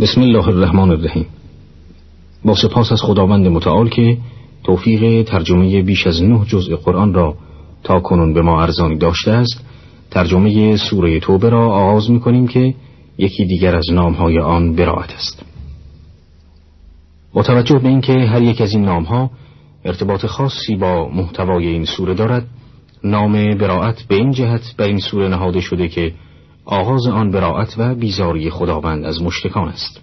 بسم الله الرحمن الرحیم. با سپاس از خداوند متعال که توفیق ترجمه بیش از 9 جزء قرآن را تا کنون به ما ارزانی داشته است، ترجمه سوره توبه را آغاز می کنیم که یکی دیگر از نامهای آن براءت است. با توجه به اینکه هر یک از این نامها ارتباط خاصی با محتوای این سوره دارد، نام براءت به این جهت بر این سوره نهاده شده که آغاز آن براءت و بیزاری خداوند از مشرکان است،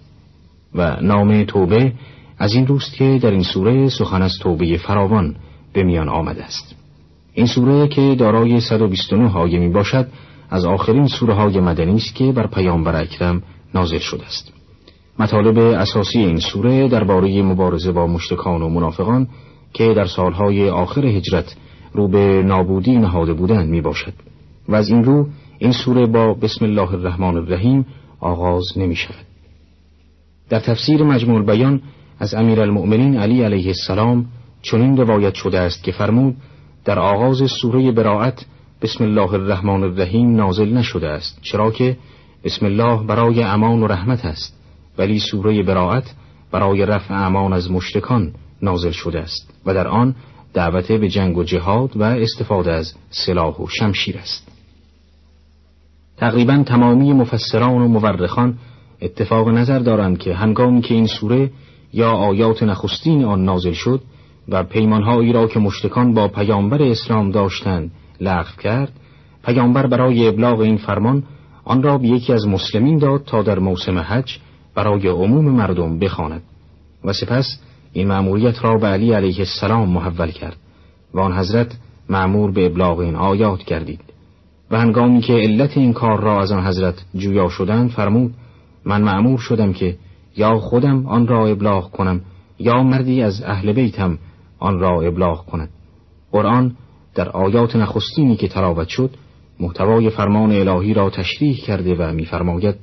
و نام توبه از این روست که در این سوره سخن از توبه فراوان به میان آمده است. این سوره که دارای 129 آیه می باشد، از آخرین سوره های مدنی است که بر پیامبر اکرم نازل شده است. مطالب اساسی این سوره درباره مبارزه با مشرکان و منافقان که در سالهای آخر هجرت رو به نابودی نهاده بودند می باشد، و از این رو این سوره با بسم الله الرحمن الرحیم آغاز نمی شود. در تفسیر مجموع البیان از امیرالمؤمنین علی علیه السلام چنین روایت شده است که فرمود: در آغاز سوره براءت بسم الله الرحمن الرحیم نازل نشده است، چرا که بسم الله برای امان و رحمت است، ولی سوره براءت برای رفع امان از مشرکان نازل شده است و در آن دعوت به جنگ و جهاد و استفاده از سلاح و شمشیر است. تقریبا تمامی مفسران و مورخان اتفاق نظر دارند که هنگامی که این سوره یا آیات نخستین آن نازل شد و پیمانهایی را که مشرکان با پیامبر اسلام داشتند لغو کرد، پیامبر برای ابلاغ این فرمان آن را به یکی از مسلمین داد تا در موسم حج برای عموم مردم بخواند، و سپس این مأموریت را به علی علیه السلام محول کرد و آن حضرت مأمور به ابلاغ این آیات گردید. و هنگامی که علت این کار را از آن حضرت جویا شدند، فرمود: من مأمور شدم که یا خودم آن را ابلاغ کنم یا مردی از اهل بیتم آن را ابلاغ کند. قرآن در آیات نخستینی که تلاوت شد محتوای فرمان الهی را تشریح کرده و می‌فرماید: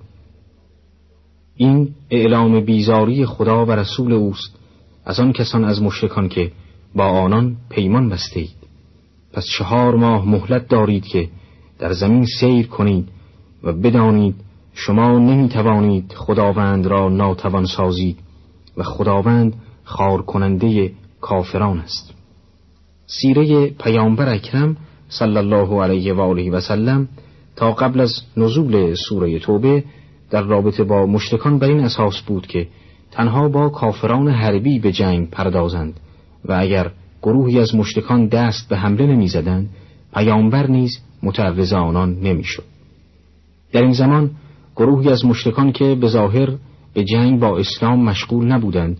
این اعلام بیزاری خدا و رسول اوست از آن کسان از مشرکان که با آنان پیمان بستید. پس 4 ماه مهلت دارید که در زمین سیر کنید و بدانید شما نمی‌توانید خداوند را ناتوان سازید و خداوند خوار کننده کافران است. سیره پیامبر اکرم صلی الله علیه و آله و سلم تا قبل از نزول سوره توبه در رابطه با مشرکان بر این اساس بود که تنها با کافران حربی به جنگ پردازند، و اگر گروهی از مشرکان دست به حمله نمی‌زدند، پیامبر نیز متعوذ آنان نمی‌شد. در این زمان گروهی از مشرکان که به ظاهر به جنگ با اسلام مشغول نبودند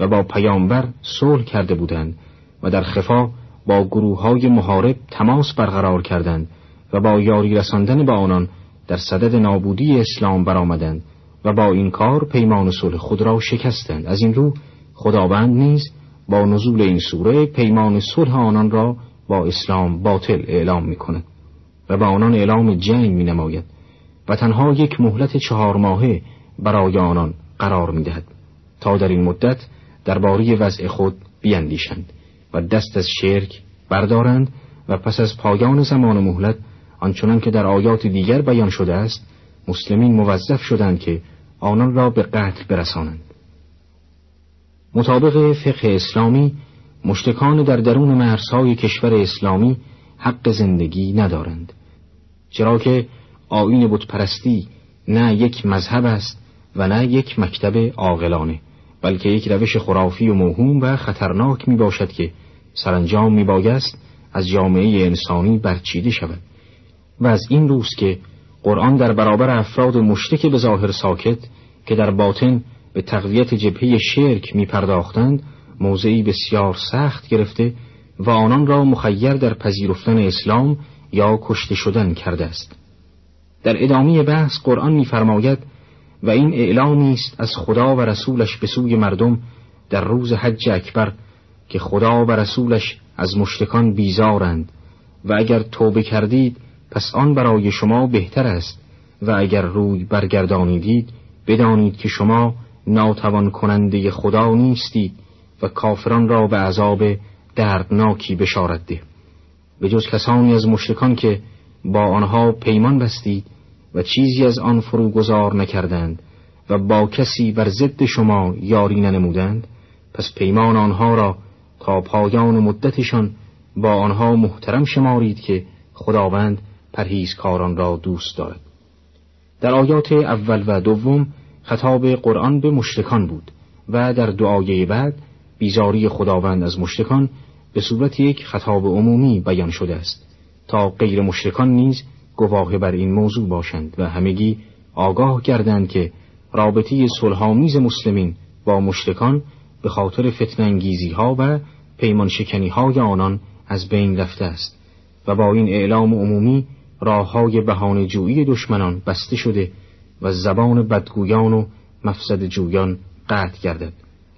و با پیامبر صلح کرده بودند و در خفا با گروه‌های محارب تماس برقرار کردند و با یاری رساندن به آنان در صدد نابودی اسلام برآمدند و با این کار پیمان صلح خود را شکستند. از این رو خداوند نیز با نزول این سوره پیمان صلح آنان را با اسلام باطل اعلام می‌کند و با آنان اعلام جنگ می‌نماید و تنها یک مهلت 4 ماهه برای آنان قرار می‌دهد تا در این مدت درباره وضع خود بیندیشند و دست از شرک بردارند و پس از پایان زمان مهلت، آنچنان که در آیات دیگر بیان شده است، مسلمین موظف شدند که آنان را به قتل برسانند. مطابق فقه اسلامی، مشتکان در درون مرزهای کشور اسلامی حق زندگی ندارند، چرا که آیین بتپرستی نه یک مذهب است و نه یک مکتب عاقلانه، بلکه یک روش خرافی و موهوم و خطرناک می باشد که سرانجام می بایست از جامعه انسانی برچیده شود. و از این روست که قرآن در برابر افراد مشرک به ظاهر ساکت که در باطن به تقویت جبهه شرک می پرداختند، موضعی بسیار سخت گرفته و آنان را مخیر در پذیرفتن اسلام یا کشته شدن کرده است. در ادامه بحث قرآن می فرماید: و این اعلامی است از خدا و رسولش به سوی مردم در روز حج اکبر که خدا و رسولش از مشرکان بیزارند، و اگر توبه کردید پس آن برای شما بهتر است، و اگر روی برگردانیدید بدانید که شما ناتوان کننده خدا نیستید و کافران را به عذاب دردناکی بشارت ده، به جز کسانی از مشرکان که با آنها پیمان بستید و چیزی از آن فروگذار نکردند و با کسی بر ضد شما یاری ننمودند، پس پیمان آنها را تا پایان مدتشان با آنها محترم شمارید که خداوند پرهیزکاران را دوست دارد. در آیات اول و دوم خطاب قرآن به مشرکان بود و در دعای بعد بیزاری خداوند از مشرکان به صورت یک خطاب عمومی بیان شده است تا غیر مشرکان نیز گواه بر این موضوع باشند و همگی آگاه گردند که رابطه صلح‌آمیز مسلمین با مشرکان به خاطر فتنه‌انگیزی‌ها و پیمانشکنی‌های آنان از بین رفته است و با این اعلام عمومی راه‌های بهانه‌جویی دشمنان بسته شده و زبان بدگویان و مفسدجویان قطع گردد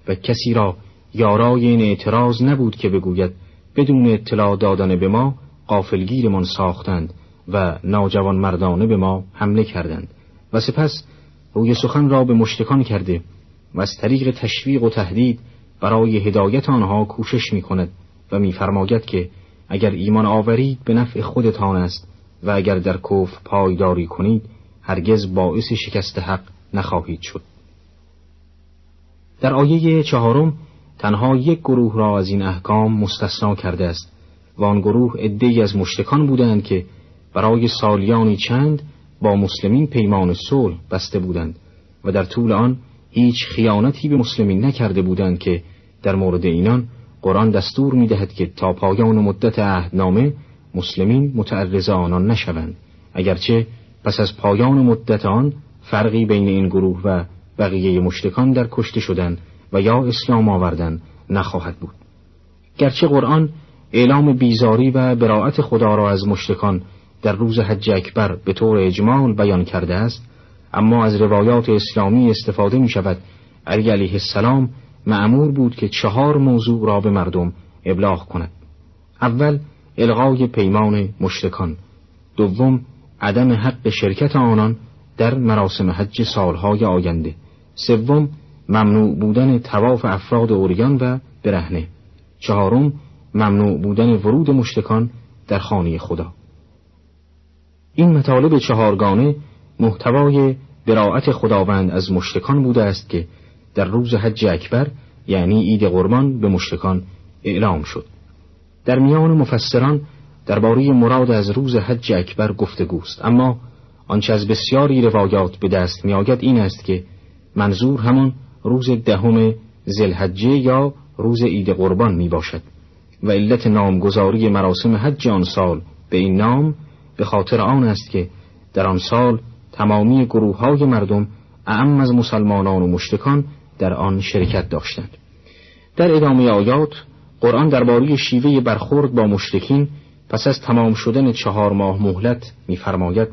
و کسی را یارای این اعتراض نبود که بگوید بدون اطلاع دادن به ما غافلگیرمان ساختند و ناجوانمردانه به ما حمله کردند و سپس روی سخن را به مشتکان کرده و از طریق تشویق و تهدید برای هدایت آنها کوشش می کند و می فرماید که اگر ایمان آورید به نفع خودتان است و اگر در کفر پایداری کنید هرگز باعث شکست حق نخواهید شد. در آیه چهارم تنها یک گروه را از این احکام مستثنا کرده است و آن گروه عده‌ای از مشرکان بودند که برای سالیانی چند با مسلمین پیمان صلح بسته بودند و در طول آن هیچ خیانتی به مسلمین نکرده بودند که در مورد اینان قرآن دستور می‌دهد که تا پایان مدت عهدنامه مسلمین متعرض آنان نشوند، اگرچه پس از پایان مدت آن فرقی بین این گروه و بقیه مشرکان در کشته شدن و یا اسلام آوردن نخواهد بود. گرچه قرآن اعلام بیزاری و براءت خدا را از مشرکان در روز حج اکبر به طور اجمال بیان کرده است، اما از روایات اسلامی استفاده می شود. علی علیه السلام مأمور بود که 4 موضوع را به مردم ابلاغ کند. اول، الغای پیمان مشرکان. دوم، عدم حق شرکت آنان در مراسم حج سالهای آینده. سوم، ممنوع بودن طواف افراد عریان و برهنه. چهارم، ممنوع بودن ورود مشرکان در خانه خدا. این مطالب 4 گانه محتوای براءت خداوند از مشرکان بوده است که در روز حج اکبر یعنی عید قربان به مشرکان اعلام شد. در میان مفسران درباره مراد از روز حج اکبر گفتگوست، اما آنچه از بسیاری روایات به دست می‌آید این است که منظور همان روز 10 ذی‌الحجه یا روز عید قربان میباشد و علت نامگذاری مراسم حج آن سال به این نام به خاطر آن است که در آن سال تمامی گروه‌های مردم اعم از مسلمانان و مشرکان در آن شرکت داشتند. در ادامه آیات قرآن درباره شیوه برخورد با مشرکین پس از تمام شدن 4 ماه مهلت می‌فرماید: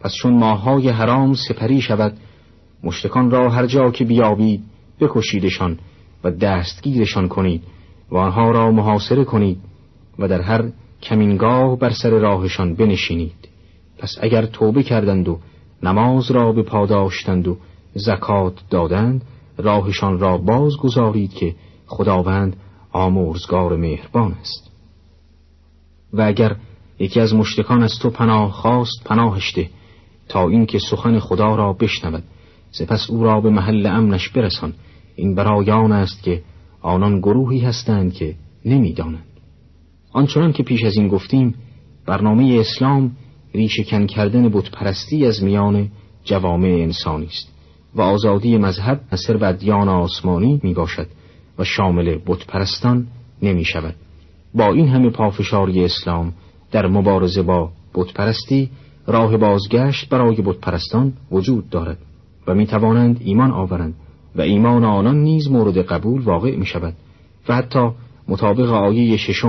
پس چون ماه‌های حرام سپری شود مشرکان را هر جا که بیابید بکشیدشان و دستگیرشان کنید و آنها را محاصره کنید و در هر کمینگاه بر سر راهشان بنشینید. پس اگر توبه کردند و نماز را به پا داشتند و زکات دادند راهشان را باز گذارید که خداوند آمرزگار مهربان است. و اگر یکی از مشرکان از تو پناه خواست پناهش ده تا اینکه سخن خدا را بشنود، سپس او را به محل امنش برسان. این برای آن است که آنان گروهی هستند که نمی‌دانند. آنچنان که پیش از این گفتیم، برنامه اسلام ریشه کن کردن بتپرستی از میان جوامع انسانی است و آزادی مذهب اثر و ادیان آسمانی میباشد و شامل بتپرستان نمیشود. با این همه پافشاری اسلام در مبارزه با بتپرستی، راه بازگشت برای بتپرستان وجود دارد و میتوانند ایمان آورند و ایمان آنان نیز مورد قبول واقع میشود و حتی مطابق آیه 6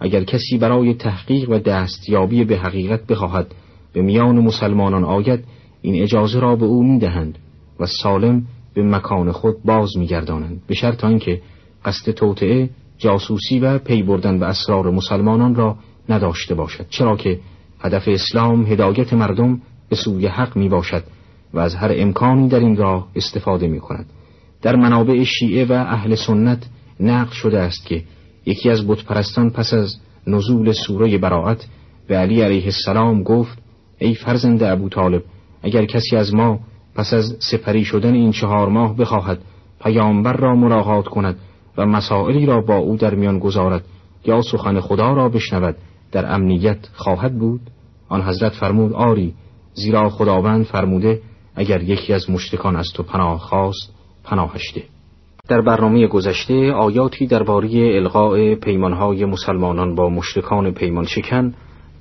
اگر کسی برای تحقیق و دستیابی به حقیقت بخواهد به میان مسلمانان آید، این اجازه را به او میدهند و سالم به مکان خود باز میگردانند، به شرط آنکه قصد توطئه، جاسوسی و پی بردن به اسرار مسلمانان را نداشته باشد، چرا که هدف اسلام هدایت مردم به سوی حق میباشد و از هر امکانی در این راه استفاده میکند. در منابع شیعه و اهل سنت نقل شده است که یکی از بتپرستان پس از نزول سوره براءت به علی علیه السلام گفت: ای فرزند ابوطالب، اگر کسی از ما پس از سپری شدن این 4 ماه بخواهد پیامبر را ملاقات کند و مسائلی را با او در میان گذارد یا سخن خدا را بشنود، در امنیت خواهد بود؟ آن حضرت فرمود آری، زیرا خداوند فرموده اگر یکی از مشتکان از تو پناه خواست پناهش ده. در برنامه گذشته آیاتی درباره الغاء پیمانهای مسلمانان با مشرکان پیمان شکن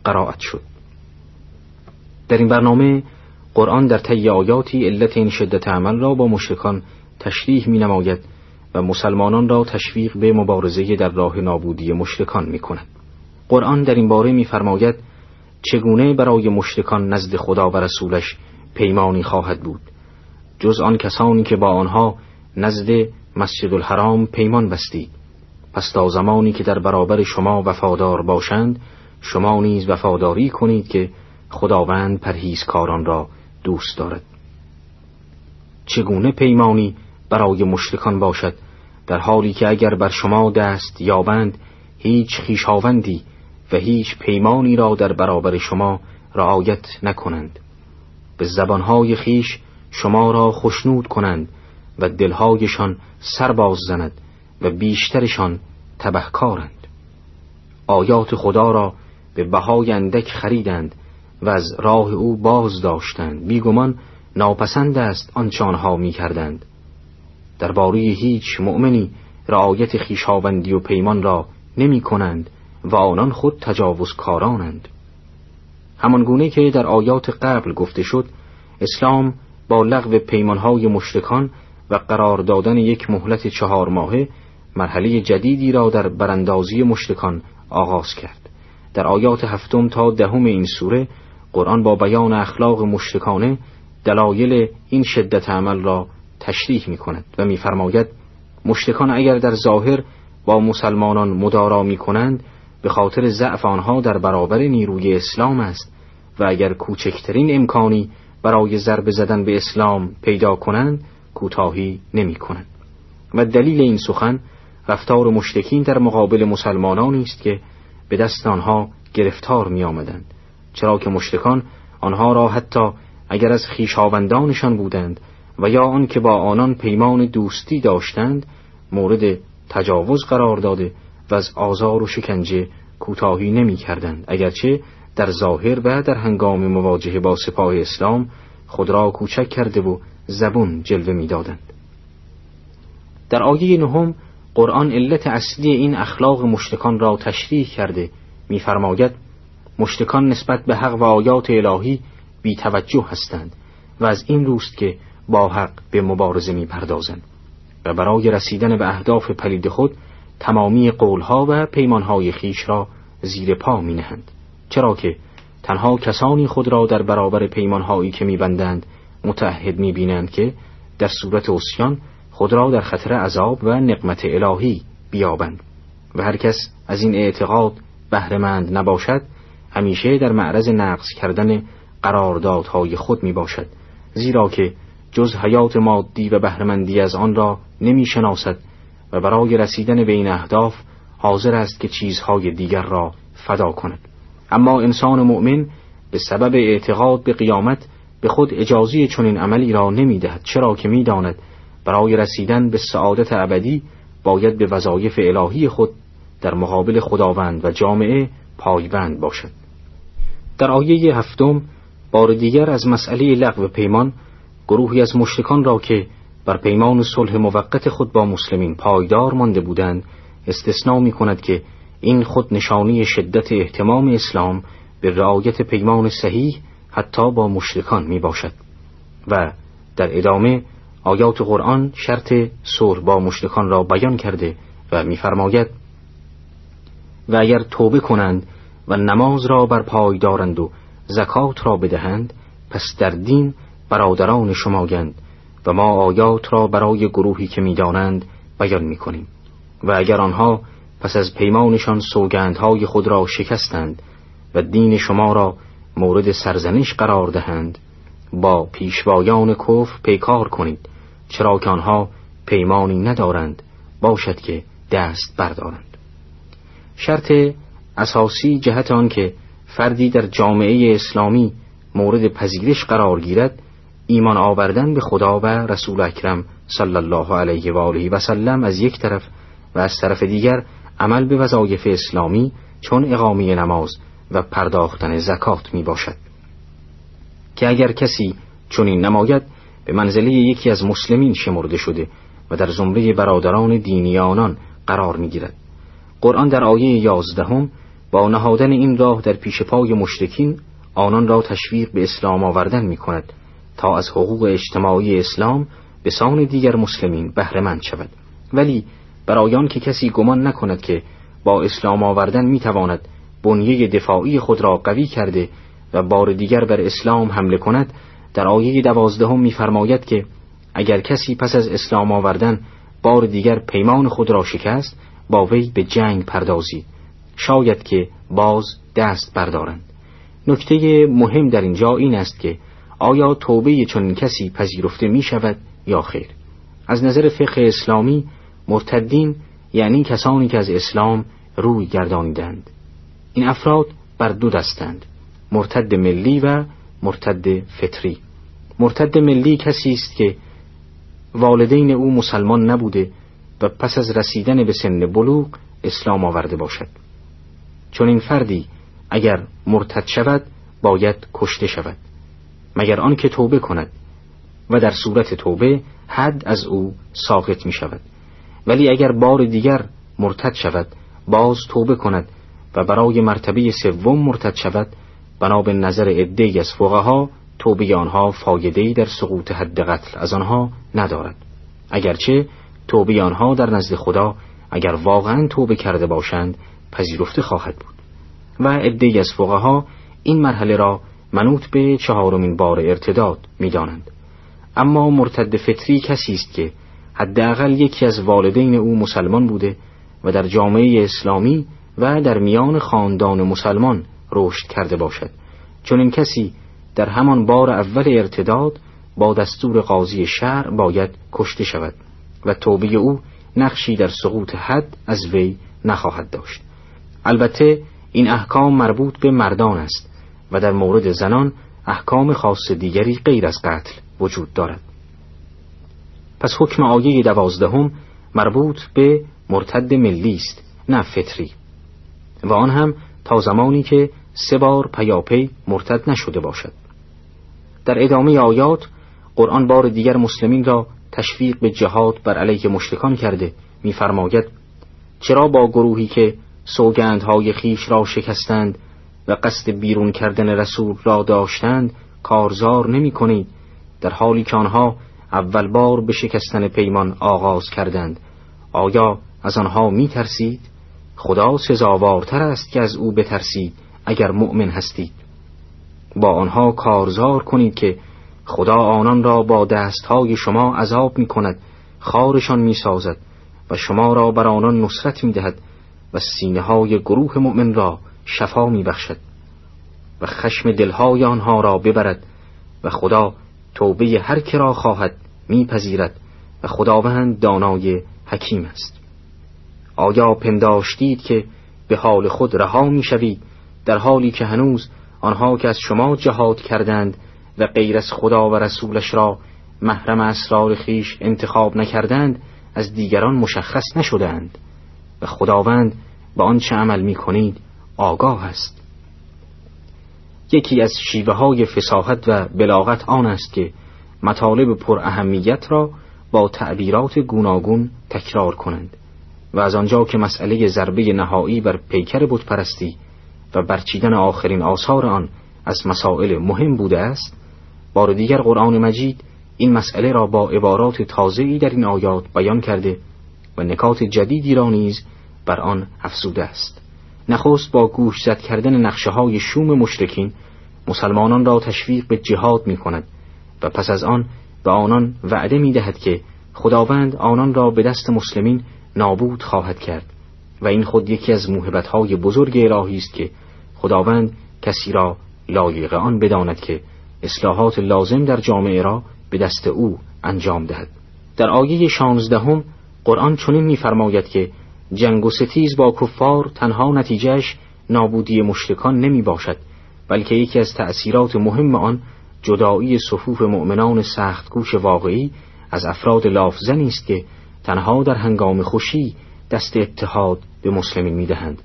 قرائت شد. در این برنامه قرآن در طی آیاتی علت این شدت عمل را با مشرکان تشریح می‌نماید و مسلمانان را تشویق به مبارزه در راه نابودی مشرکان می‌کند. قرآن در این باره می‌فرماید چگونه برای مشرکان نزد خدا و رسولش پیمانی خواهد بود جز آن کسانی که با آنها نزد مسجد الحرام پیمان بستید، پس تا زمانی که در برابر شما وفادار باشند شما نیز وفاداری کنید که خداوند پرهیزکاران را دوست دارد. چگونه پیمانی برای مشرکان باشد در حالی که اگر بر شما دست یابند هیچ خویشاوندی و هیچ پیمانی را در برابر شما رعایت نکنند، به زبانهای خیش شما را خشنود کنند و دلهایشان سر باز زند و بیشترشان تبهکارند. آیات خدا را به بهای اندک خریدند و از راه او باز داشتند، بیگمان ناپسند است آنچه آنها می کردند. درباره هیچ مؤمنی رعایت خویشاوندی و پیمان را نمی کنند و آنان خود تجاوزکارانند. همانگونه که در آیات قبل گفته شد اسلام با لغو پیمانهای مشرکان و قرار دادن یک مهلت 4 ماهه مرحله جدیدی را در براندازی مشرکان آغاز کرد. در آیات 7 تا 10 این سوره قرآن با بیان اخلاق مشرکانه دلایل این شدت عمل را تشریح می کند و می فرماید مشرکان اگر در ظاهر با مسلمانان مدارا می کنند به خاطر ضعف آنها در برابر نیروی اسلام است و اگر کوچکترین امکانی برای ضربه زدن به اسلام پیدا کنند کوتاهی نمی کنند. و دلیل این سخن رفتار مشرکین در مقابل مسلمانانی است که به دست آنها گرفتار می آمدند، چرا که مشرکان آنها را حتی اگر از خویشاوندانشان بودند و یا آن که با آنان پیمان دوستی داشتند مورد تجاوز قرار داده و از آزار و شکنجه کوتاهی نمی کردند، اگرچه در ظاهر و در هنگام مواجهه با سپاه اسلام خود را کوچک کرده و زبون جلوه می دادند. در آیه 9 قرآن علت اصلی این اخلاق مشرکان را تشریح کرده می فرماید مشرکان نسبت به حق و آیات الهی بی توجه هستند و از این روست که با حق به مبارزه می پردازند و برای رسیدن به اهداف پلید خود تمامی قولها و پیمانهای خیش را زیر پا می نهند، چرا که تنها کسانی خود را در برابر پیمانهایی که می بندند متعهد می بینند که در صورت عصیان خود را در خطر عذاب و نقمت الهی بیابند و هر کس از این اعتقاد بهره مند نباشد همیشه در معرض نقض کردن قراردادهای خود می باشد، زیرا که جز حیات مادی و بهره مندی از آن را نمی شناسد و برای رسیدن به این اهداف حاضر است که چیزهای دیگر را فدا کند. اما انسان مؤمن به سبب اعتقاد به قیامت به خود اجازه چنین عملی را نمی دهد، چرا که می داند برای رسیدن به سعادت ابدی باید به وظایف الهی خود در مقابل خداوند و جامعه پایبند باشد. در آیه 7 بار دیگر از مسئله لغو پیمان گروهی از مشرکان را که بر پیمان صلح موقت خود با مسلمین پایدار مانده بودند استثناء می کند که این خود نشانی شدت اهتمام اسلام به رعایت پیمان صحیح حتی با مشرکان می باشد. و در ادامه آیات قرآن شرط صلح با مشرکان را بیان کرده و می فرماید و اگر توبه کنند و نماز را بر پای دارند و زکات را بدهند پس در دین برادران شمایند و ما آیات را برای گروهی که می دانند بیان می کنیم. و اگر آنها پس از پیمانشان سوگندهای خود را شکستند و دین شما را مورد سرزنش قرار دهند با پیشوایان کفر پیکار کنید، چرا که آنها پیمانی ندارند، باشد که دست بردارند. شرط اساسی جهت آن که فردی در جامعه اسلامی مورد پذیرش قرار گیرد ایمان آوردن به خدا و رسول اکرم صلی الله علیه و آله و سلم از یک طرف و از طرف دیگر عمل به وظایف اسلامی چون اقامه نماز و پرداختن زکات می باشد که اگر کسی چنین نماید به منزله یکی از مسلمین شمرده شده و در زمره برادران دینی آنان قرار می گیرد. قرآن در آیه 11 با نهادن این راه در پیش پای مشرکین آنان را تشویق به اسلام آوردن می کند تا از حقوق اجتماعی اسلام به سان دیگر مسلمین بهره مند شود، ولی برای آن که کسی گمان نکند که با اسلام آوردن می تواند بنیه دفاعی خود را قوی کرده و بار دیگر بر اسلام حمله کند، در آیه 12 می فرماید که اگر کسی پس از اسلام آوردن بار دیگر پیمان خود را شکست، با وی به جنگ پردازید، شاید که باز دست بردارند. نکته مهم در اینجا این است که آیا توبه چنین کسی پذیرفته می شود یا خیر؟ از نظر فقه اسلامی مرتدین یعنی کسانی که از اسلام روی گردانیدند. این افراد بر دو دستند: مرتد ملی و مرتد فطری. مرتد ملی کسی است که والدین او مسلمان نبوده و پس از رسیدن به سن بلوغ اسلام آورده باشد. چون این فردی اگر مرتد شود باید کشته شود مگر آنکه توبه کند و در صورت توبه حد از او ساقط می شود، ولی اگر بار دیگر مرتد شود باز توبه کند و برای مرتبه سوم مرتد شود، بنا به نظر عده‌ای از فقها توبه آنها فایده‌ای در سقوط حد قتل از آنها ندارد، اگرچه توبه آنها در نزد خدا اگر واقعا توبه کرده باشند پذیرفته خواهد بود. و عده‌ای از فقها این مرحله را منوط به 4مین بار ارتداد می‌دانند. اما مرتد فطری کسی است که حداقل یکی از والدین او مسلمان بوده و در جامعه اسلامی و در میان خاندان مسلمان رشد کرده باشد. چون این کسی در همان بار اول ارتداد با دستور قاضی شهر باید کشته شود و توبه او نقشی در سقوط حد از وی نخواهد داشت. البته این احکام مربوط به مردان است و در مورد زنان احکام خاص دیگری غیر از قتل وجود دارد. پس حکم آیه 12 مربوط به مرتد ملی است نه فطری، و آن هم تا زمانی که 3 بار پیاپی مرتد نشده باشد. در ادامه آیات قرآن بار دیگر مسلمین را تشویق به جهاد بر علیه مشرکان کرده می‌فرماید: چرا با گروهی که سوگندهای خیش را شکستند و قصد بیرون کردن رسول را داشتند کارزار نمی‌کنید، در حالی که آنها اول بار به شکستن پیمان آغاز کردند؟ آیا از آنها می‌ترسید؟ خدا سزاوارتر است که از او بترسید اگر مؤمن هستید. با آنها کارزار کنید که خدا آنان را با دستهای شما عذاب می کند، خارشان می سازد و شما را بر آنان نصرت می دهد و سینه های گروه مؤمن را شفا می بخشد و خشم دلهای آنها را ببرد و خدا توبه هر که را خواهد می پذیرد و خداوند دانای حکیم است. آیا پنداشتید که به حال خود رها می شوید در حالی که هنوز آنها که از شما جهاد کردند و غیر از خدا و رسولش را محرم اسرار خیش انتخاب نکردند از دیگران مشخص نشدند و خداوند به آنچه عمل می کنید آگاه است. یکی از شیوه های فصاحت و بلاغت آن است که مطالب پر اهمیت را با تعبیرات گوناگون تکرار کنند و از آنجا که مسئله ضربه نهایی بر پیکر بت پرستی و برچیدن آخرین آثار آن از مسائل مهم بوده است، بار دیگر قرآن مجید این مسئله را با عبارات تازه‌ای در این آیات بیان کرده و نکات جدیدی را نیز بر آن افزوده است. نخست با گوش زد کردن نقشه‌های شوم مشرکین مسلمانان را تشویق به جهاد می‌کند و پس از آن به آنان وعده می‌دهد که خداوند آنان را به دست مسلمین نابود خواهد کرد و این خود یکی از موهبت‌های بزرگ الهی است که خداوند کسی را لایق آن بداند که اصلاحات لازم در جامعه را به دست او انجام دهد. در آیه 16 قرآن چنین می‌فرماید که جنگ و ستیز با کفار تنها نتیجهش نابودی مشرکان نمی باشد، بلکه یکی از تأثیرات مهم آن جدایی صفوف مؤمنان سختگوش واقعی از افراد لافزنی است که تنها در هنگام خوشی دست اتحاد به مسلمین می‌دهند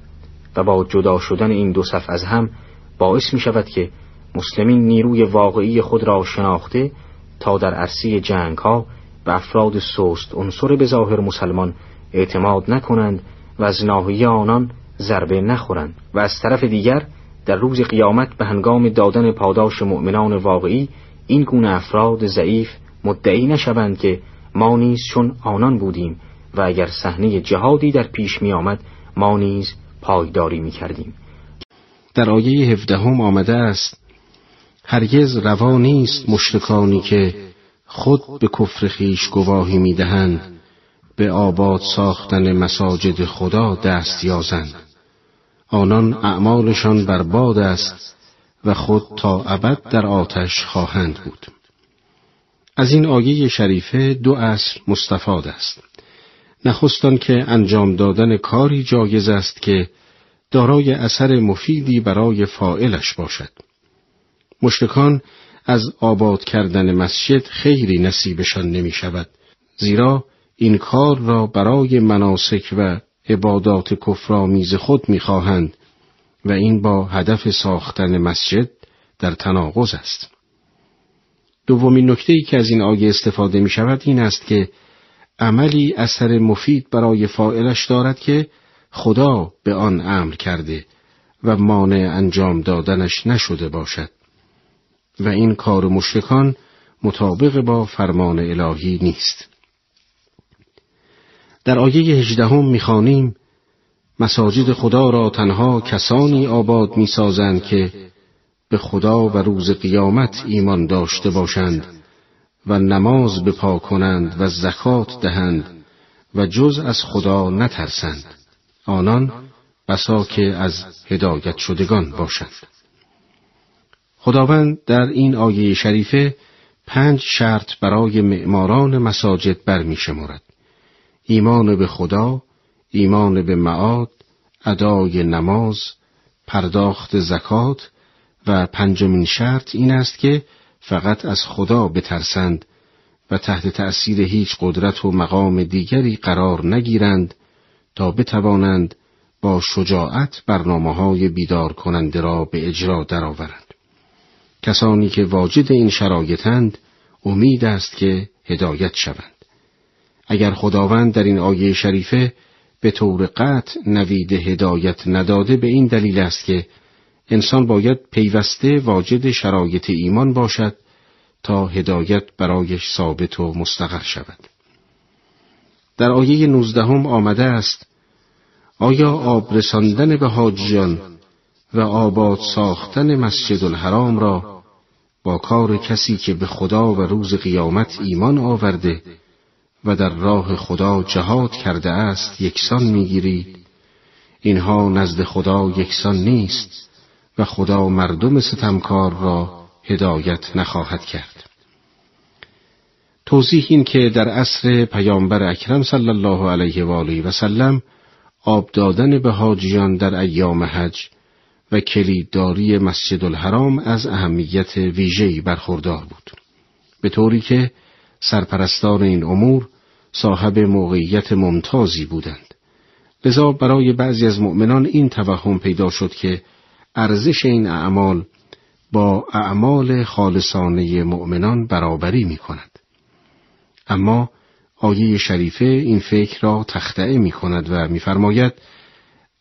و با جدا شدن این دو صف از هم باعث می‌شود که مسلمین نیروی واقعی خود را شناخته تا در عرصه جنگ‌ها به افراد سست عنصر به ظاهر مسلمان اعتماد نکنند و از ناحیه آنان ضربه نخورند و از طرف دیگر در روز قیامت به هنگام دادن پاداش مؤمنان واقعی این گونه افراد ضعیف مدعی نشوند که ما نیز چون آنان بودیم و اگر صحنه جهادی در پیش می آمد ما نیز پایداری می کردیم. در آیه 17 آمده است: هرگز روا نیست مشرکانی که خود به کفر خیش گواهی می دهند به آباد ساختن مساجد خدا دست یازند. آنان اعمالشان بر باد است و خود تا ابد در آتش خواهند بود. از این آیه شریفه دو اصل مستفاد است. نخستان که انجام دادن کاری جایز است که دارای اثر مفیدی برای فاعلش باشد. مشرکان از آباد کردن مسجد خیری نصیبشان نمی شود، زیرا این کار را برای مناسک و عبادات کفرآمیز خود می خواهند و این با هدف ساختن مسجد در تناقض است. دومین نکته‌ای که از این آیه استفاده می شود این است که عملی اثر مفید برای فاعلش دارد که خدا به آن امر کرده و مانع انجام دادنش نشده باشد و این کار مشرکان مطابق با فرمان الهی نیست. در آیه 18 می‌خوانیم: مساجد خدا را تنها کسانی آباد می‌سازند که به خدا و روز قیامت ایمان داشته باشند و نماز بپا کنند و زکات دهند و جز از خدا نترسند. آنان بسا که از هدایت شدگان باشند. خداوند در این آیه شریفه 5 شرط برای معماران مساجد برمی‌شمارد: ایمان به خدا، ایمان به معاد، ادای نماز، پرداخت زکات و 5مین شرط این است که فقط از خدا بترسند و تحت تأثیر هیچ قدرت و مقام دیگری قرار نگیرند تا بتوانند با شجاعت برنامه‌های بیدار کننده را به اجرا درآورند. کسانی که واجد این شرایطند امید است که هدایت شوند. اگر خداوند در این آیه شریفه به طور قطع نوید هدایت نداده به این دلیل است که انسان باید پیوسته واجد شرایط ایمان باشد تا هدایت برایش ثابت و مستقر شود. در آیه 19 آمده است: آیا آب رساندن به حاجیان و آباد ساختن مسجد الحرام را با کار کسی که به خدا و روز قیامت ایمان آورده و در راه خدا جهاد کرده است یکسان می‌گیرید؟ اینها نزد خدا یکسان نیست و خدا مردم ستمکار را هدایت نخواهد کرد. توضیح این که در عصر پیامبر اکرم صلی الله علیه و آله و سلم آب دادن به حاجیان در ایام حج و کلیدداری مسجد الحرام از اهمیت ویژه‌ای برخوردار بود، به طوری که سرپرستان این امور صاحب موقعیت ممتازی بودند. لذا برای بعضی از مؤمنان این توهم پیدا شد که ارزش این اعمال با اعمال خالصانه مؤمنان برابری می کند. اما آیه شریفه این فکر را تخطئه می کند و می فرماید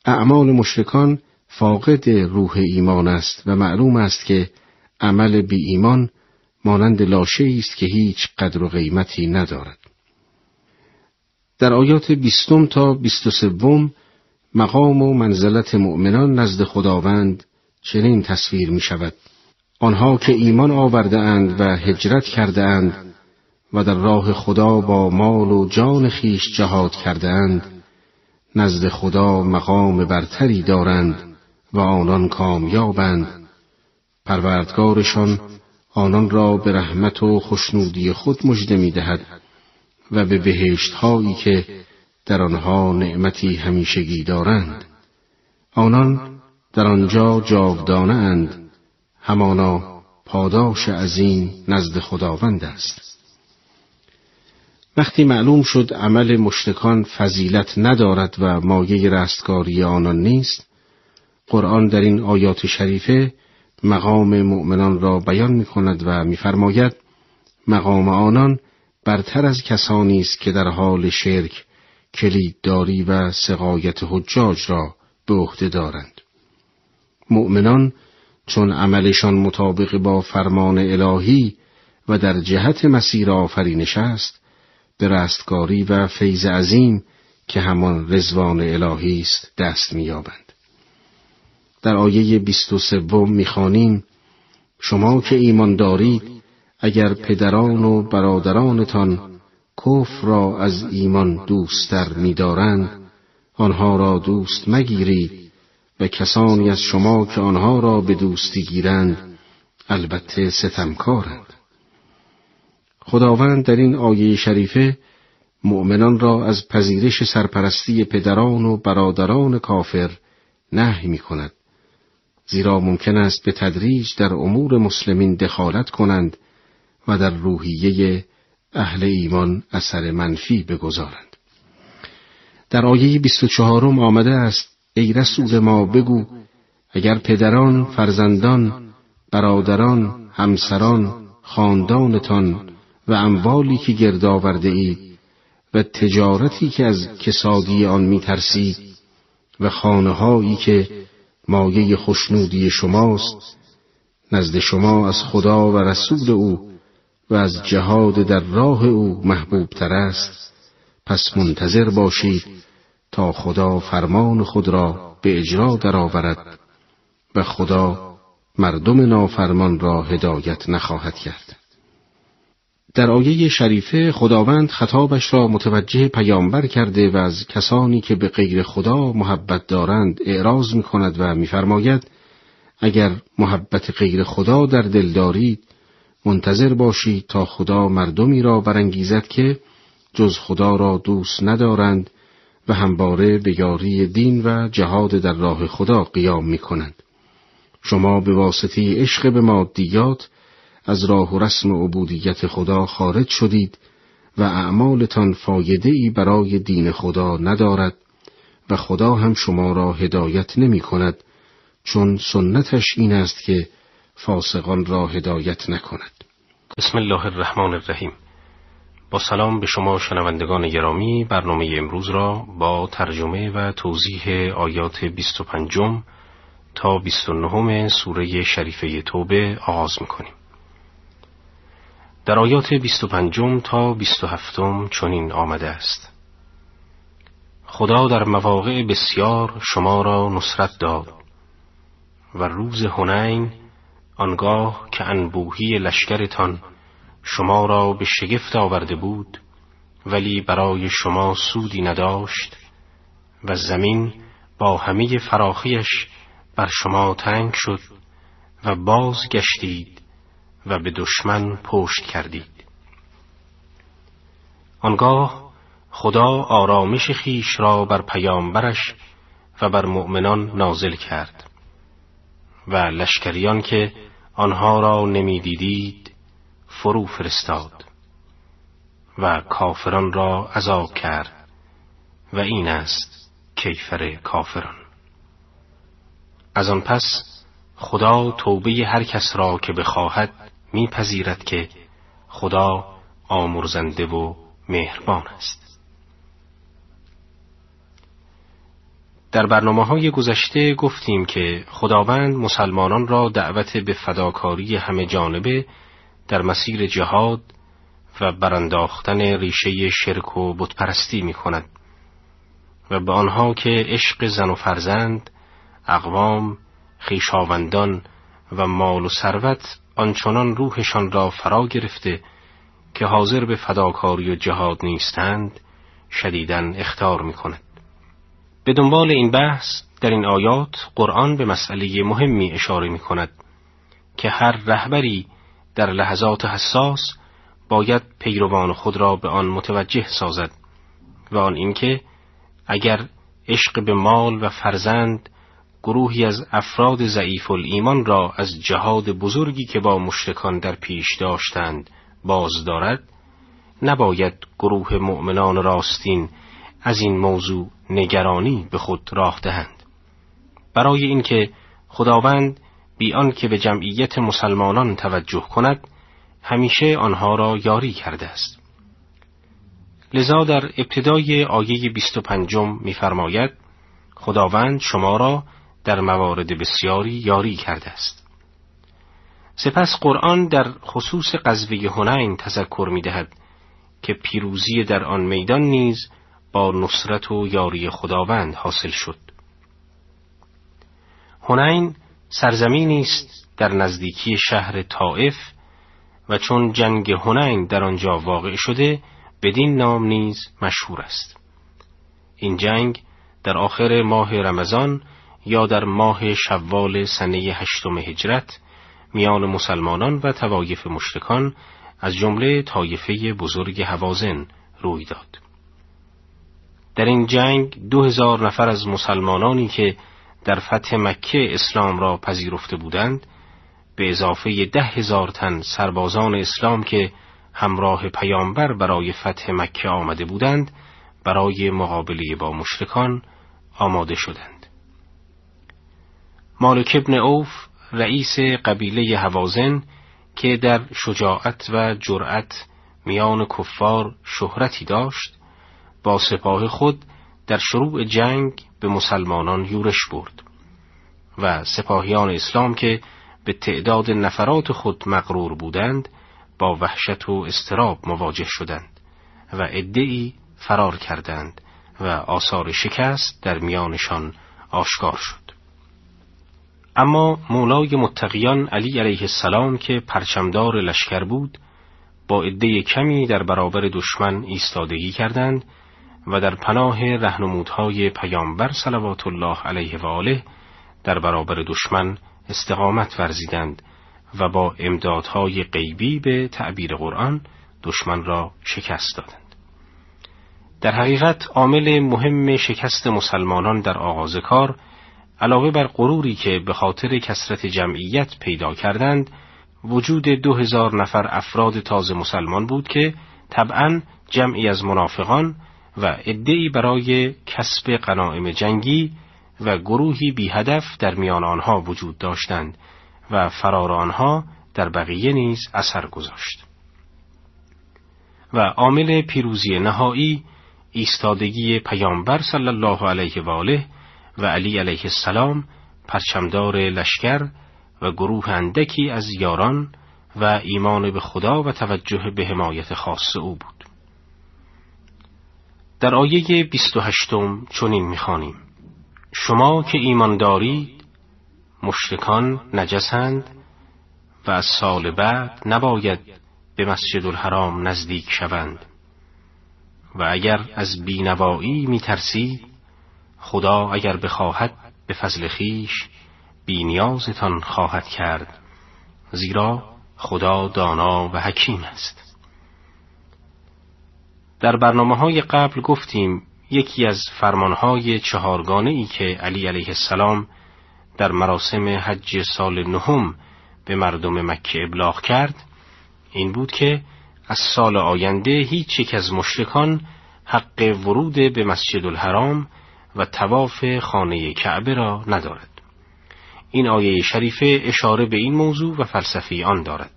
اعمال مشرکان فاقد روح ایمان است و معلوم است که عمل بی ایمان مانند لاشه‌ای است که هیچ قدر و قیمتی ندارد. در آیات 20 تا 23 مقام و منزلت مؤمنان نزد خداوند چنین تصویر می شود: آنها که ایمان آورده اند و هجرت کرده اند و در راه خدا با مال و جان خیش جهاد کرده اند نزد خدا مقام برتری دارند و آنان کامیابند. پروردگارشان آنان را به رحمت و خشنودی خود مژده می‌دهد و به بهشت‌هایی که در آنها نعمتی همیشگی دارند. آنان در آنجا جاودانه اند، همانا پاداش عظیم نزد خداوند است. وقتی معلوم شد عمل مشرکان فضیلت ندارد و مایه رستگاری آنان نیست، قرآن در این آیات شریفه مقام مؤمنان را بیان می کند و می فرماید مقام آنان برتر از کسانی است که در حال شرک کلیدداری و سقایت حجاج را به عهده دارند. مؤمنان چون عملشان مطابق با فرمان الهی و در جهت مسیر آفرینش است، به رستگاری و فیض عظیم که همان رضوان الهی است دست می‌یابند. در آیه 23 می‌خوانیم شما که ایمان دارید اگر پدران و برادرانتان کفر را از ایمان دوست‌تر می‌دارند آنها را دوست مگیرید و کسانی از شما که آنها را به دوستی گیرند البته ستمکارند. خداوند در این آیه شریفه مؤمنان را از پذیرش سرپرستی پدران و برادران کافر نهی می کند، زیرا ممکن است به تدریج در امور مسلمین دخالت کنند و در روحیه اهل ایمان اثر منفی بگذارند. در آیه 24 آمده است ای رسول ما بگو اگر پدران، فرزندان، برادران، همسران، خاندانتان و اموالی که گرد آورده اید و تجارتی که از کسادی آن می ترسید و خانه‌هایی که مایه خشنودی شماست نزد شما از خدا و رسول او و از جهاد در راه او محبوب تر است، پس منتظر باشید تا خدا فرمان خود را به اجرا درآورد و خدا مردم نافرمان را هدایت نخواهد کرد. در آیه شریفه خداوند خطابش را متوجه پیامبر کرده و از کسانی که به غیر خدا محبت دارند اعراض می کند و می فرماید اگر محبت غیر خدا در دل دارید منتظر باشید تا خدا مردمی را برانگیزد که جز خدا را دوست ندارند و همواره به یاری دین و جهاد در راه خدا قیام می کنند. شما به واسطه عشق به مادیات از راه و رسم عبودیت خدا خارج شدید و اعمالتان فایده‌ای برای دین خدا ندارد و خدا هم شما را هدایت نمی کند، چون سنتش این است که فاسقان را هدایت نکند. بسم الله الرحمن الرحیم. با سلام به شما شنوندگان گرامی، برنامه امروز را با ترجمه و توضیح آیات 25 تا 29 سوره شریفه توبه آغاز می‌کنیم. در آیات 25 تا 27 چنین آمده است: خدا در مواقع بسیار شما را نصرت داد و روز حنین آنگاه که انبوهی لشکرتان شما را به شگفت آورده بود ولی برای شما سودی نداشت و زمین با همه فراخیش بر شما تنگ شد و باز گشتید و به دشمن پشت کردید. آنگاه خدا آرامش خیش را بر پیامبرش و بر مؤمنان نازل کرد و لشکریان که آنها را نمی‌دیدید فرو فرستاد و کافران را عذاب کرد و این است کیفر کافران. از آن پس خدا توبه هر کس را که بخواهد میپذیرد که خدا آمرزنده و مهربان است. در برنامه‌های گذشته گفتیم که خداوند مسلمانان را دعوت به فداکاری همه جانبه در مسیر جهاد و برانداختن ریشه شرک و بتپرستی می‌کند و به آنها که عشق زن و فرزند، اقوام، خویشاوندان و مال و ثروت آنچنان روحشان را فرا گرفته که حاضر به فداکاری و جهاد نیستند شدیداً اخطار می‌کند. به دنبال این بحث در این آیات قرآن به مسئله مهمی اشاره می‌کند که هر رهبری در لحظات حساس باید پیروان خود را به آن متوجه سازد و آن اینکه اگر عشق به مال و فرزند گروهی از افراد ضعیف الایمان را از جهاد بزرگی که با مشرکان در پیش داشتند باز دارد، نباید گروه مؤمنان راستین از این موضوع نگرانی به خود راه دهند، برای اینکه خداوند بی آنکه به جمعیت مسلمانان توجه کند همیشه آنها را یاری کرده است. لذا در ابتدای آیه 25 می‌فرماید خداوند شما را در موارد بسیاری یاری کرده است. سپس قرآن در خصوص غزوه حنین تذکر می‌دهد که پیروزی در آن میدان نیز با نصرت و یاری خداوند حاصل شد. حنین سرزمینی است در نزدیکی شهر طائف و چون جنگ حنین در آنجا واقع شده بدین نام نیز مشهور است. این جنگ در آخر ماه رمضان یا در ماه شوال سنه 8 هجرت میان مسلمانان و طوایف مشرکان از جمله طایفه بزرگ هوازن روی داد. در این جنگ 2000 نفر از مسلمانانی که در فتح مکه اسلام را پذیرفته بودند به اضافه 10,000 تن سربازان اسلام که همراه پیامبر برای فتح مکه آمده بودند برای مقابله با مشرکان آماده شدند. مالک ابن عوف رئیس قبیله هوازن که در شجاعت و جرأت میان کفار شهرتی داشت با سپاه خود در شروع جنگ به مسلمانان یورش برد و سپاهیان اسلام که به تعداد نفرات خود مغرور بودند با وحشت و اضطراب مواجه شدند و عده‌ای فرار کردند و آثار شکست در میانشان آشکار شد. اما مولای متقیان علی علیه السلام که پرچمدار لشکر بود با عده کمی در برابر دشمن ایستادگی کردند و در پناه رهنمودهای پیامبر صلوات الله علیه و آله در برابر دشمن استقامت ورزیدند و با امدادهای غیبی به تعبیر قرآن دشمن را شکست دادند. در حقیقت عامل مهم شکست مسلمانان در آغاز کار علاوه بر غروری که به خاطر کثرت جمعیت پیدا کردند وجود 2000 نفر افراد تازه مسلمان بود که طبعاً جمعی از منافقان و عده‌ای برای کسب غنایم جنگی و گروهی بی هدف در میان آنها وجود داشتند و فرار آنها در بقیه نیز اثر گذاشت. و عامل پیروزی نهایی ایستادگی پیامبر صلی الله علیه و آله و علی علیه السلام پرچمدار لشکر و گروه اندکی از یاران و ایمان به خدا و توجه به حمایت خاص او بود. در آیه 28 چنین می‌خوانیم: شما که ایمان دارید مشرکان نجسند و از سال بعد نباید به مسجد الحرام نزدیک شوند و اگر از بینوایی می‌ترسید خدا اگر بخواهد به فضل خویش بی‌نیازتان خواهد کرد، زیرا خدا دانا و حکیم است. در برنامه‌های قبل گفتیم یکی از فرمانهای چهارگانه‌ای که علی علیه السلام در مراسم حج سال 9 به مردم مکه ابلاغ کرد این بود که از سال آینده هیچ یک از مشرکان حق ورود به مسجد الحرام و طواف خانه کعبه را ندارد. این آیه شریفه اشاره به این موضوع و فلسفه آن دارد.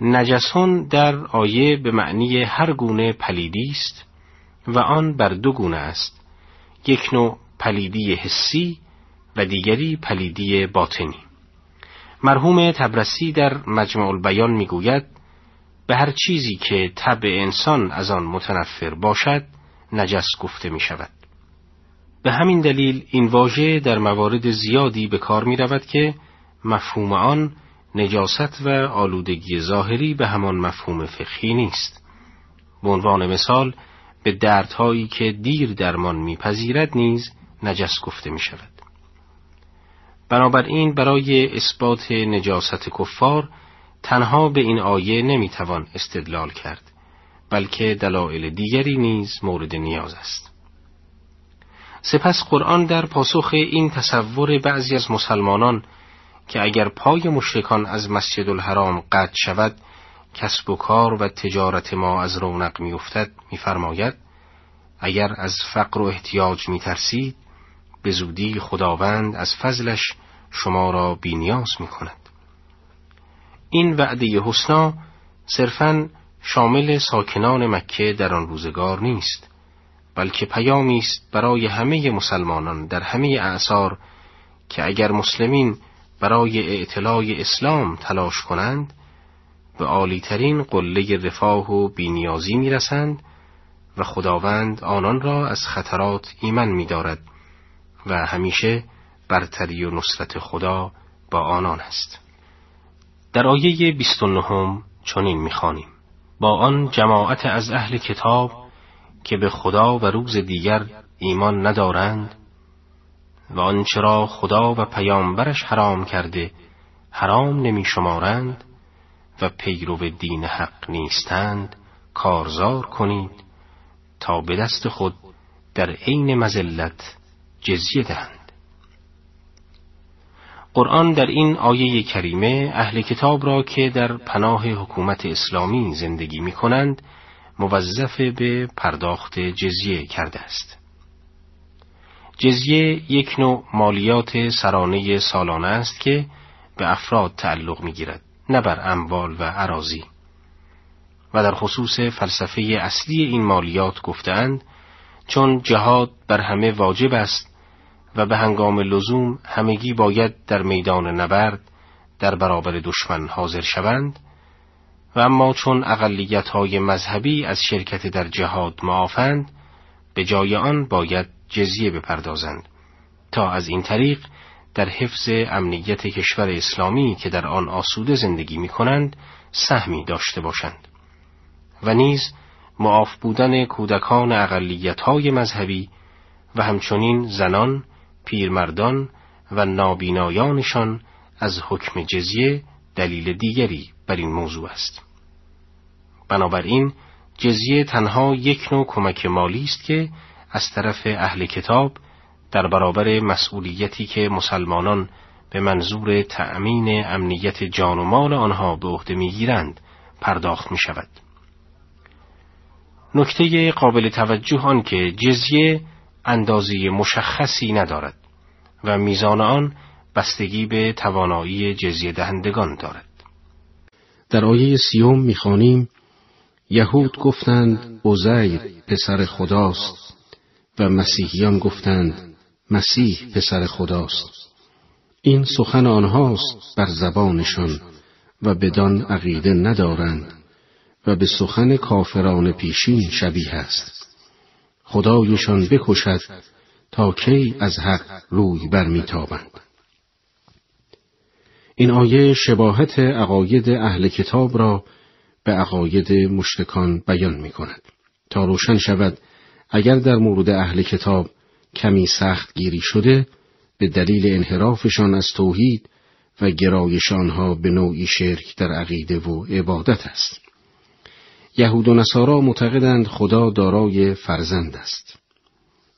نجسون در آیه به معنی هر گونه پلیدی است و آن بر دو گونه است، یک نوع پلیدی حسی و دیگری پلیدی باطنی. مرحوم تبرسی در مجمع البیان میگوید به هر چیزی که طبع انسان از آن متنفر باشد نجس گفته می شود. به همین دلیل این واژه در موارد زیادی به کار می رود که مفهوم آن نجاست و آلودگی ظاهری به همان مفهوم فقهی نیست. به عنوان مثال به دردهایی که دیر درمان میپذیرد نیز نجس گفته می شود. بنابراین برای اثبات نجاست کفار تنها به این آیه نمیتوان استدلال کرد، بلکه دلایل دیگری نیز مورد نیاز است. سپس قرآن در پاسخ این تصور بعضی از مسلمانان که اگر پای مشرکان از مسجد الحرام قطع شود کسب و کار و تجارت ما از رونق می‌افتد می‌فرماید اگر از فقر و احتیاج می‌ترسید به زودی خداوند از فضلش شما را بی‌نیاز می‌کند. این وعده حسنا صرفاً شامل ساکنان مکه در آن روزگار نیست، بلکه پیامی است برای همه مسلمانان در همه اعصار که اگر مسلمین برای اعتلاع اسلام تلاش کنند به عالی‌ترین قله رفاه و بی‌نیازی می‌رسند و خداوند آنان را از خطرات ایمن می‌دارد و همیشه برتری و نصرت خدا با آنان است. در آیه 29 چنین می‌خوانیم: با آن جماعت از اهل کتاب که به خدا و روز دیگر ایمان ندارند و آنچه را خدا و پیامبرش حرام کرده حرام نمی شمارند و پیرو دین حق نیستند کارزار کنید تا به دست خود در عین مذلت جزیه دهند. قرآن در این آیه کریمه اهل کتاب را که در پناه حکومت اسلامی زندگی می کنند موظف به پرداخت جزیه کرده است. جزیه یک نوع مالیات سرانه سالانه است که به افراد تعلق می گیرد نه بر اموال و اراضی، و در خصوص فلسفه اصلی این مالیات گفتند چون جهاد بر همه واجب است و به هنگام لزوم همگی باید در میدان نبرد در برابر دشمن حاضر شوند، و اما چون اقلیت‌های مذهبی از شرکت در جهاد معافند به جای آن باید جزیه بپردازند تا از این طریق در حفظ امنیت کشور اسلامی که در آن آسوده زندگی می‌کنند سهمی داشته باشند، و نیز معاف بودن کودکان اقلیت‌های مذهبی و همچنین زنان، پیرمردان و نابینایانشان از حکم جزیه دلیل دیگری بر این موضوع است. بنابراین جزیه تنها یک نوع کمک مالی است که از طرف اهل کتاب در برابر مسئولیتی که مسلمانان به منظور تأمین امنیت جان و مال آنها به عهده می‌گیرند پرداخت می‌شود. نکته قابل توجه آن که جزیه اندازه مشخصی ندارد و میزان آن بستگی به توانایی جزیه دهندگان دارد. در آیه 30 می‌خوانیم: یهود گفتند عزیر پسر خداست و مسیحیان گفتند مسیح پسر خداست. این سخن آنهاست بر زبانشان و بدان عقیده ندارند و به سخن کافران پیشین شبیه است. خدایشان بکشد تا کی از حق روی برمیتابند. این آیه شباهت عقاید اهل کتاب را به عقاید مشرکان بیان می‌کند تا روشن شود اگر در مورد اهل کتاب کمی سخت گیری شده به دلیل انحرافشان از توحید و گرایشان ها به نوعی شرک در عقیده و عبادت است. یهود و نصارا معتقدند خدا دارای فرزند است،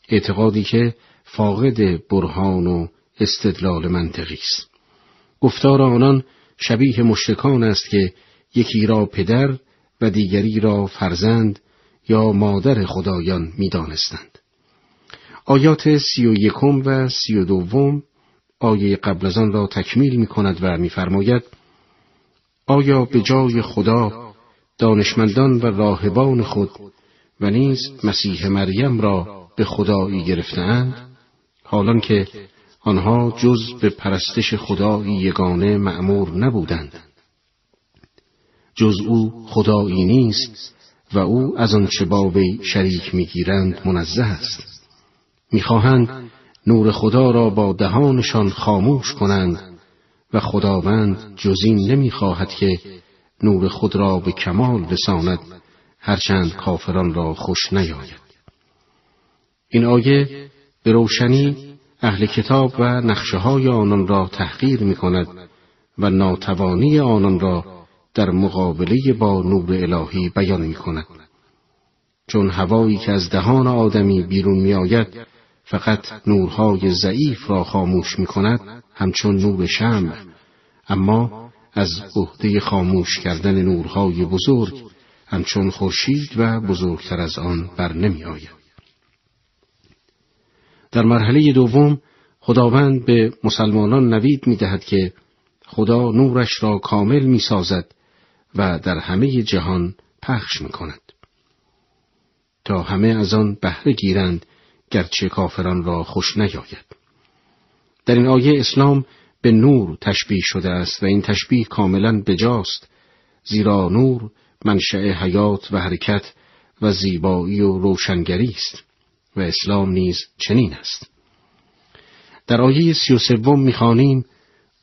اعتقادی که فاقد برهان و استدلال منطقی است. گفتار آنان شبیه مشرکان است که یکی را پدر و دیگری را فرزند یا مادر خدایان می دانستند. آیات 31 و 32 آیه قبل از آن را تکمیل می کند و می فرماید: آیا به جای خدا دانشمندان و راهبان خود و نیز مسیح مریم را به خدایی گرفتند، حالان که آنها جز به پرستش خدایی یگانه مأمور نبودند. جز او خدایی نیست و او از آنچه با وی شریک می‌گیرند منزه است. می‌خواهند نور خدا را با دهانشان خاموش کنند و خداوند جز این نمی‌خواهد که نور خود را به کمال رساند، هرچند کافران را خوش نیاید. این آیه به روشنی اهل کتاب و نقشه‌های آنان را تحقیر می‌کند و ناتوانی آنان را در مقابله با نور الهی بیان می‌کند. چون هوایی که از دهان آدمی بیرون می‌آید فقط نورهای ضعیف را خاموش می کند، همچون نور شمع، اما از عهده خاموش کردن نورهای بزرگ، همچون خورشید و بزرگتر از آن بر نمی آید. در مرحله دوم، خداوند به مسلمانان نوید می دهد که خدا نورش را کامل می سازد و در همه جهان پخش می کند، تا همه از آن بهره گیرند، گرچه کافران را خوش نیاید. در این آیه اسلام به نور تشبیه شده است و این تشبیه کاملاً بجاست، زیرا نور منشأ حیات و حرکت و زیبایی و روشنگری است و اسلام نیز چنین است. در آیه 33 می‌خوانیم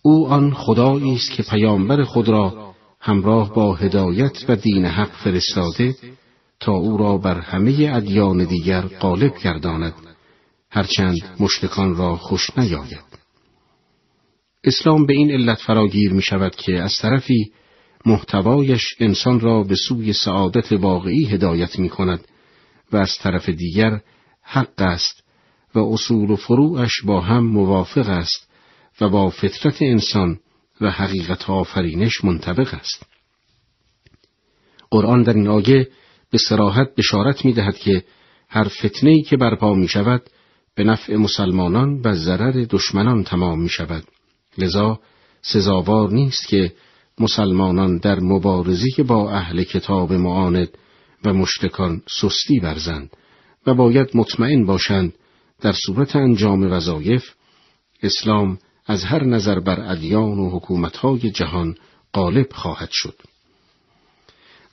او آن خدایی است که پیامبر خود را همراه با هدایت و دین حق فرستاده تا او را بر همه ادیان دیگر غالب گرداند، هرچند مشرکان را خوش نیاید. اسلام به این علت فراگیر می شود که از طرفی محتوایش انسان را به سوی سعادت واقعی هدایت می کند و از طرف دیگر حق است و اصول و فروعش با هم موافق است و با فطرت انسان و حقیقت آفرینش منطبق است. قرآن در این آیه به صراحت بشارت می دهد که هر فتنه‌ای که برپا می شود به نفع مسلمانان و ضرر دشمنان تمام می شود. لذا سزاوار نیست که مسلمانان در مبارزه با اهل کتاب معاند و مشتکان سستی ورزند و باید مطمئن باشند در صورت انجام وظایف اسلام از هر نظر بر ادیان و حکومت‌های جهان غالب خواهد شد.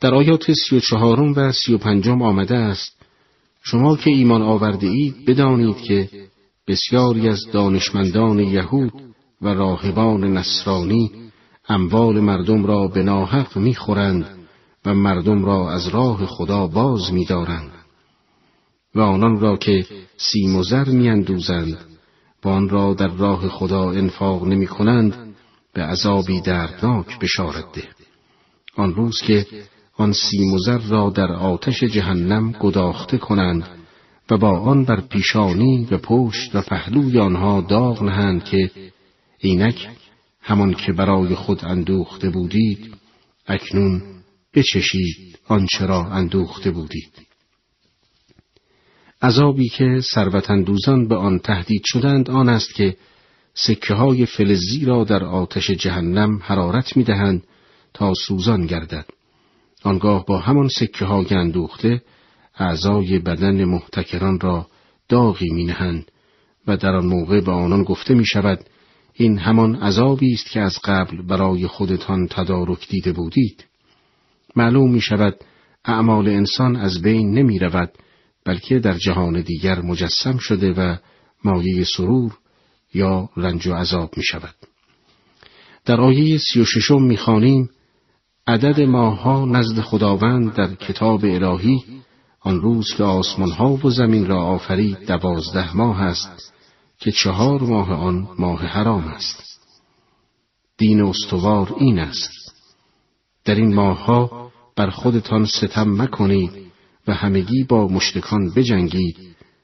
در آیات 34 و 35 آمده است شما که ایمان آورده اید بدانید که بسیاری از دانشمندان یهود و راهبان نصرانی اموال مردم را به ناحق می‌خورند و مردم را از راه خدا باز می‌دارند و آنان را که سیم و زر می‌اندوزند و آن را در راه خدا انفاق نمی‌کنند به عذابی دردناک بشارت ده، آن روز که آن سیم و زر را در آتش جهنم گداخته کنند و با آن بر پیشانی و پشت و پهلوی آنها داغ نهند که اینک همان که برای خود اندوخته بودید اکنون بچشید آنچه را اندوخته بودید. عذابی که ثروت اندوزان به آن تهدید شدند آن است که سکه های فلزی را در آتش جهنم حرارت می دهند تا سوزان گردد. آنگاه با همان سکه های اندوخته اعضای بدن محتکران را داغی می نهند و در آن موقع به آنان گفته می شود این همان عذابی است که از قبل برای خودتان تدارک دیده بودید. معلوم می شود اعمال انسان از بین نمی رود بلکه در جهان دیگر مجسم شده و مایه سرور یا رنج و عذاب می شود. در آیه 36 می خوانیم عدد ماها نزد خداوند در کتاب الهی آن روز که آسمانها و زمین را آفرید 12 ماه است که 4 ماه آن ماه حرام است. دین استوار این است. در این ماهها بر خودتان ستم مکنید و همگی با مشرکان بجنگید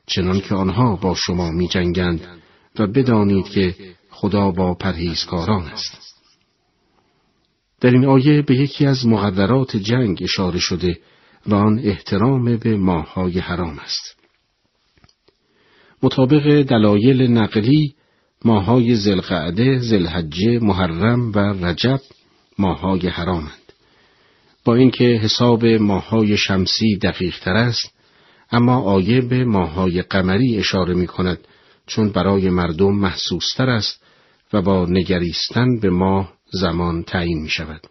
چنان که آنها با شما می جنگند و بدانید که خدا با پرهیزکاران است. در این آیه به یکی از مقدرات جنگ اشاره شده و آن احترام به ماه‌های حرام است. مطابق دلایل نقلی ماه‌های ذوالقعده، ذوالحجه، محرم و رجب ماه‌های حرامند. با اینکه حساب ماه‌های شمسی دقیق‌تر است، اما آیه به ماه‌های قمری اشاره می‌کند چون برای مردم محسوس‌تر است و با نگریستن به ماه زمان تعیین می شود.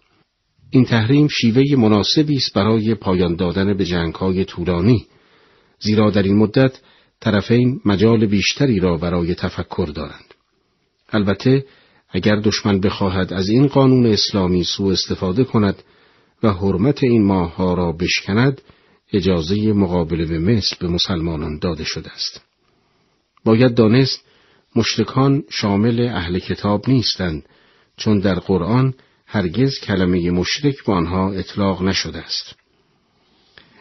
این تحریم شیوه مناسبی است برای پایان دادن به جنگ‌های طولانی، زیرا در این مدت طرفین مجال بیشتری را برای تفکر دارند. البته اگر دشمن بخواهد از این قانون اسلامی سوء استفاده کند و حرمت این ماه‌ها را بشکند، اجازه مقابله به مثل به مسلمانان داده شده است. باید دانست مشرکان شامل اهل کتاب نیستند، چون در قرآن هرگز کلمه مشرک به آنها اطلاق نشده است.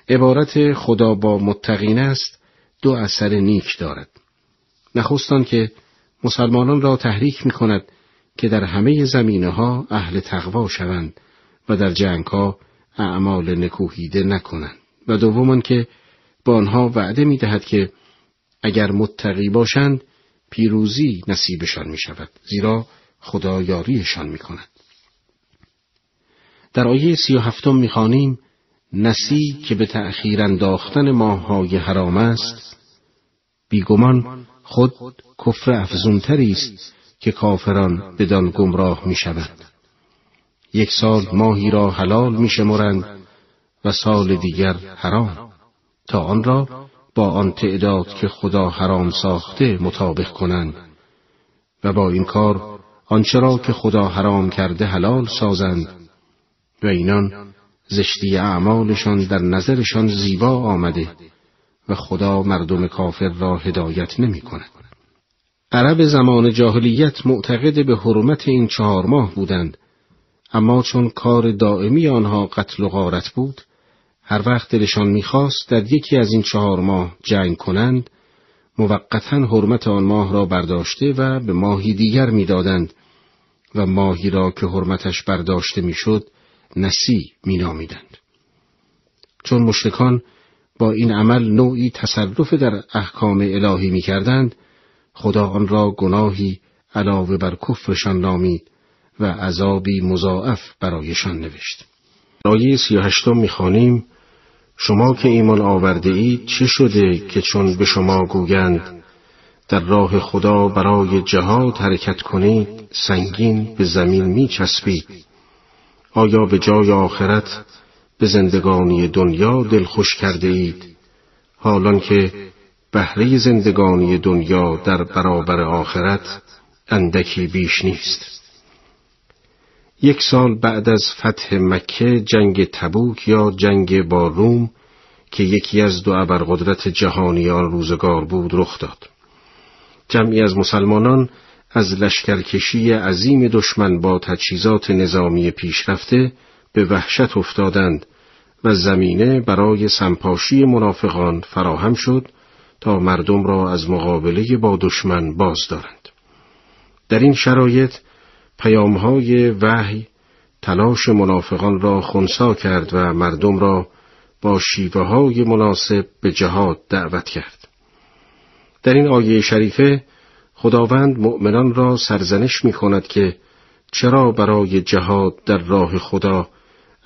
عبارت خدا با متقین است، 2 اثر نیک دارد. نخستان که مسلمانان را تحریک می کند که در همه زمینه ها اهل تقوا شوند و در جنگ ها اعمال نکوهیده نکنند و دومان که با آنها وعده می دهد که اگر متقی باشند پیروزی نصیبشان می شود زیرا خدا یاریشان می کند. در آیه 37 می خوانیم نسی که به تأخیر انداختن ماه‌های حرام است بیگمان خود کفر افزونتری است که کافران بدان گمراه می شوند. یک سال ماهی را حلال می شمرند و سال دیگر حرام تا آن را با آن تعداد که خدا حرام ساخته مطابق کنند و با این کار آنچه را که خدا حرام کرده حلال سازند و اینان زشتی اعمالشان در نظرشان زیبا آمده و خدا مردم کافر را هدایت نمی کند. عرب زمان جاهلیت معتقد به حرمت این 4 ماه بودند، اما چون کار دائمی آنها قتل و غارت بود، هر وقت دلشان می‌خواست در یکی از این 4 ماه جنگ کنند، موقتاً حرمت آن ماه را برداشته و به ماهی دیگر می‌دادند و ماهی را که حرمتش برداشته می‌شد، نسی می‌نامیدند. چون مشرکان با این عمل نوعی تصرف در احکام الهی می‌کردند، خدا آن را گناهی علاوه بر کفرشان نامید و عذابی مضاعف برایشان نوشت. آیه 38 می‌خوانیم شما که ایمان آورده اید چه شده که چون به شما گویند در راه خدا برای جهاد حرکت کنید سنگین به زمین می‌چسبید؟ آیا به جای آخرت به زندگانی دنیا دلخوش کرده اید حالان که بهره زندگانی دنیا در برابر آخرت اندکی بیش نیست؟ 1 سال بعد از فتح مکه جنگ تبوک یا جنگ با روم که یکی از 2 ابرقدرت جهانی آن روزگار بود رخ داد. جمعی از مسلمانان از لشکرکشی عظیم دشمن با تجهیزات نظامی پیشرفته به وحشت افتادند و زمینه برای سمپاشی منافقان فراهم شد تا مردم را از مقابله با دشمن باز دارند. در این شرایط پیامهای وحی تلاش منافقان را خنثی کرد و مردم را با شیوه‌های مناسب به جهاد دعوت کرد. در این آیه شریفه خداوند مؤمنان را سرزنش می‌کند که چرا برای جهاد در راه خدا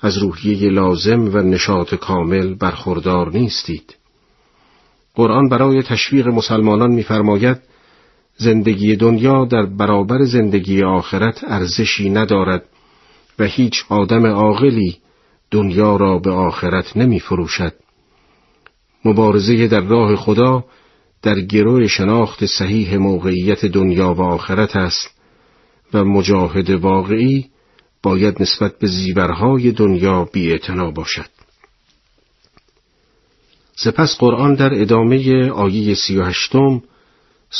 از روحیه لازم و نشاط کامل برخوردار نیستید. قرآن برای تشویق مسلمانان می‌فرماید زندگی دنیا در برابر زندگی آخرت ارزشی ندارد و هیچ آدم عاقلی دنیا را به آخرت نمی‌فروشد. مبارزه در راه خدا در گرو شناخت صحیح موقعیت دنیا و آخرت است و مجاهد واقعی باید نسبت به زیورهای دنیا بی‌اعتنا باشد. سپس قرآن در ادامه آیه 38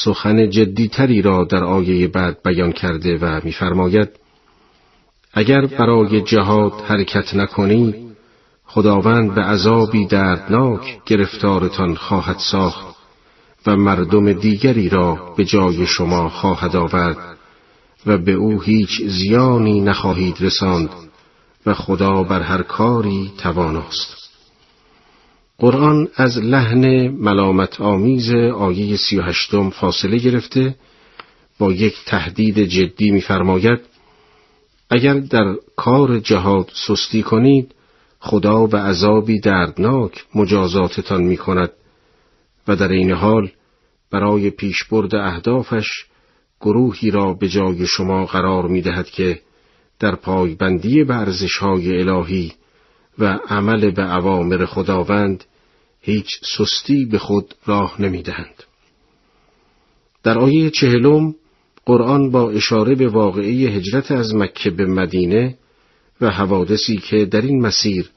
سخن جدیتری را در آیه بعد بیان کرده و می‌فرماید اگر برای جهاد حرکت نکنید خداوند به عذابی دردناک گرفتارتان خواهد ساخت و مردم دیگری را به جای شما خواهد آورد و به او هیچ زیانی نخواهید رساند و خدا بر هر کاری تواناست. قرآن از لحن ملامت آمیز آیه 38 فاصله گرفته با یک تهدید جدی می‌فرماید اگر در کار جهاد سستی کنید خدا به عذابی دردناک مجازاتتان می‌کند و در این حال برای پیشبرد اهدافش گروهی را به جای شما قرار می‌دهد که در پایبندی به ارزش‌های الهی و عمل به اوامر خداوند هیچ سستی به خود راه نمی‌دهند. در آیه 40 قرآن با اشاره به واقعه هجرت از مکه به مدینه و حوادثی که در این مسیر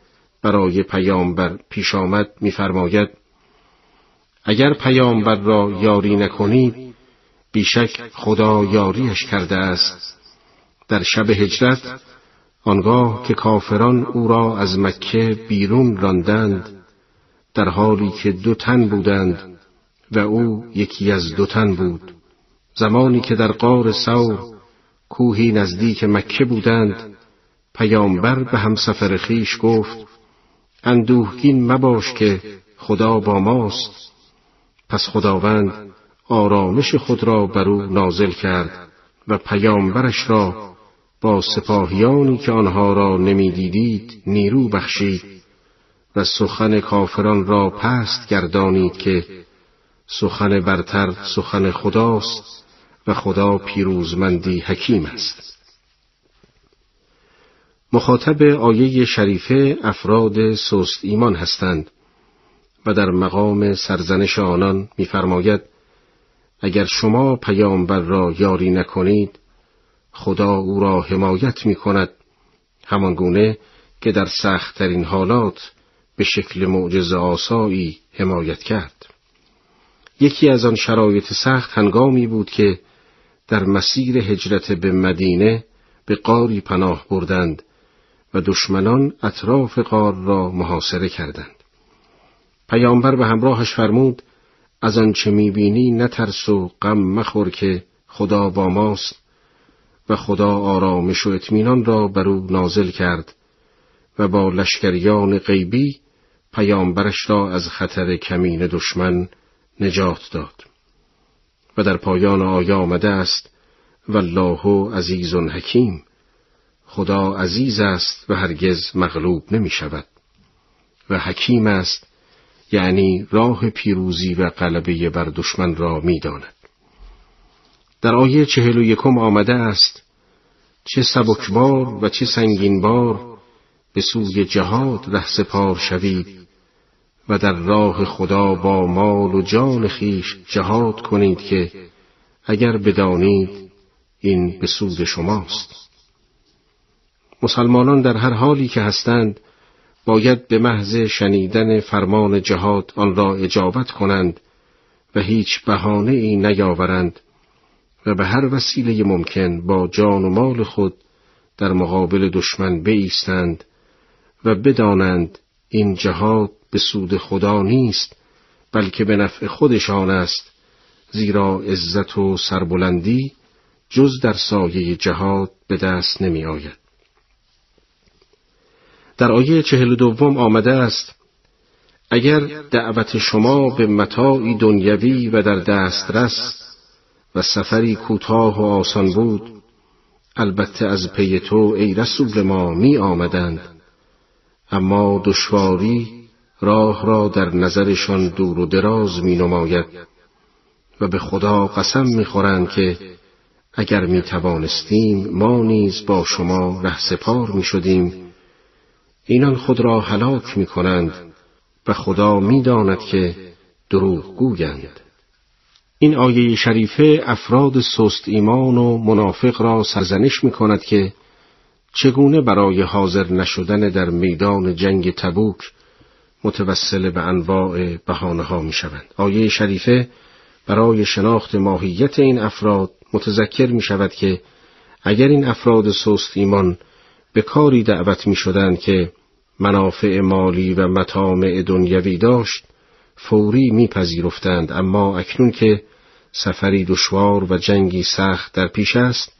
برای پیامبر پیش آمد می‌فرماید اگر پیامبر را یاری نکنید بیشک خدا یاریش کرده است. در شب هجرت آنگاه که کافران او را از مکه بیرون راندند در حالی که 2 تن بودند و او یکی از دو تن بود. زمانی که در غار ثور کوهی نزدیک مکه بودند، پیامبر به همسفر خویش گفت: اندوهگین مباش که خدا با ماست. پس خداوند آرامش خود را بر او نازل کرد و پیامبرش را با سپاهیانی که آنها را نمی‌دیدید نیرو بخشید و سخن کافران را پست گردانید که سخن برتر سخن خداست و خدا پیروزمندی حکیم است. مخاطب آیه شریفه افراد سست ایمان هستند و در مقام سرزنش آنان می‌فرماید: اگر شما پیامبر را یاری نکنید، خدا او را حمایت می‌کند، همان گونه که در سخت‌ترین حالات به شکل معجزه آسایی حمایت کرد. یکی از آن شرایط سخت هنگامی بود که در مسیر هجرت به مدینه به غاری پناه بردند و دشمنان اطراف غار را محاصره کردند. پیامبر به همراهش فرمود: از آنچه می‌بینی نترس و غم مخور که خدا با ماست و خدا آرامش و اطمینان را بر او نازل کرد و با لشکریان غیبی پیامبرش را از خطر کمین دشمن نجات داد. و در پایان آیه آمده است: والله عزیز حکیم، خدا عزیز است و هرگز مغلوب نمی شود و حکیم است، یعنی راه پیروزی و غلبه بر دشمن را می داند. در آیه 41 آمده است: چه سبکبار و چه سنگینبار به سوی جهاد رهسپار شوید و در راه خدا با مال و جان خویش جهاد کنید که اگر بدانید این به سود شماست. مسلمانان در هر حالی که هستند باید به محض شنیدن فرمان جهاد آن را اجابت کنند و هیچ بهانه‌ای نیاورند و به هر وسیله ممکن با جان و مال خود در مقابل دشمن بایستند و بدانند این جهاد به سود خدا نیست، بلکه به نفع خودشان است، زیرا عزت و سربلندی جز در سایه جهاد به دست نمی آید. در آیه 42 آمده است: اگر دعوت شما به متاعی دنیوی و در دسترس و سفری کوتاه و آسان بود، البته از پی تو ای رسول ما می آمدند، اما دشواری راه را در نظرشان دور و دراز می نماید و به خدا قسم می خورند که اگر می توانستیم ما نیز با شما رهسپار می شدیم. اینان خود را هلاک می کنند و خدا می داند که دروغگویند. این آیه شریفه افراد سست ایمان و منافق را سرزنش می کند که چگونه برای حاضر نشدن در میدان جنگ تبوک متوسل به انواع بهانه ها می شوند. آیه شریفه برای شناخت ماهیت این افراد متذکر می شود که اگر این افراد سست ایمان به کاری دعوت می شدند که منافع مالی و مطامع دنیوی داشت، فوری می پذیرفتند، اما اکنون که سفری دشوار و جنگی سخت در پیش است،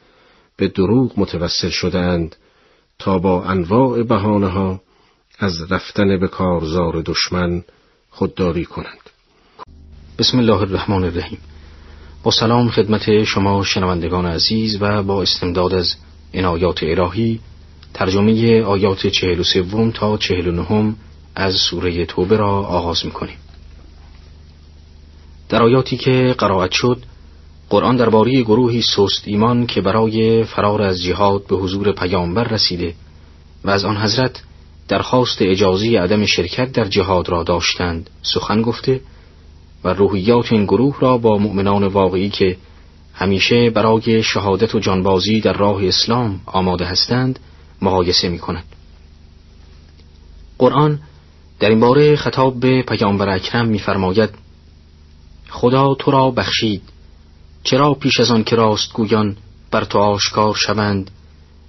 به دروغ متوسل شدند تا با انواع بهانه ها از رفتن به کارزار دشمن خودداری کنند. بسم الله الرحمن الرحیم. با سلام خدمت شما شنوندگان عزیز و با استمداد از عنایات الهی، ترجمه آیات 43 تا 49 از سوره توبه را آغاز می‌کنیم. در آیاتی که قرائت شد، قرآن درباره گروهی سست ایمان که برای فرار از جهاد به حضور پیامبر رسیده و از آن حضرت درخواست اجازه عدم شرکت در جهاد را داشتند سخن گفته و روحیات این گروه را با مؤمنان واقعی که همیشه برای شهادت و جانبازی در راه اسلام آماده هستند مقایسه می‌کند. قرآن در این باره خطاب به پیامبر اکرم می‌فرماید: خدا تو را بخشید، چرا پیش از آن که راستگویان بر تو آشکار شوند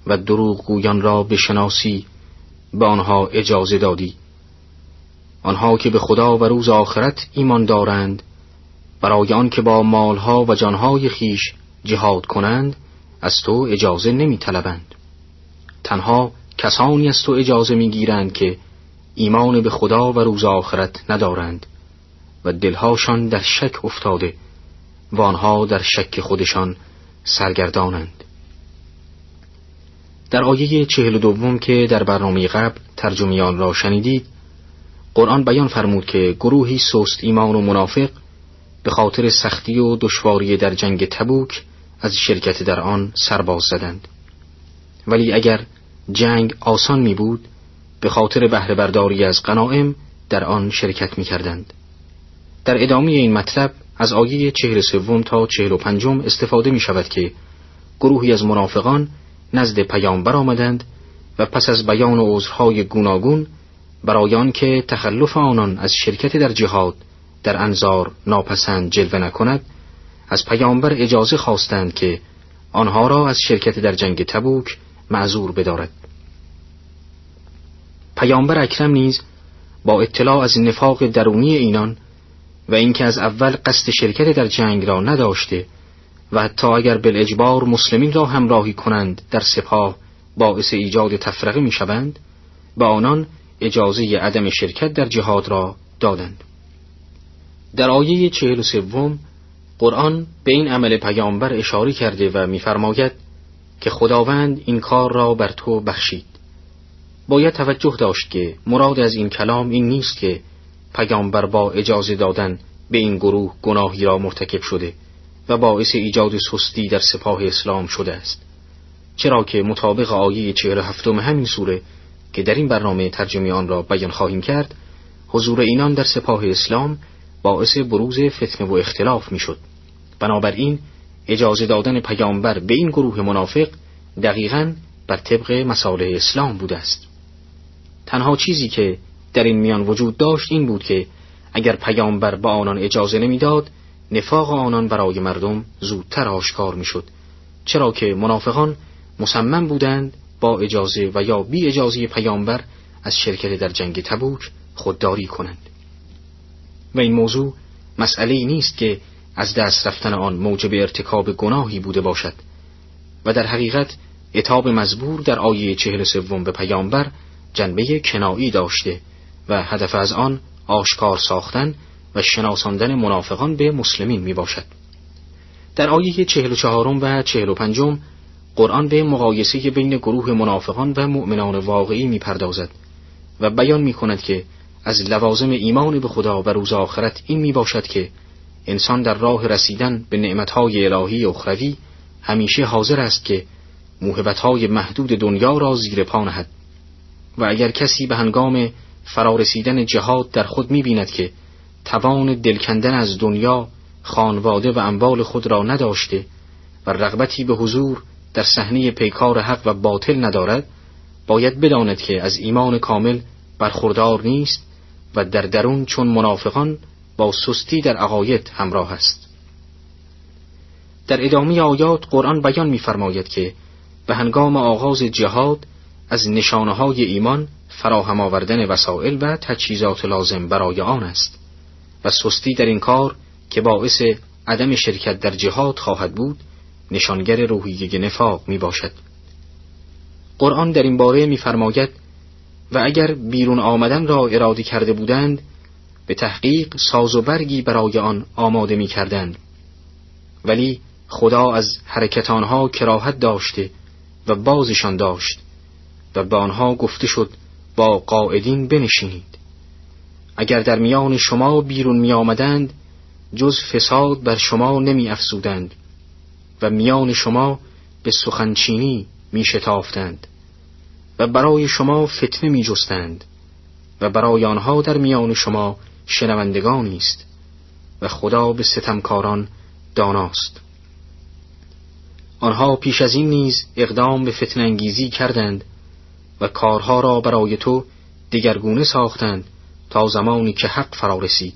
و دروغگویان را بشناسی به آنها اجازه دادی؟ آنها که به خدا و روز آخرت ایمان دارند برای آن که با مالها و جانهای خیش جهاد کنند از تو اجازه نمی طلبند. تنها کسانی از تو اجازه می گیرند که ایمان به خدا و روز آخرت ندارند و دلهاشان در شک افتاده و آنها در شک خودشان سرگردانند. در آیه 42 که در برنامه قبل ترجمه آن را شنیدید، قرآن بیان فرمود که گروهی سست ایمان و منافق به خاطر سختی و دشواری در جنگ تبوک از شرکت در آن سرباز زدند. ولی اگر جنگ آسان می بود به خاطر بهره برداری از غنایم در آن شرکت می کردند. در ادامه این مطلب از آیه 43 تا 45 استفاده می شود که گروهی از منافقان نزد پیامبر آمدند و پس از بیان عذرهای گوناگون برای آن که تخلف آنان از شرکت در جهاد در انظار ناپسند جلوه نکند از پیامبر اجازه خواستند که آنها را از شرکت در جنگ تبوک معذور بدارد. پیامبر اکرم نیز با اطلاع از نفاق درونی اینان و اینکه از اول قصد شرکت در جنگ را نداشته و حتی اگر بالاجبار مسلمین را همراهی کنند در سپاه باعث ایجاد تفرقه می شوند، به آنان اجازه عدم شرکت در جهاد را دادند. در آیه 43 قرآن به این عمل پیامبر اشاره کرده و می‌فرماید که خداوند این کار را بر تو بخشید. باید توجه داشت که مراد از این کلام این نیست که پیامبر با اجازه دادن به این گروه گناهی را مرتکب شده و باعث ایجاد سستی در سپاه اسلام شده است، چرا که مطابق آیه 47 همین سوره که در این برنامه ترجمه آن را بیان خواهیم کرد، حضور اینان در سپاه اسلام باعث بروز فتنه و اختلاف می شد. بنابراین اجازه دادن پیامبر به این گروه منافق دقیقاً بر طبق مصالح اسلام بوده است. تنها چیزی که در این میان وجود داشت این بود که اگر پیامبر به آنان اجازه نمی داد نفاق آنان برای مردم زودتر آشکار می شد، چرا که منافقان مصمم بودند با اجازه و یا بی اجازه پیامبر از شرکت در جنگ تبوک خودداری کنند. و این موضوع مسئله‌ای نیست که از دست رفتن آن موجب ارتکاب گناهی بوده باشد و در حقیقت عتاب مزبور در آیه 43 به پیامبر جنبه کنایی داشته و هدف از آن آشکار ساختن و شناساندن منافقان به مسلمین می باشد. در آیه 44 و 45 قرآن به مقایسه بین گروه منافقان و مؤمنان واقعی می پردازد و بیان می کند که از لوازم ایمان به خدا و روز آخرت این می باشد که انسان در راه رسیدن به نعمتهای الهی و اخروی همیشه حاضر است که موهبتهای محدود دنیا را زیر پا نهد. و اگر کسی به هنگام فرارسیدن جهاد در خود می بیند که توان دلکندن از دنیا، خانواده و اموال خود را نداشته و رغبتی به حضور در صحنه پیکار حق و باطل ندارد، باید بداند که از ایمان کامل برخوردار نیست و در درون چون منافقان با سستی در عقاید همراه است. در ادامه آیات قرآن بیان می‌فرماید که به هنگام آغاز جهاد از نشانه‌های ایمان فراهم آوردن وسایل و تجهیزات لازم برای آن است و سستی در این کار که باعث عدم شرکت در جهاد خواهد بود نشانگر روحیه نفاق می باشد. قرآن در این باره می فرماید و اگر بیرون آمدن را اراده کرده بودند به تحقیق ساز و برگی برای آن آماده می کردند، ولی خدا از حرکت آنها کراهت داشته و بازشان داشت و به آنها گفته شد با قاعدین بنشینید. اگر در میان شما بیرون می آمدند جز فساد بر شما نمی افزودند و میان شما به سخنچینی می شتافتند و برای شما فتنه می جستند و برای آنها در میان شما شنوندگانی است و خدا به ستمکاران داناست. آنها پیش از این نیز اقدام به فتنه انگیزی کردند و کارها را برای تو دگرگونه ساختند تا زمانی که حق فرا رسید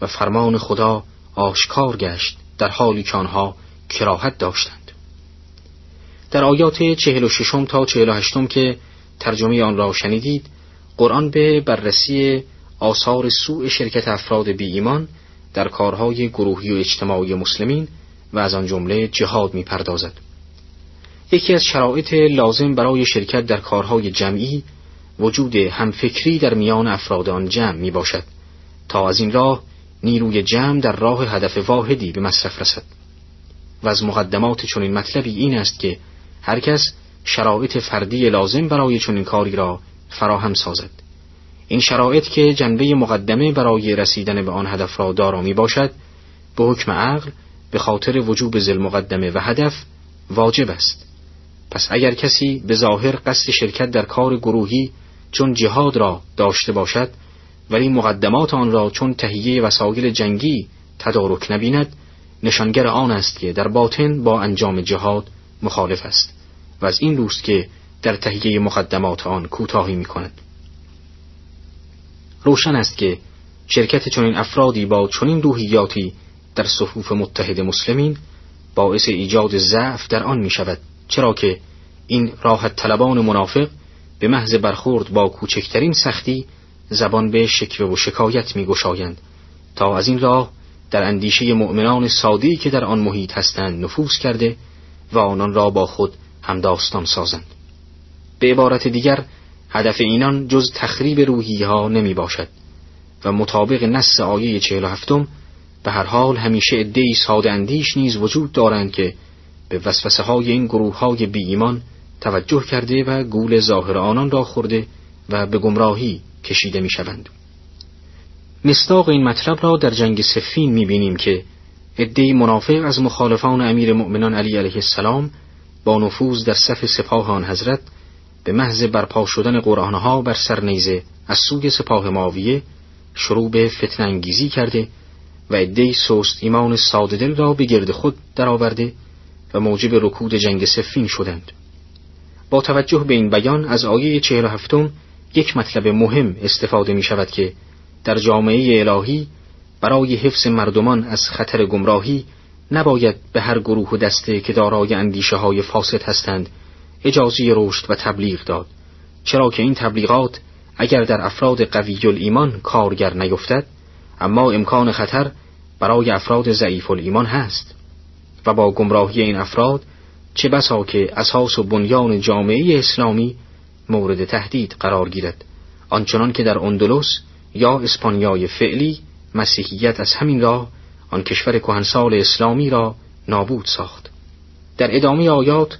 و فرمان خدا آشکار گشت در حالی که آنها کراهت داشتند. در آیات 46 تا 48 که ترجمه آن را شنیدید، قرآن به بررسی آثار سوء شرکت افراد بی ایمان در کارهای گروهی و اجتماعی مسلمین و از آن جمله جهاد می‌پردازد. یکی از شرایط لازم برای شرکت در کارهای جمعی وجود همفکری در میان افراد آن جمع میباشد تا از این راه نیروی جمع در راه هدف واحدی به مصرف رسد. و از مقدمات چنین مطلبی این است که هر کس شرایط فردی لازم برای چنین کاری را فراهم سازد. این شرایط که جنبه مقدمه برای رسیدن به آن هدف را دارا میباشد، به حکم عقل به خاطر وجوب ذی المقدمه و هدف واجب است. پس اگر کسی به ظاهر قصد شرکت در کار گروهی چون جهاد را داشته باشد ولی مقدمات آن را چون تهیه وسایل جنگی تدارک نبیند، نشانگر آن است که در باطن با انجام جهاد مخالف است و از این روست که در تهیه مقدمات آن کوتاهی می‌کند. روشن است که شرکت چنین افرادی با چنین روحیاتی در صفوف متحد مسلمین باعث ایجاد ضعف در آن می‌شود، چرا که این راحت طلبان منافق به محض برخورد با کوچکترین سختی زبان به شکوه و شکایت می‌گشایند تا از این راه در اندیشه مؤمنان ساده‌ای که در آن محیط هستند نفوذ کرده و آنان را با خود همداستان سازند. به عبارت دیگر هدف اینان جز تخریب روحیه‌ها نمی‌باشد و مطابق نص آیه 47 به هر حال همیشه عده‌ای ساده اندیش نیز وجود دارند که به وسوسه های این گروه های بی ایمان توجه کرده و گول ظاهر آنان را خورده و به گمراهی کشیده می شوند. مصداق این مطلب را در جنگ صفین می بینیم که عده‌ای منافق از مخالفان امیر مؤمنان علی علیه السلام با نفوذ در صف سپاه آن حضرت به محض برپا شدن قرآنها بر سر نیزه از سوی سپاه معاویه شروع به فتنه انگیزی کرده و عده‌ای سست ایمان ساده دل را به گرد خود درآورده و موجب رکود جنگ صفین شدند. با توجه به این بیان از آیه 47 یک مطلب مهم استفاده می شود که در جامعه الهی برای حفظ مردمان از خطر گمراهی نباید به هر گروه و دسته که دارای اندیشه های فاسد هستند اجازه رشد و تبلیغ داد، چرا که این تبلیغات اگر در افراد قوی الایمان کارگر نیفتد اما امکان خطر برای افراد ضعیف الایمان هست و با گمراهی این افراد چه بسا که اساس و بنیان جامعه اسلامی مورد تهدید قرار گیرد، آنچنان که در اندلس یا اسپانیای فعلی مسیحیت از همین راه آن کشور کهنسال اسلامی را نابود ساخت. در ادامه آیات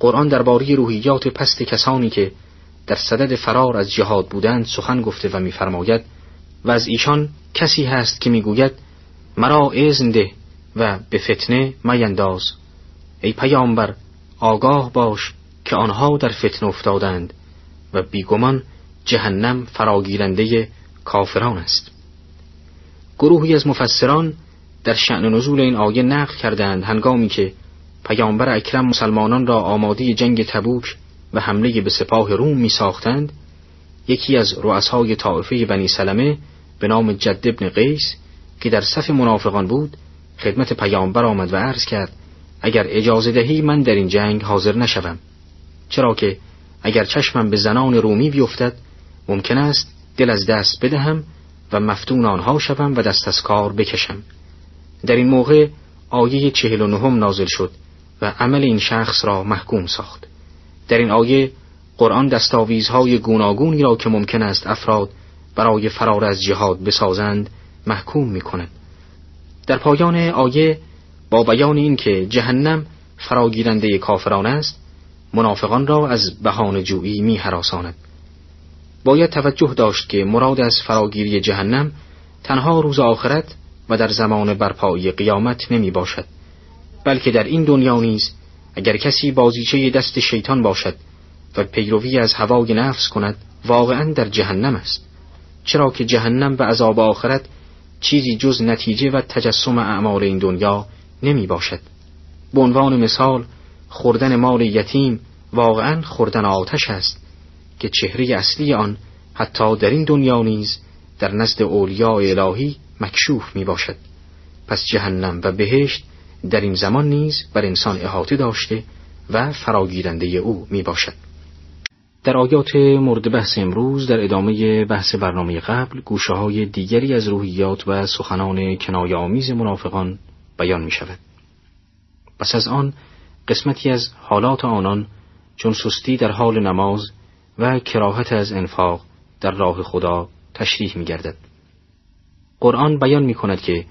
قرآن درباره روحیات پست کسانی که در صدد فرار از جهاد بودند سخن گفته و می‌فرماید: و از ایشان کسی هست که می‌گوید مرا اذن ده و به فتنه مینداز. ای پیامبر آگاه باش که آنها در فتنه افتادند و بیگمان جهنم فراگیرنده کافران است. گروهی از مفسران در شأن نزول این آیه نقل کردند هنگامی که پیامبر اکرم مسلمانان را آماده جنگ تبوک و حمله به سپاه روم می ساختند، یکی از رؤسای طائفه بنی سلمه به نام جد ابن قیس که در صف منافقان بود خدمت پیامبر آمد و عرض کرد: اگر اجازه دهی من در این جنگ حاضر نشوم، چرا که اگر چشمم به زنان رومی بیفتد ممکن است دل از دست بدهم و مفتون آنها شوم و دست از کار بکشم. در این موقع آیه 49 نازل شد و عمل این شخص را محکوم ساخت. در این آیه قرآن دستاویزهای گوناگونی را که ممکن است افراد برای فرار از جهاد بسازند محکوم می‌کند. در پایان آیه با بیان این که جهنم فراگیرنده کافران است، منافقان را از بهانه‌جویی می‌هراساند. باید توجه داشت که مراد از فراگیری جهنم تنها روز آخرت و در زمان برپایی قیامت نمی باشد، بلکه در این دنیا نیز اگر کسی بازیچه دست شیطان باشد و پیروی از هوای نفس کند واقعاً در جهنم است، چرا که جهنم و عذاب آخرت چیزی جز نتیجه و تجسم اعمال این دنیا نمی باشد. به عنوان مثال خوردن مال یتیم واقعاً خوردن آتش است که چهره اصلی آن حتی در این دنیا نیز در نزد اولیاء الهی مکشوف می باشد. پس جهنم و بهشت در این زمان نیز بر انسان احاطه داشته و فراگیرنده او می باشد. در آیات مورد بحث امروز در ادامه بحث برنامه قبل گوشه های دیگری از روحیات و سخنان کنایه‌آمیز منافقان بیان می شود. پس از آن قسمتی از حالات آنان چون سستی در حال نماز و کراهت از انفاق در راه خدا تشریح می گردد. قرآن بیان می کند که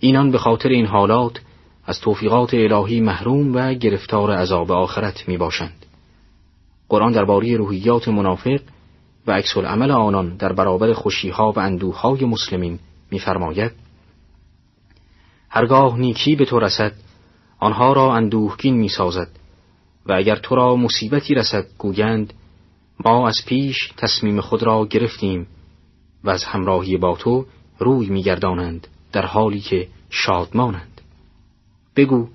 اینان به خاطر این حالات از توفیقات الهی محروم و گرفتار عذاب آخرت می باشند. قرآن درباره روحیات منافق و عکس العمل آنان در برابر خوشی‌ها و اندوه‌های مسلمین می‌فرماید: هرگاه نیکی به تو رسد آنها را اندوهگین می‌سازد و اگر تو را مصیبتی رسد گویند ما از پیش تصمیم خود را گرفتیم و از همراهی با تو روی می‌گردانند در حالی که شادمانند. بگو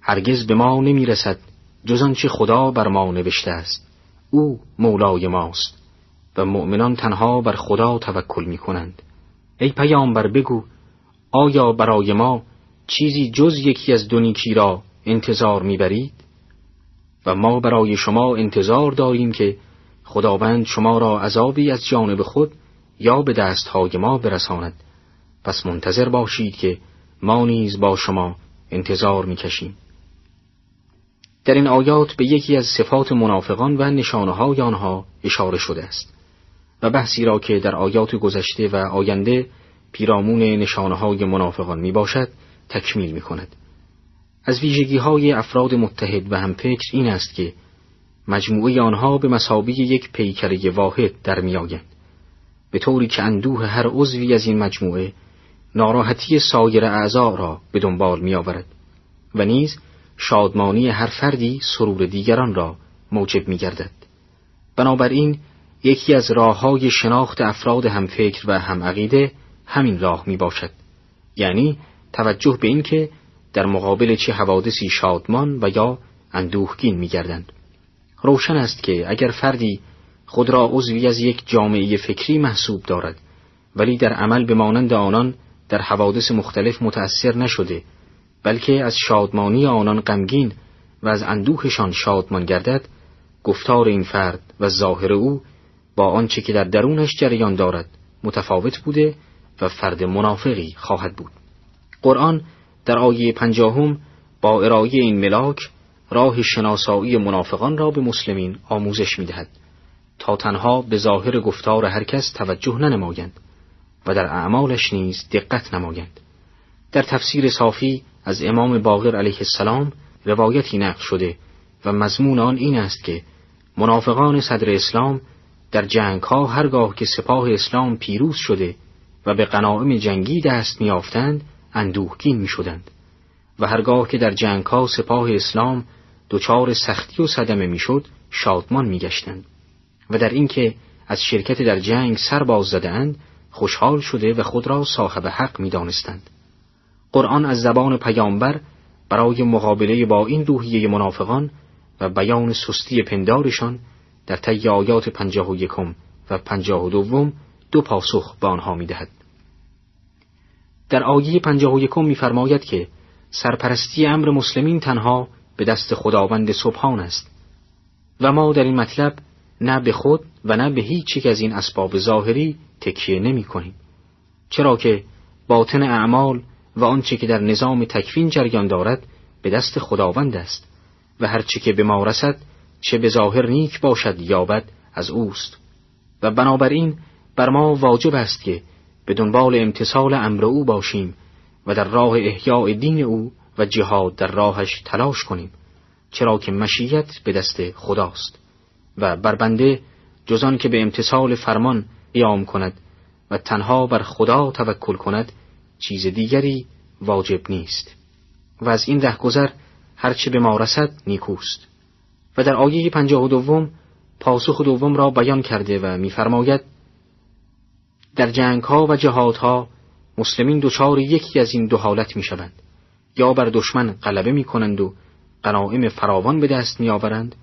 هرگز به ما نمی‌رسد جز آنچه خدا بر ما نوشته است، او مولای ماست و مؤمنان تنها بر خدا توکل می کنند. ای پیامبر بگو آیا برای ما چیزی جز یکی از دو نیکی را انتظار می برید؟ و ما برای شما انتظار داریم که خداوند شما را عذابی از جانب خود یا به دستهای ما برساند، پس منتظر باشید که ما نیز با شما انتظار می کشیم. در این آیات به یکی از صفات منافقان و نشانه‌های آنها اشاره شده است و بحثی را که در آیات گذشته و آینده پیرامون نشانه‌های منافقان میباشد تکمیل میکند. از ویژگی‌های افراد متحد و همفکر این است که مجموعه آنها به مثابه یک پیکره واحد در میآیند، به طوری که اندوه هر عضوی از این مجموعه ناراحتی سایر اعضا را به دنبال میآورد و نیز شادمانی هر فردی سرور دیگران را موجب می گردد. بنابراین یکی از راه‌های شناخت افراد همفکر و همعقیده همین راه می باشد، یعنی توجه به این که در مقابل چه حوادثی شادمان و یا اندوهگین می گردند. روشن است که اگر فردی خود را عضوی از یک جامعه فکری محسوب دارد ولی در عمل به مانند آنان در حوادث مختلف متأثر نشده بلکه از شادمانی آنان غمگین و از اندوهشان شادمان گردد، گفتار این فرد و ظاهر او با آنچه که در درونش جریان دارد متفاوت بوده و فرد منافقی خواهد بود. قرآن در آیه 50 با ارائه این ملاک راه شناسایی منافقان را به مسلمین آموزش می‌دهد تا تنها به ظاهر گفتار هر کس توجه ننمایند و در اعمالش نیز دقت نمایند. در تفسیر صافی از امام باقر علیه السلام روایتی نقل شده و مضمون آن این است که منافقان صدر اسلام در جنگ‌ها هرگاه که سپاه اسلام پیروز شده و به غنایم جنگی دست می‌یافتند اندوهگین می‌شدند و هرگاه که در جنگ‌ها سپاه اسلام دچار سختی و صدمه می‌شد شادمان می‌گشتند و در اینکه از شرکت در جنگ سر باز زدند خوشحال شده و خود را صاحب حق می‌دانستند. قرآن از زبان پیامبر برای مقابله با این روحیه منافقان و بیان سستی پندارشان در طی آیات 51 و 52 دو پاسخ به آنها می‌دهد. در آیه 51 می‌فرماید که سرپرستی امر مسلمین تنها به دست خداوند سبحان است و ما در این مطلب نه به خود و نه به هیچ یک از این اسباب ظاهری تکیه نمی‌کنیم، چرا که باطن اعمال و آنچه که در نظام تکوین جریان دارد به دست خداوند است و هر چه که به ما رسد چه به ظاهر نیک باشد یا بد از اوست و بنابراین بر ما واجب است که به دنبال امتثال امر او باشیم و در راه احیاء دین او و جهاد در راهش تلاش کنیم، چرا که مشیت به دست خداست و بر بنده جز آن که به امتثال فرمان قیام کند و تنها بر خدا توکل کند چیز دیگری واجب نیست و از این رهگذر هرچه به ما رسد نیکوست. و در آیه 52 پاسخ دوم را بیان کرده و می‌فرماید در جنگ‌ها و جهادها مسلمین دچار یکی از این دو حالت می‌شوند، یا بر دشمن غلبه می‌کنند و غنایم فراوان به دست می‌آورند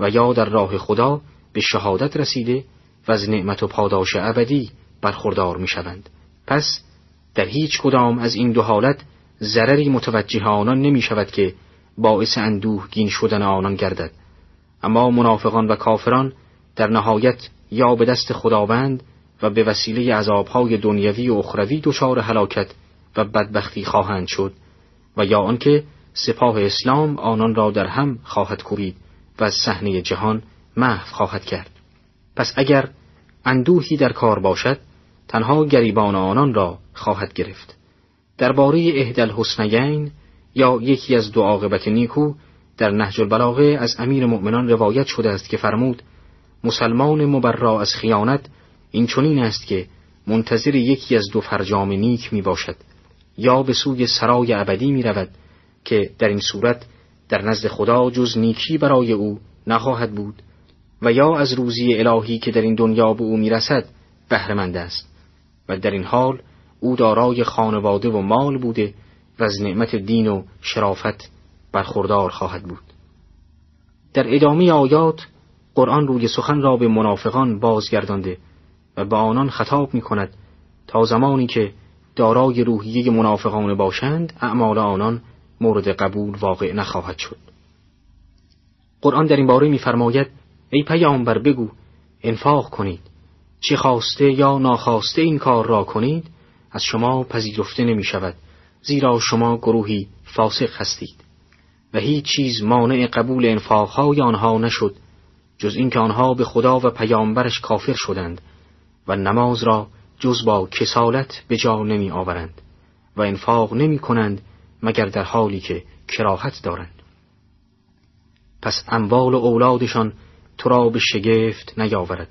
و یا در راه خدا به شهادت رسیده و از نعمت و پاداش ابدی برخوردار می‌شوند. پس در هیچ کدام از این دو حالت ضرری متوجه آنان نمی شود که باعث اندوهگین شدن آنان گردد، اما منافقان و کافران در نهایت یا به دست خداوند و به وسیله عذابهای دنیوی و اخروی دچار هلاکت و بدبختی خواهند شد و یا آنکه سپاه اسلام آنان را در هم خواهد کوبید و از صحنه جهان محو خواهد کرد. پس اگر اندوهی در کار باشد تنها گریبان آنان را خواهد گرفت. درباره احدالحسنیین یا یکی از دو عاقبت نیکو در نهج البلاغه از امیر مؤمنان روایت شده است که فرمود: مسلمان مبرا از خیانت این چنین است که منتظر یکی از دو فرجام نیک می باشد، یا به سوی سرای ابدی می رود که در این صورت در نزد خدا جز نیکی برای او نخواهد بود، و یا از روزی الهی که در این دنیا به او می رسد بهره مند است و در این حال او دارای خانواده و مال بوده و از نعمت دین و شرافت برخوردار خواهد بود. در ادامه آیات قرآن روی سخن را به منافقان بازگردانده و به آنان خطاب می کند تا زمانی که دارای روحیه منافقان باشند اعمال آنان مورد قبول واقع نخواهد شد. قرآن در این باره می فرماید: ای پیامبر بگو انفاق کنید، چه خواسته یا ناخواسته این کار را کنید از شما پذیرفته نمی شود، زیرا شما گروهی فاسق هستید. و هیچ چیز مانع قبول انفاقهای آنها نشد جز اینکه آنها به خدا و پیامبرش کافر شدند و نماز را جز با کسالت به جا نمی آورند و انفاق نمی کنند مگر در حالی که کراهت دارند. پس اموال و اولادشان تو را به شگفت نیاورد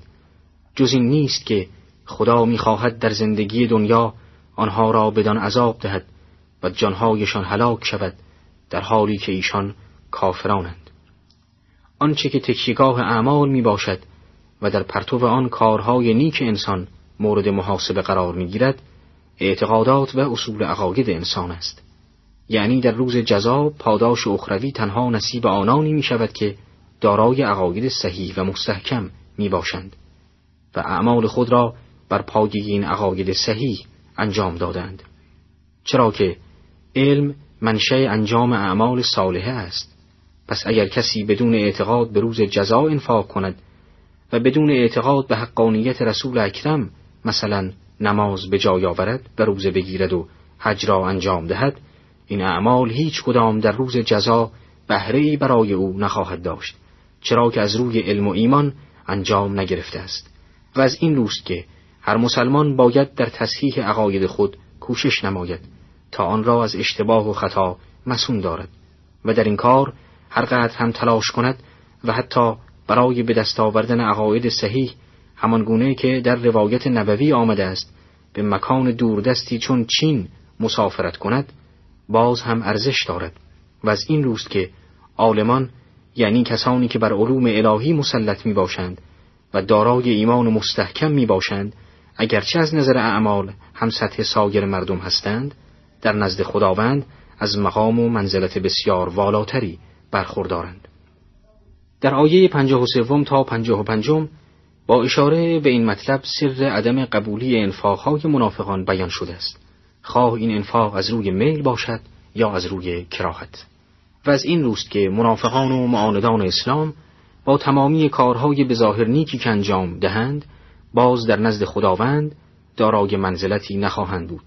جز این نیست که خدا می خواهد در زندگی دنیا آنها را بدان عذاب دهد و جانهایشان هلاک شود در حالی که ایشان کافرانند. آنچه که تکیهگاه اعمال می باشد و در پرتو آن کارهای نیک انسان مورد محاسبه قرار می گیرد اعتقادات و اصول عقاید انسان است، یعنی در روز جزا پاداش اخروی تنها نصیب آنانی می شود که دارای عقاید صحیح و مستحکم می باشند و اعمال خود را بر پایه این عقاید صحیح انجام دادند، چرا که علم منشأ انجام اعمال صالحه است. پس اگر کسی بدون اعتقاد به روز جزا انفاق کند و بدون اعتقاد به حقانیت رسول اکرم مثلا نماز به جای آورد و روزه بگیرد و حج را انجام دهد، این اعمال هیچ کدام در روز جزا بهره‌ای برای او نخواهد داشت، چرا که از روی علم و ایمان انجام نگرفته است. و از این روست که هر مسلمان باید در تصحیح عقاید خود کوشش نماید تا آن را از اشتباه و خطا مصون دارد و در این کار هر قدر هم تلاش کند و حتی برای به دست آوردن عقاید صحیح همانگونه که در روایت نبوی آمده است به مکان دوردستی چون چین مسافرت کند باز هم ارزش دارد. و از این روست که عالمان یعنی کسانی که بر علوم الهی مسلط می باشند و دارای ایمان مستحکم می باشند اگرچه از نظر اعمال هم سطح سایر مردم هستند در نزد خداوند از مقام و منزلت بسیار والاتری برخوردارند. در آیه 53 تا 55 با اشاره به این مطلب سر عدم قبولی انفاقهای منافقان بیان شده است، خواه این انفاق از روی میل باشد یا از روی کراهت. و از این روست که منافقان و معاندان اسلام با تمامی کارهای بظاهر نیکی که انجام دهند باز در نزد خداوند دارای منزلتی نخواهند بود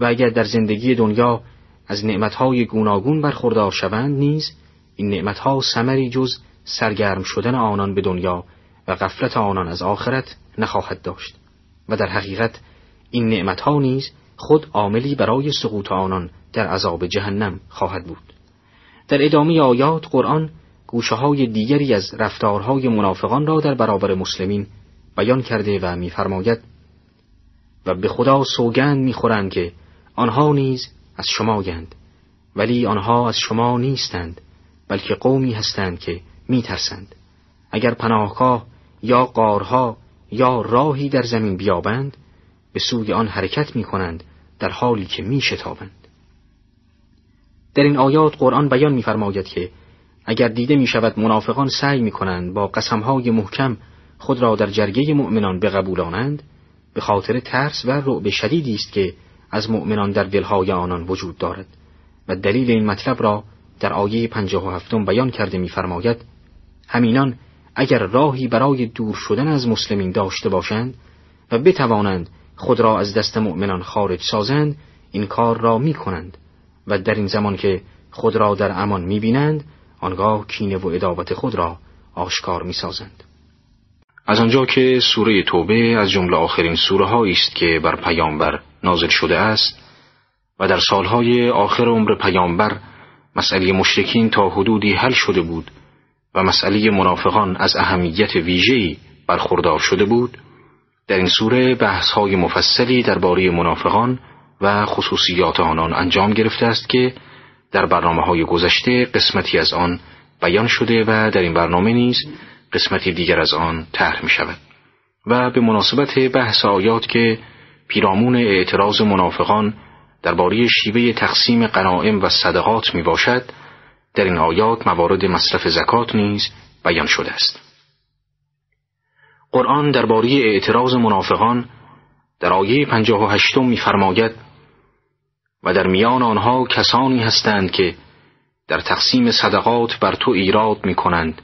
و اگر در زندگی دنیا از نعمتهای گوناگون برخوردار شوند نیز این نعمتها ثمری جز سرگرم شدن آنان به دنیا و غفلت آنان از آخرت نخواهد داشت و در حقیقت این نعمتها نیز خود عاملی برای سقوط آنان در عذاب جهنم خواهد بود. در ادامه آیات قرآن گوشه‌های دیگری از رفتارهای منافقان را در برابر مسلمین بیان کرده و می‌فرماید: و به خدا سوگند می‌خورند که آنها نیز از شمایند، ولی آنها از شما نیستند بلکه قومی هستند که می‌ترسند. اگر پناهگاه یا غارها یا راهی در زمین بیابند به سوی آن حرکت می‌کنند در حالی که می‌شتابند. در این آیات قرآن بیان می‌فرماید که اگر دیده می‌شود منافقان سعی می‌کنند با قسم‌های محکم خود را در جرگه مؤمنان بقبولانند به خاطر ترس و رعب شدیدی است که از مؤمنان در دل‌های آنان وجود دارد و دلیل این مطلب را در آیه 57 بیان کرده می‌فرماید: همینان اگر راهی برای دور شدن از مسلمین داشته باشند و بتوانند خود را از دست مؤمنان خارج سازند، این کار را می کنند و در این زمان که خود را در امان می بینند، آنگاه کینه و عداوت خود را آشکار می سازند. از آنجا که سوره توبه از جمله آخرین سوره هایی است که بر پیامبر نازل شده است و در سالهای آخر عمر پیامبر مسئله مشرکین تا حدودی حل شده بود و مسئله منافقان از اهمیت ویژه‌ای برخوردار شده بود، در این سوره بحث‌های مفصلی درباره منافقان و خصوصیات آنان انجام گرفته است که در برنامه‌های گذشته قسمتی از آن بیان شده و در این برنامه نیز قسمتی دیگر از آن طرح می‌شود. و به مناسبت بحث آیات که پیرامون اعتراض منافقان درباره شیوه تقسیم غنایم و صدقات میباشد، در این آیات موارد مصرف زکات نیز بیان شده است. قرآن درباره اعتراض منافقان در آیه 58 می‌فرماید: و در میان آنها کسانی هستند که در تقسیم صدقات بر تو ایراد می‌کنند،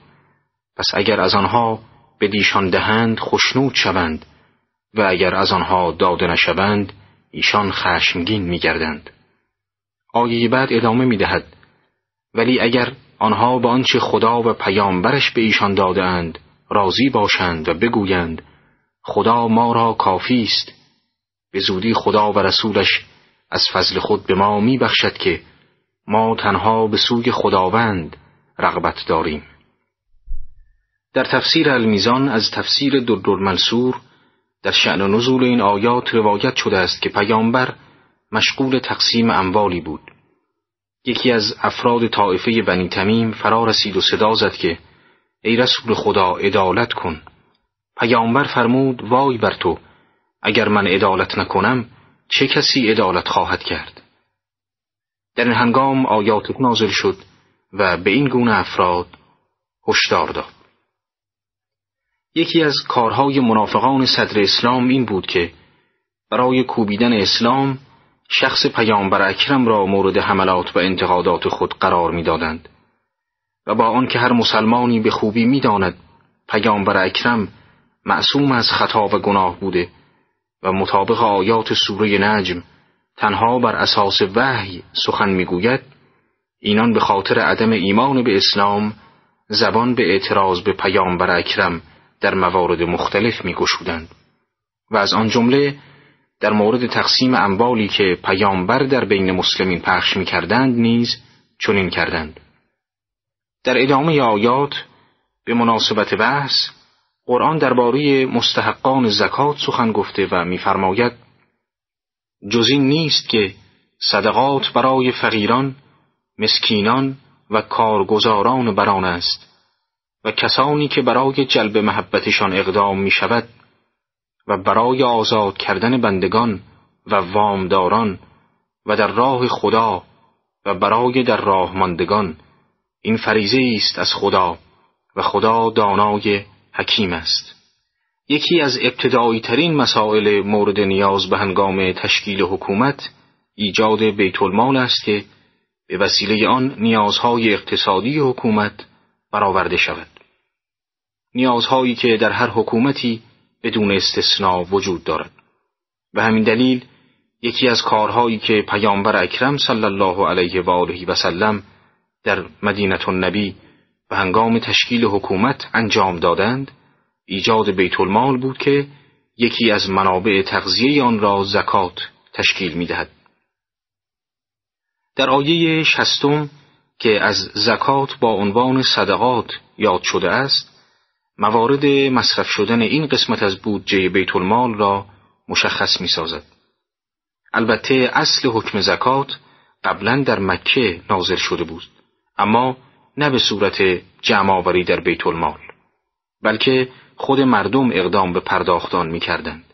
پس اگر از آنها به دیشان دهند خشنود شوند و اگر از آنها داده نشوند ایشان خشمگین می‌گردند. آیه بعد ادامه می‌دهد: ولی اگر آنها با آنچه خدا و پیامبرش به ایشان داده‌اند راضی باشند و بگویند خدا ما را کافی است، به زودی خدا و رسولش از فضل خود به ما می‌بخشد که ما تنها به سوی خداوند رغبت داریم. در تفسیر المیزان از تفسیر دردرمنصور در شأن نزول این آیات روایت شده است که پیامبر مشغول تقسیم اموالی بود. یکی از افراد طائفه بنی تمیم فرا رسید و صدا زد که ای رسول خدا عدالت کن. پیامبر فرمود: وای بر تو، اگر من عدالت نکنم چه کسی عدالت خواهد کرد؟ در این هنگام آیات نازل شد و به این گونه افراد هشدار داد. یکی از کارهای منافقان صدر اسلام این بود که برای کوبیدن اسلام شخص پیامبر اکرم را مورد حملات و انتقادات خود قرار می‌دادند و با آنکه هر مسلمانی به خوبی می‌داند پیامبر اکرم معصوم از خطا و گناه بوده و مطابق آیات سوره نجم تنها بر اساس وحی سخن می‌گوید، اینان به خاطر عدم ایمان به اسلام زبان به اعتراض به پیامبر اکرم در موارد مختلف می‌گشودند و از آن جمله در مورد تقسیم اموالی که پیامبر در بین مسلمین پخش می‌کردند نیز چنین کردند. در ادامه آیات به مناسبت بحث قرآن درباره مستحقان زکات سخن گفته و می‌فرماید: جز این نیست که صدقات برای فقیران، مسکینان و کارگزاران بران است و کسانی که برای جلب محبتشان اقدام می شود و برای آزاد کردن بندگان و وامداران و در راه خدا و برای در راه ماندگان، این فریضه است از خدا و خدا دانای حکیم است. یکی از ابتدایی ترین مسائل مورد نیاز به هنگام تشکیل حکومت ایجاد بیت المال است که به وسیله آن نیازهای اقتصادی حکومت برآورده شود، نیازهایی که در هر حکومتی بدون استثناء وجود دارد. به همین دلیل یکی از کارهایی که پیامبر اکرم صلی الله علیه و آله و سلم در مدینة النبی به هنگام تشکیل حکومت انجام دادند ایجاد بیت المال بود که یکی از منابع تغذیه آن را زکات تشکیل می‌دهد. در آیه 60 که از زکات با عنوان صدقات یاد شده است، موارد مصرف شدن این قسمت از بودجه بیت المال را مشخص می سازد. البته اصل حکم زکات قبلا در مکه نازل شده بود، اما نه به صورت جمع آوری در بیت المال، بلکه خود مردم اقدام به پرداخت آن می کردند.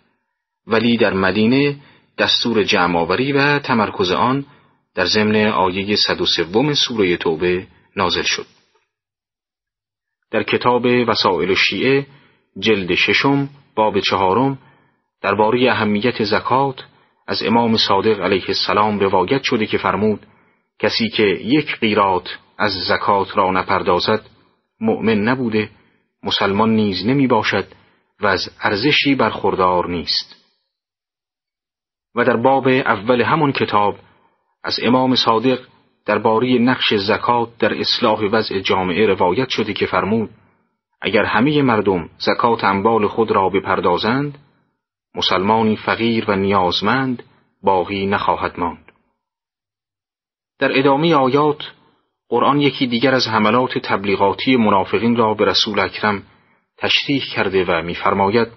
ولی در مدینه دستور جمع آوری و تمرکز آن در ضمن آیه 103 سوره توبه نازل شد. در کتاب وسائل شیعه جلد 6 باب 4 درباره اهمیت زکات از امام صادق علیه السلام روایت شده که فرمود: کسی که یک قیرات از زکات را نپردازد مؤمن نبوده، مسلمان نیز نمی باشد و از ارزشی برخوردار نیست. و در باب اول همون کتاب از امام صادق درباره نقش زکات در اصلاح وضع جامعه روایت شده که فرمود اگر همه مردم زکات اموال خود را بپردازند، مسلمانی فقیر و نیازمند باقی نخواهد ماند. در ادامه آیات قرآن یکی دیگر از حملات تبلیغاتی منافقین را به رسول اکرم تشریح کرده و می‌فرماید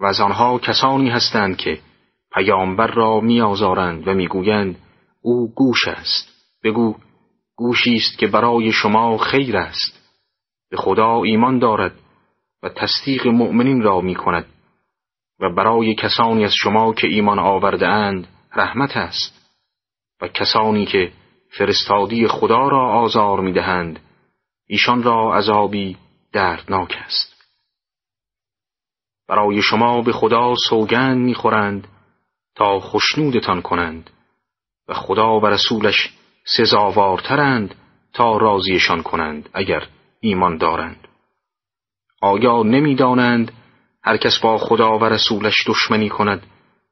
و از آنها کسانی هستند که پیامبر را می‌آزارند و می‌گویند او گوش است. بگو گوشی است که برای شما خیر است. به خدا ایمان دارد و تصدیق مؤمنین را می‌کند و برای کسانی از شما که ایمان آورده اند رحمت است و کسانی که فرستادی خدا را آزار می‌دهند ایشان را عذابی دردناک است. برای شما به خدا سوگند می‌خورند تا خشنودتان کنند و خدا و رسولش سزاوارترند تا راضیشان کنند اگر ایمان دارند. آیا نمی‌دانند هر کس با خدا و رسولش دشمنی کند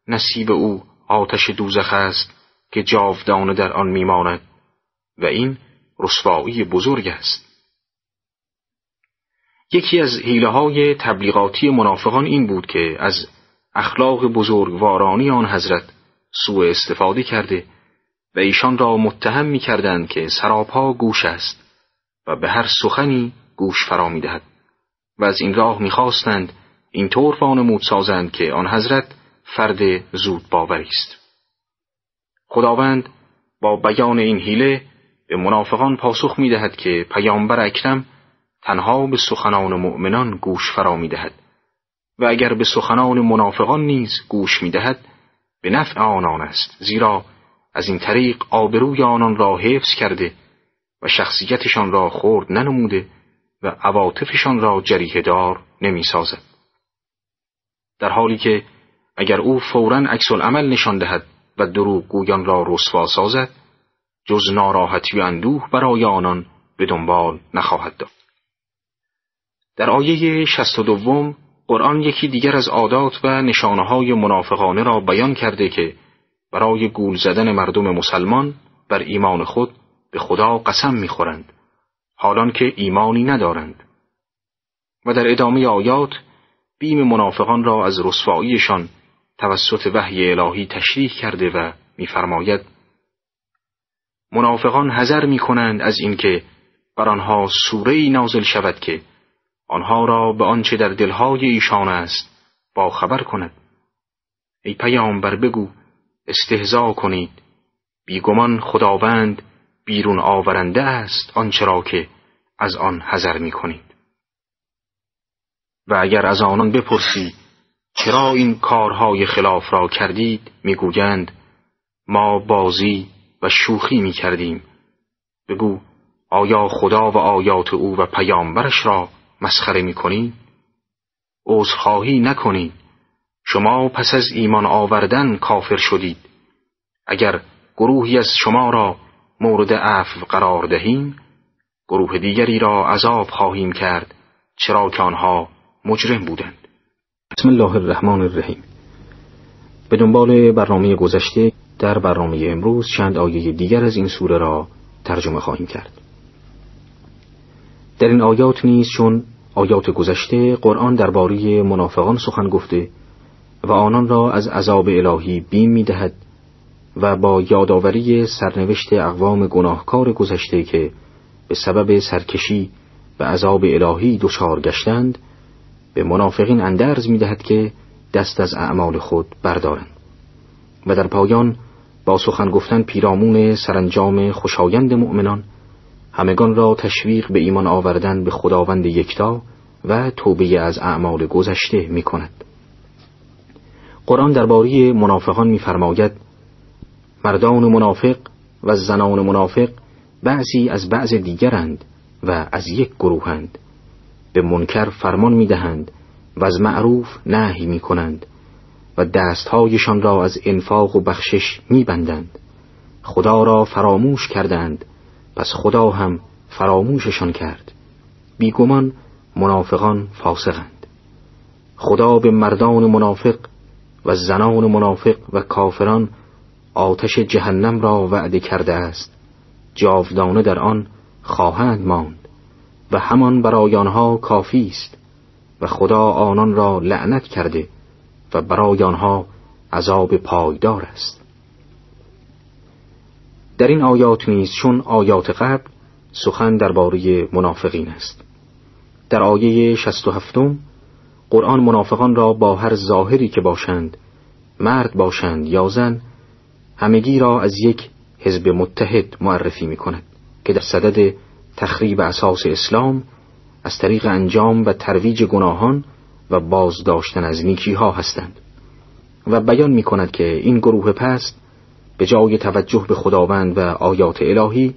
نصیب او آتش دوزخ است که جاودانه در آن می‌ماند و این رسوایی بزرگ است. یکی از حیله‌های تبلیغاتی منافقان این بود که از اخلاق بزرگوارانی آن حضرت سوء استفاده کرده و ایشان را متهم می‌کردند که سراپا گوش است و به هر سخنی گوش فرا می‌دهد و از این راه می‌خواستند این طور وانمود سازند که آن حضرت فرد زود باوری است. خداوند با بیان این حیله به منافقان پاسخ می‌دهد که پیامبر اکرم تنها به سخنان مؤمنان گوش فرا می‌دهد و اگر به سخنان منافقان نیز گوش می‌دهد به نفع آنان است، زیرا از این طریق آبروی آنان را حفظ کرده و شخصیتشان را خرد ننموده و عواطفشان را جریحه دار نمی‌سازد، در حالی که اگر او فوراً عکس العمل نشان دهد و دروغگویان را رسوا سازد جز ناراحتی و اندوه برای آنان به دنبال نخواهد داشت. در آیه 62 قرآن یکی دیگر از عادات و نشانه‌های منافقانه را بیان کرده که برای گول زدن مردم مسلمان بر ایمان خود به خدا قسم می‌خورند حالان که ایمانی ندارند و در ادامه آیات بیم منافقان را از رسواییشان توسط وحی الهی تشریح کرده و می‌فرماید منافقان حذر می‌کنند از اینکه بر آنها سوره‌ای نازل شود که آنها را به آنچه در دلهای ایشان است با خبر کند. ای پیامبر بگو استهزا کنید، بیگمان خداوند بیرون آورنده است آنچه را که از آن حذر می‌کنید. و اگر از آنان بپرسی چرا این کارهای خلاف را کردید میگویند ما بازی و شوخی میکردیم. بگو آیا خدا و آیات او و پیامبرش را مسخره میکنید؟ عذرخواهی نکنید، شما پس از ایمان آوردن کافر شدید. اگر گروهی از شما را مورد عفو قرار دهیم گروه دیگری را عذاب خواهیم کرد چرا که آنها مجرم بودند. بسم الله الرحمن الرحیم. به دنبال برنامه گذشته در برنامه امروز چند آیه دیگر از این سوره را ترجمه خواهیم کرد. در این آیات نیز چون آیات گذشته قرآن درباره منافقان سخن گفته و آنان را از عذاب الهی بیم می‌دهد و با یادآوری سرنوشت اقوام گناهکار گذشته که به سبب سرکشی و عذاب الهی دچار گشتند به منافقین اندرز می‌دهد که دست از اعمال خود بردارند و در پایان با سخن گفتن پیرامون سرانجام خوشایند مؤمنان همگان را تشویق به ایمان آوردن به خداوند یکتا و توبه از اعمال گذشته می‌کند. قرآن درباره منافقان می‌فرماید مردان منافق و زنان منافق بعضی از بعض دیگرند و از یک گروهند، به منکر فرمان می‌دهند و از معروف نهی می‌کنند و دست‌هایشان را از انفاق و بخشش می‌بندند. خدا را فراموش کردند پس خدا هم فراموششان کرد. بیگمان منافقان فاسقند. خدا به مردان منافق و زنان منافق و کافران آتش جهنم را وعده کرده است، جاودانه در آن خواهند ماند و همان برای آنها کافی است، و خدا آنان را لعنت کرده و برای آنها عذاب پایدار است. در این آیات نیز چون آیات قبل سخن درباره منافقین است. در آیه 67 قرآن منافقان را با هر ظاهری که باشند، مرد باشند یا زن، همگی را از یک حزب متحد معرفی می کند که در صدد تخریب اساس اسلام از طریق انجام و ترویج گناهان و بازداشتن از نیکی ها هستند، و بیان می کند که این گروه پست به جای توجه به خداوند و آیات الهی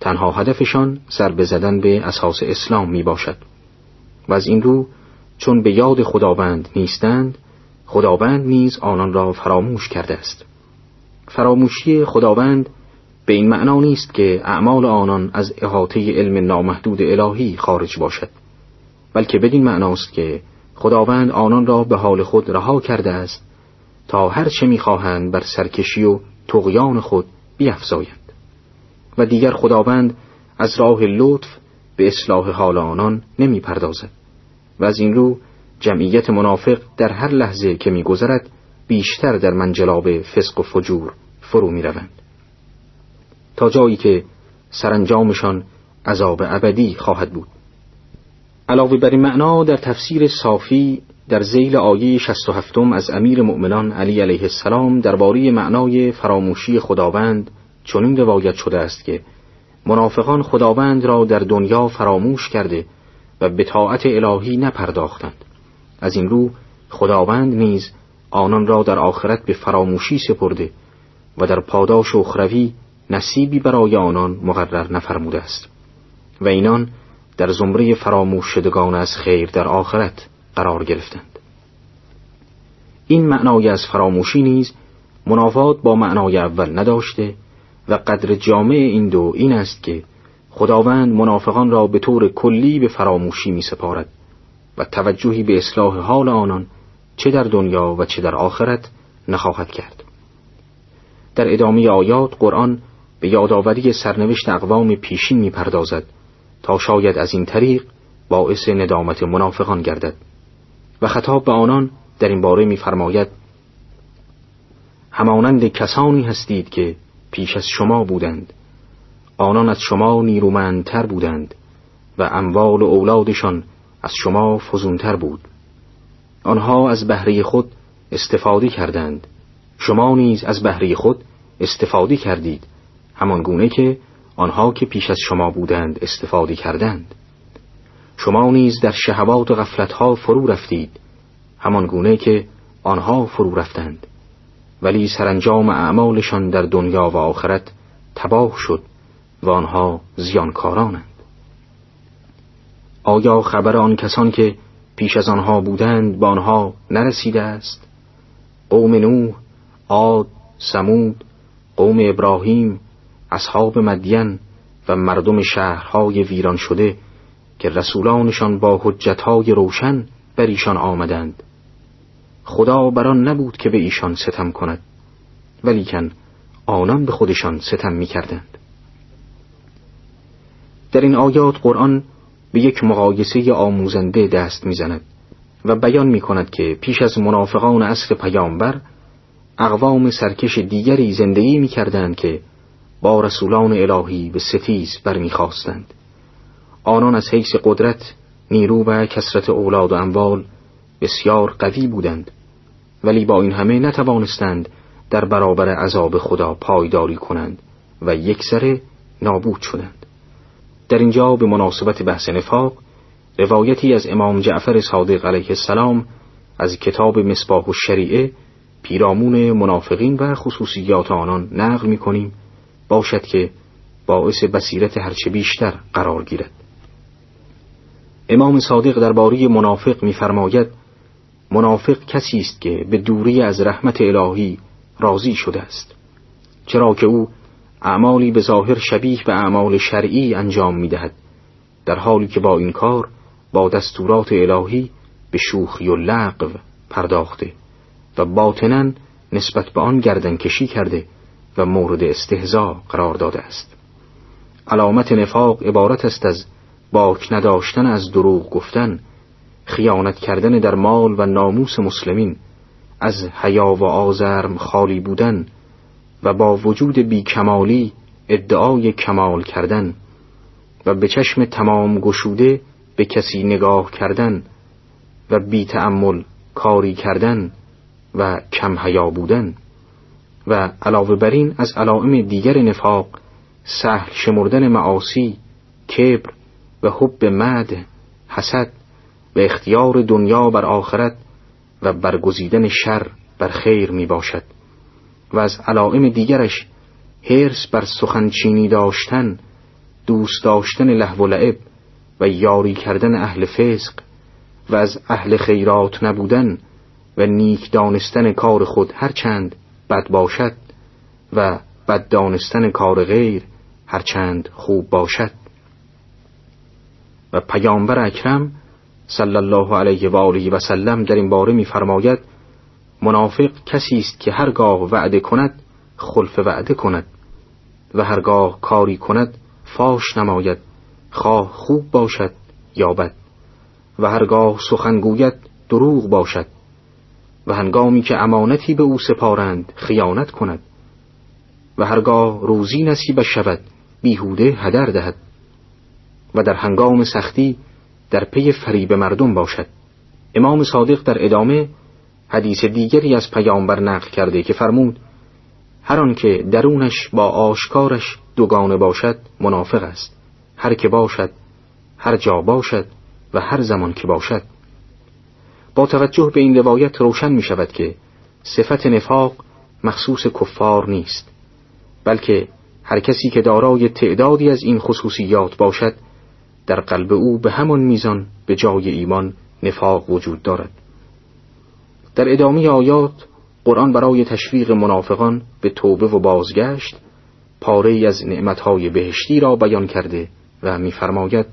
تنها هدفشان سر به زدن به اساس اسلام می باشد، و از این رو چون به یاد خداوند نیستند، خداوند نیز آنان را فراموش کرده است. فراموشی خداوند به این معنا نیست که اعمال آنان از احاطه علم نامحدود الهی خارج باشد، بلکه بدین معناست که خداوند آنان را به حال خود رها کرده است تا هر چه می‌خواهند بر سرکشی و طغیان خود بیفزایند، و دیگر خداوند از راه لطف به اصلاح حال آنان نمی‌پردازد، و از این رو جمعیت منافق در هر لحظه که می‌گذرد بیشتر در منجلاب فسق و فجور فرو می‌روند تا جایی که سرانجامشان عذاب ابدی خواهد بود. علاوه بر این معنا، در تفسیر صافی در ذیل آیه 67 از امیر مؤمنان علی علیه السلام درباره معنای فراموشی خداوند چنین روایت شده است که منافقان خداوند را در دنیا فراموش کرده و به طاعت الهی نپرداختند، از این رو خداوند نیز آنان را در آخرت به فراموشی سپرده و در پاداش اخروی نصیبی برای آنان مقرر نفرموده است، و اینان در زمره فراموش شدگان از خیر در آخرت قرار گرفتند. این معنای از فراموشی نیز منافات با معنای اول نداشته و قدر جامع این دو این است که خداوند منافقان را به طور کلی به فراموشی می سپارد و توجهی به اصلاح حال آنان چه در دنیا و چه در آخرت نخواهد کرد. در ادامه آیات قرآن به یادآوری سرنوشت اقوام پیشین می پردازد تا شاید از این طریق باعث ندامت منافقان گردد، و خطاب به آنان در این باره می فرماید: همانند کسانی هستید که پیش از شما بودند، آنان از شما نیرومندتر بودند و اموال و اولادشان از شما فزونتر بود، آنها از بهره خود استفاده کردند، شما نیز از بهره خود استفاده کردید، همانگونه که آنها که پیش از شما بودند استفاده کردند. شما نیز در شهوات و غفلتها فرو رفتید، همانگونه که آنها فرو رفتند، ولی سرانجام اعمالشان در دنیا و آخرت تباه شد و آنها زیانکارانند. آیا خبر آن کسان که پیش از آنها بودند با آنها نرسیده است؟ قوم نوح، عاد، ثمود، قوم ابراهیم، اصحاب مدین و مردم شهرهای ویران شده که رسولانشان با حجتهای روشن بر ایشان آمدند. خدا بر آن نبود که به ایشان ستم کند، ولیکن آنان به خودشان ستم می‌کردند. در این آیات قرآن به یک مقایسه آموزنده دست می‌زند و بیان می‌کند که پیش از منافقان عصر پیامبر اقوام سرکش دیگری زندگی می‌کردند که با رسولان الهی به ستیز برمی‌خواستند. آنان از حیث قدرت، نیرو و کثرت اولاد و اموال بسیار قوی بودند، ولی با این همه نتوانستند در برابر عذاب خدا پایداری کنند و یکسره نابود شدند. در اینجا به مناسبت بحث نفاق، روایتی از امام جعفر صادق علیه السلام از کتاب مصباح الشریعه پیرامون منافقین و خصوصیات آنان نقل می‌کنیم، باشد که باعث بصیرت هرچه بیشتر قرار گیرد. امام صادق درباره منافق می‌فرماید: منافق کسی است که به دوری از رحمت الهی راضی شده است، چرا که او اعمالی به ظاهر شبیه به اعمال شرعی انجام می‌دهد، در حالی که با این کار با دستورات الهی به شوخی و لغو پرداخته و باطناً نسبت به آن گردن کشی کرده و مورد استهزاء قرار داده است. علامت نفاق عبارت است از باک نداشتن از دروغ گفتن، خیانت کردن در مال و ناموس مسلمین، از حیا و آزرم خالی بودن و با وجود بیکمالی ادعای کمال کردن و به چشم تمام گشوده به کسی نگاه کردن و بی تأمل کاری کردن و کم حیا بودن. و علاوه بر این از علائم دیگر نفاق سهل شمردن معاصی، کبر و حب مدح، حسد و اختیار دنیا بر آخرت و برگزیدن شر بر خیر می باشد. و از علائم دیگرش حرص بر سخنچینی داشتن، دوست داشتن لهو و لعب و یاری کردن اهل فسق و از اهل خیرات نبودن و نیک دانستن کار خود هرچند بد باشد و بد دانستن کار غیر هرچند خوب باشد. و پیامبر اکرم صلی الله علیه و آله و سلم در این باره می‌فرماید منافق کسی است که هرگاه وعده کند خلف وعده کند و هرگاه کاری کند فاش نماید، خواه خوب باشد یا بد، و هرگاه سخن گوید دروغ باشد، و هنگامی که امانتی به او سپارند خیانت کند، و هرگاه روزی نصیبش شود بیهوده هدر دهد، و در هنگام سختی در پی فریب مردم باشد. امام صادق در ادامه حدیث دیگری از پیامبر نقل کرده که فرمود هر آن که درونش با آشکارش دوگانه باشد منافق است، هر که باشد، هر جا باشد و هر زمان که باشد. با توجه به این روایت روشن می شود که صفت نفاق مخصوص کفار نیست، بلکه هر کسی که دارای تعدادی از این خصوصیات باشد در قلب او به همان میزان به جای ایمان نفاق وجود دارد. در ادامه آیات قرآن برای تشویق منافقان به توبه و بازگشت پاره‌ای از نعمتهای بهشتی را بیان کرده و می‌فرماید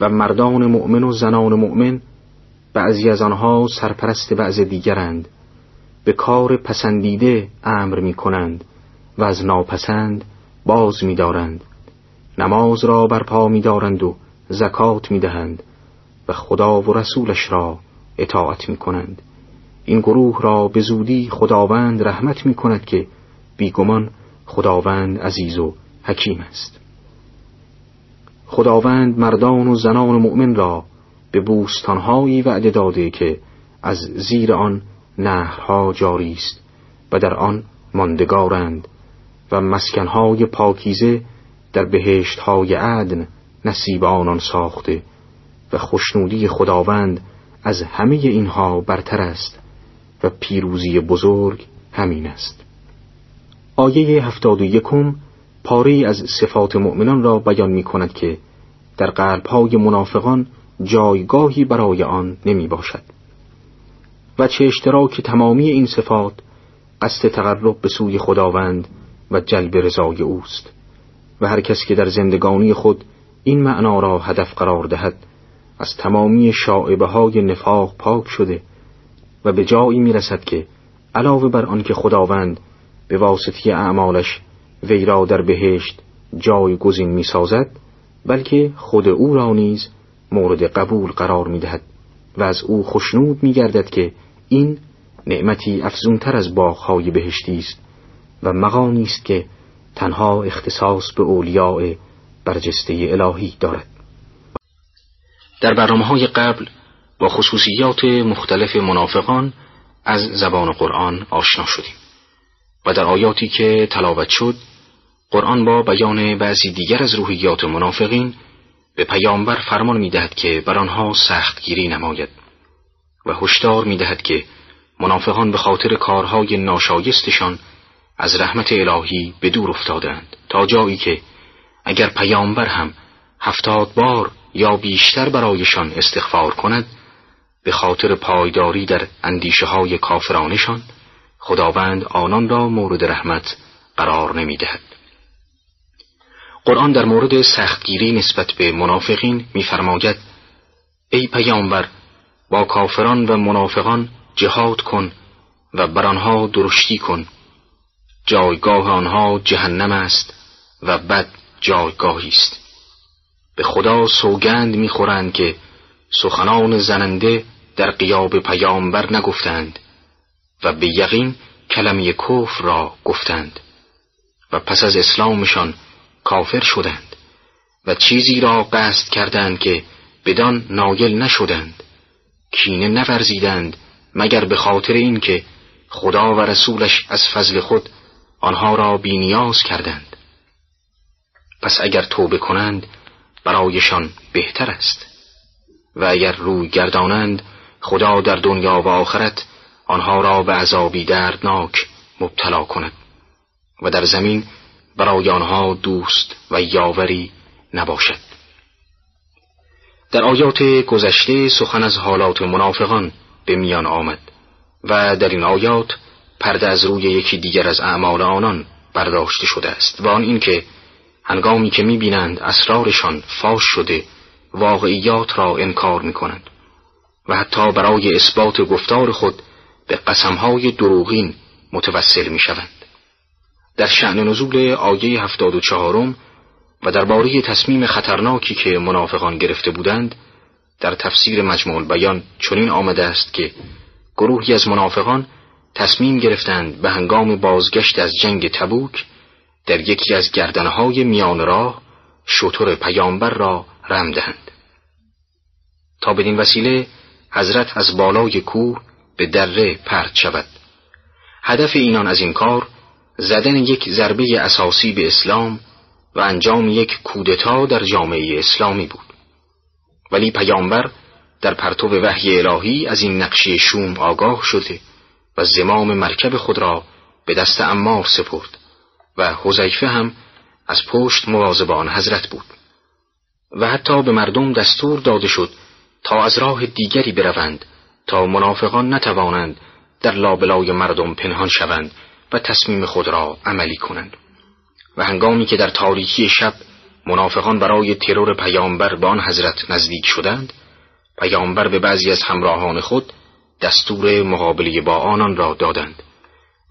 و مردان مؤمن و زنان مؤمن بعضی از آنها سرپرست بعض دیگرند، به کار پسندیده امر می‌کنند و از ناپسند باز می‌دارند، نماز را برپا می‌دارند و زکات می‌دهند و خدا و رسولش را اطاعت می‌کنند. این گروه را به زودی خداوند رحمت می‌کند که بیگمان خداوند عزیز و حکیم است. خداوند مردان و زنان مؤمن را به بوستانهایی وعده داده که از زیر آن نهرها جاری است و در آن ماندگارند و مسکنهای پاکیزه در بهشتهای عدن نصیب آنان ساخته و خوشنودی خداوند از همه اینها برتر است و پیروزی بزرگ همین است. آیه 71 پاره از صفات مؤمنان را بیان می کند که در قلبهای منافقان جایگاهی برای آن نمی باشد. و چه اشتراک تمامی این صفات قصد تقرب به سوی خداوند و جلب رضای اوست، و هر کس که در زندگانی خود این معنا را هدف قرار دهد از تمامی شائبه های نفاق پاک شده و به جایی می رسد که علاوه بر آن که خداوند به واسطه اعمالش وی را در بهشت جایگزین می سازد، بلکه خود او را نیز مورد قبول قرار می دهد و از او خوشنود می گردد که این نعمتی افزونتر از باغهای بهشتی است و مقامی است که تنها اختصاص به اولیاء برجسته الهی دارد. در برنامه‌های قبل با خصوصیات مختلف منافقان از زبان قرآن آشنا شدیم و در آیاتی که تلاوت شد قرآن با بیان بعضی دیگر از روحیات منافقین به پیامبر فرمان می‌دهد که بر آنها سختگیری نماید و هشدار می‌دهد که منافقان به خاطر کارهای ناشایستشان از رحمت الهی به دور افتادند، تا جایی که اگر پیامبر هم 70 بار یا بیشتر برایشان استغفار کند به خاطر پایداری در اندیشه‌های کافرانشان خداوند آنان را مورد رحمت قرار نمی‌دهد. قرآن در مورد سختگیری نسبت به منافقین می‌فرماید: ای پیامبر، با کافران و منافقان جهاد کن و بر آنها درشتی کن، جایگاه آنها جهنم است و بد جایگاهی است. به خدا سوگند می‌خورند که سخنان زننده در غیاب پیامبر نگفتند و به یقین کلمه کفر را گفتند و پس از اسلامشان کافر شدند و چیزی را قصد کردند که بدان نایل نشدند، کینه نورزیدند مگر به خاطر این که خدا و رسولش از فضل خود آنها را بی‌نیاز کردند. پس اگر توبه کنند برایشان بهتر است و اگر روی گردانند خدا در دنیا و آخرت آنها را به عذابی دردناک مبتلا کند و در زمین برای آنها دوست و یاوری نباشد. در آیات گذشته سخن از حالات منافقان به میان آمد و در این آیات پرده از روی یکی دیگر از اعمال آنان برداشته شده است و آن این که هنگامی که می‌بینند اسرارشان فاش شده واقعیات را انکار می‌کنند و حتی برای اثبات گفتار خود به قسم‌های دروغین متوسل می‌شوند. در شأن نزول آیه 74 و درباره تصمیم خطرناکی که منافقان گرفته بودند در تفسیر مجموع البیان چنین آمده است که گروهی از منافقان تصمیم گرفتند به هنگام بازگشت از جنگ تبوک در یکی از گردنهای میان راه شتر پیامبر را رم دهند تا بدین وسیله حضرت از بالای کوه به دره پرت شود. هدف اینان از این کار زدن یک ضربه اساسی به اسلام و انجام یک کودتا در جامعه اسلامی بود، ولی پیامبر در پرتو وحی الهی از این نقشه شوم آگاه شده و زمام مرکب خود را به دست عمار سپرد و حذیفه هم از پشت مواظب آن حضرت بود و حتی به مردم دستور داده شد تا از راه دیگری بروند تا منافقان نتوانند در لابلای مردم پنهان شوند و تصمیم خود را عملی کنند. و هنگامی که در تاریکی شب منافقان برای ترور پیامبر به آن حضرت نزدیک شدند، پیامبر به بعضی از همراهان خود دستور مقابله با آنان را دادند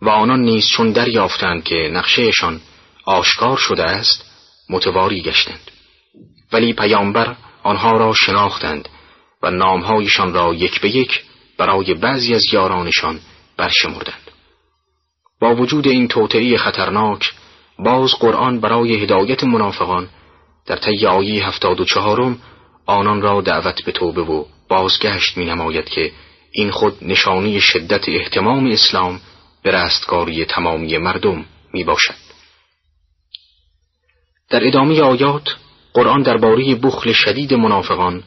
و آنان نیز چون دریافتند که نقشهشان آشکار شده است متواری گشتند، ولی پیامبر آنها را شناختند و نامهایشان را یک به یک برای بعضی از یارانشان برشمردند. با وجود این توطئه خطرناک باز قرآن برای هدایت منافقان در طی آیه 74 آنان را دعوت به توبه و بازگشت می نماید که این خود نشانی شدت اهتمام اسلام به رستگاری تمامی مردم می باشد. در ادامه آیات قرآن درباره بخل شدید منافقان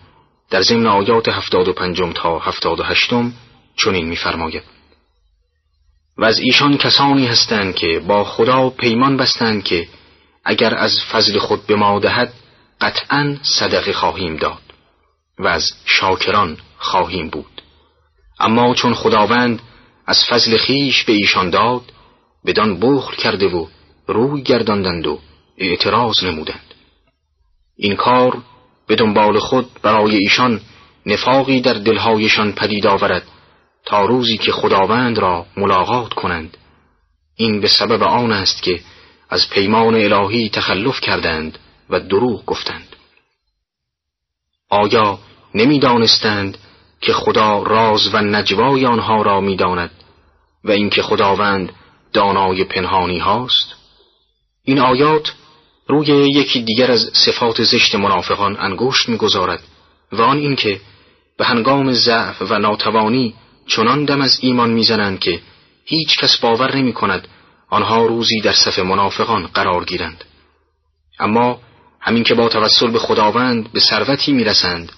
در ضمن آیات 75 تا 78 چنین می فرماید: و از ایشان کسانی هستند که با خدا پیمان بستند که اگر از فضل خود به ما دهد قطعاً صدقه خواهیم داد و از شاکران خواهیم بود، اما چون خداوند از فضل خیش به ایشان داد بدان بخل کرده و روی گرداندند و اعتراض نمودند. این کار به دنبال خود برای ایشان نفاقی در دلهایشان پدید آورد تا روزی که خداوند را ملاقات کنند. این به سبب آن است که از پیمان الهی تخلف کردند و دروغ گفتند. آیا نمی دانستند که خدا راز و نجوای آنها را می داند و اینکه خداوند دانای پنهانی هاست؟ این آیات روی یکی دیگر از صفات زشت منافقان انگشت می گذارد و آن این که به هنگام ضعف و ناتوانی چنان دم از ایمان می زنند که هیچ کس باور نمی کند آنها روزی در صف منافقان قرار گیرند. اما همین که با توسل به خداوند به ثروتی می رسند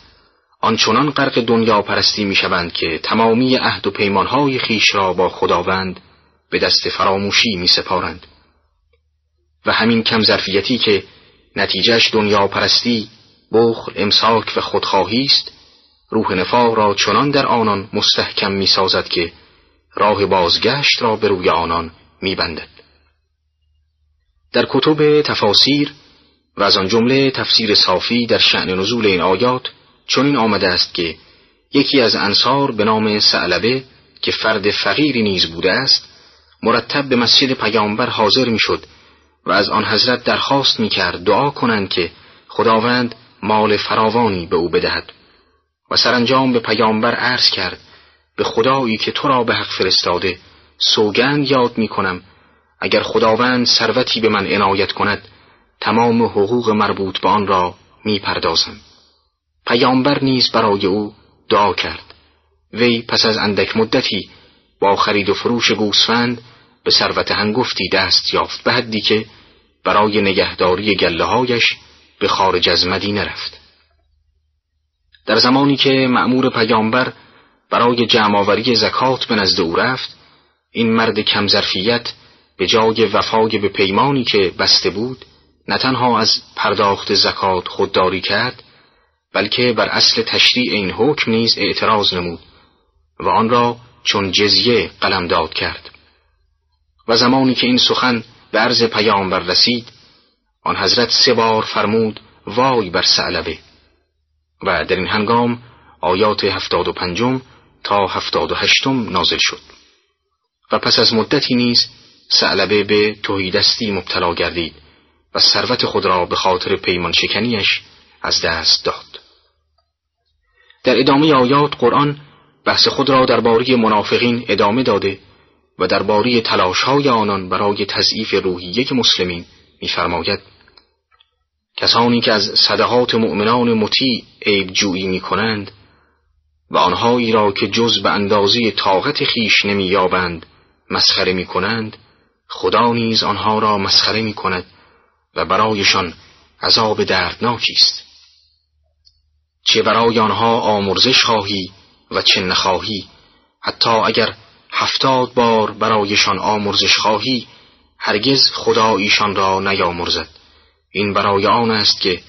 آنچنان غرق دنیا پرستی می شوند که تمامی عهد و پیمانهای خیش را با خداوند به دست فراموشی می سپارند و همین کم ظرفیتی که نتیجهش دنیا پرستی، بخل، امساک و خودخواهی است روح نفاق را چنان در آنان مستحکم می سازد که راه بازگشت را به روی آنان می بندد. در کتب تفاسیر و از آن جمله تفسیر صافی در شأن نزول این آیات چنین آمده است که یکی از انصار به نام ثعلبه که فرد فقیری نیز بوده است، مرتب به مسجد پیامبر حاضر میشد و از آن حضرت درخواست میکرد دعا کنند که خداوند مال فراوانی به او بدهد و سرانجام به پیامبر عرض کرد به خدایی که تو را به حق فرستاده سوگند یاد میکنم اگر خداوند ثروتی به من عنایت کند تمام حقوق مربوط به آن را میپردازم. پیامبر نیز برای او دعا کرد. وی پس از اندک مدتی با خرید و فروش گوسفند به ثروت هنگفتی دست یافت به حدی که برای نگهداری گله‌هایش به خارج از مدینه رفت. در زمانی که مأمور پیامبر برای جمع‌آوری زکات به نزد او رفت، این مرد کم ظرفیت به جای وفای به پیمانی که بسته بود نه تنها از پرداخت زکات خودداری کرد، بلکه بر اصل تشریع این حکم نیز اعتراض نمود و آن را چون جزیه قلمداد کرد. و زمانی که این سخن به عرض پیامبر رسید، آن حضرت 3 بار فرمود وای بر ثعلبه. و در این هنگام آیات 75 تا 78 نازل شد. و پس از مدتی نیز ثعلبه به تهیدستی مبتلا گردید و ثروت خود را به خاطر پیمان شکنیش از دست داد. در ادامه آیات قرآن بحث خود را درباره منافقین ادامه داده و درباره تلاش‌های آنان برای تضعیف روحیه مسلمین می‌فرماید: کسانی که از صدقات مؤمنان مطیع عیب جویی می‌کنند و آنهایی را که جز به اندازه طاقت خیش نمی‌یابند مسخره می‌کنند، خدا نیز آنها را مسخره می‌کند و برایشان عذاب دردناکی است. چه برای آنها آمرزش خواهی و چه نخواهی، حتی اگر 70 بار برایشان آمرزش خواهی هرگز خدا ایشان را نیامرزد. این برای آن است که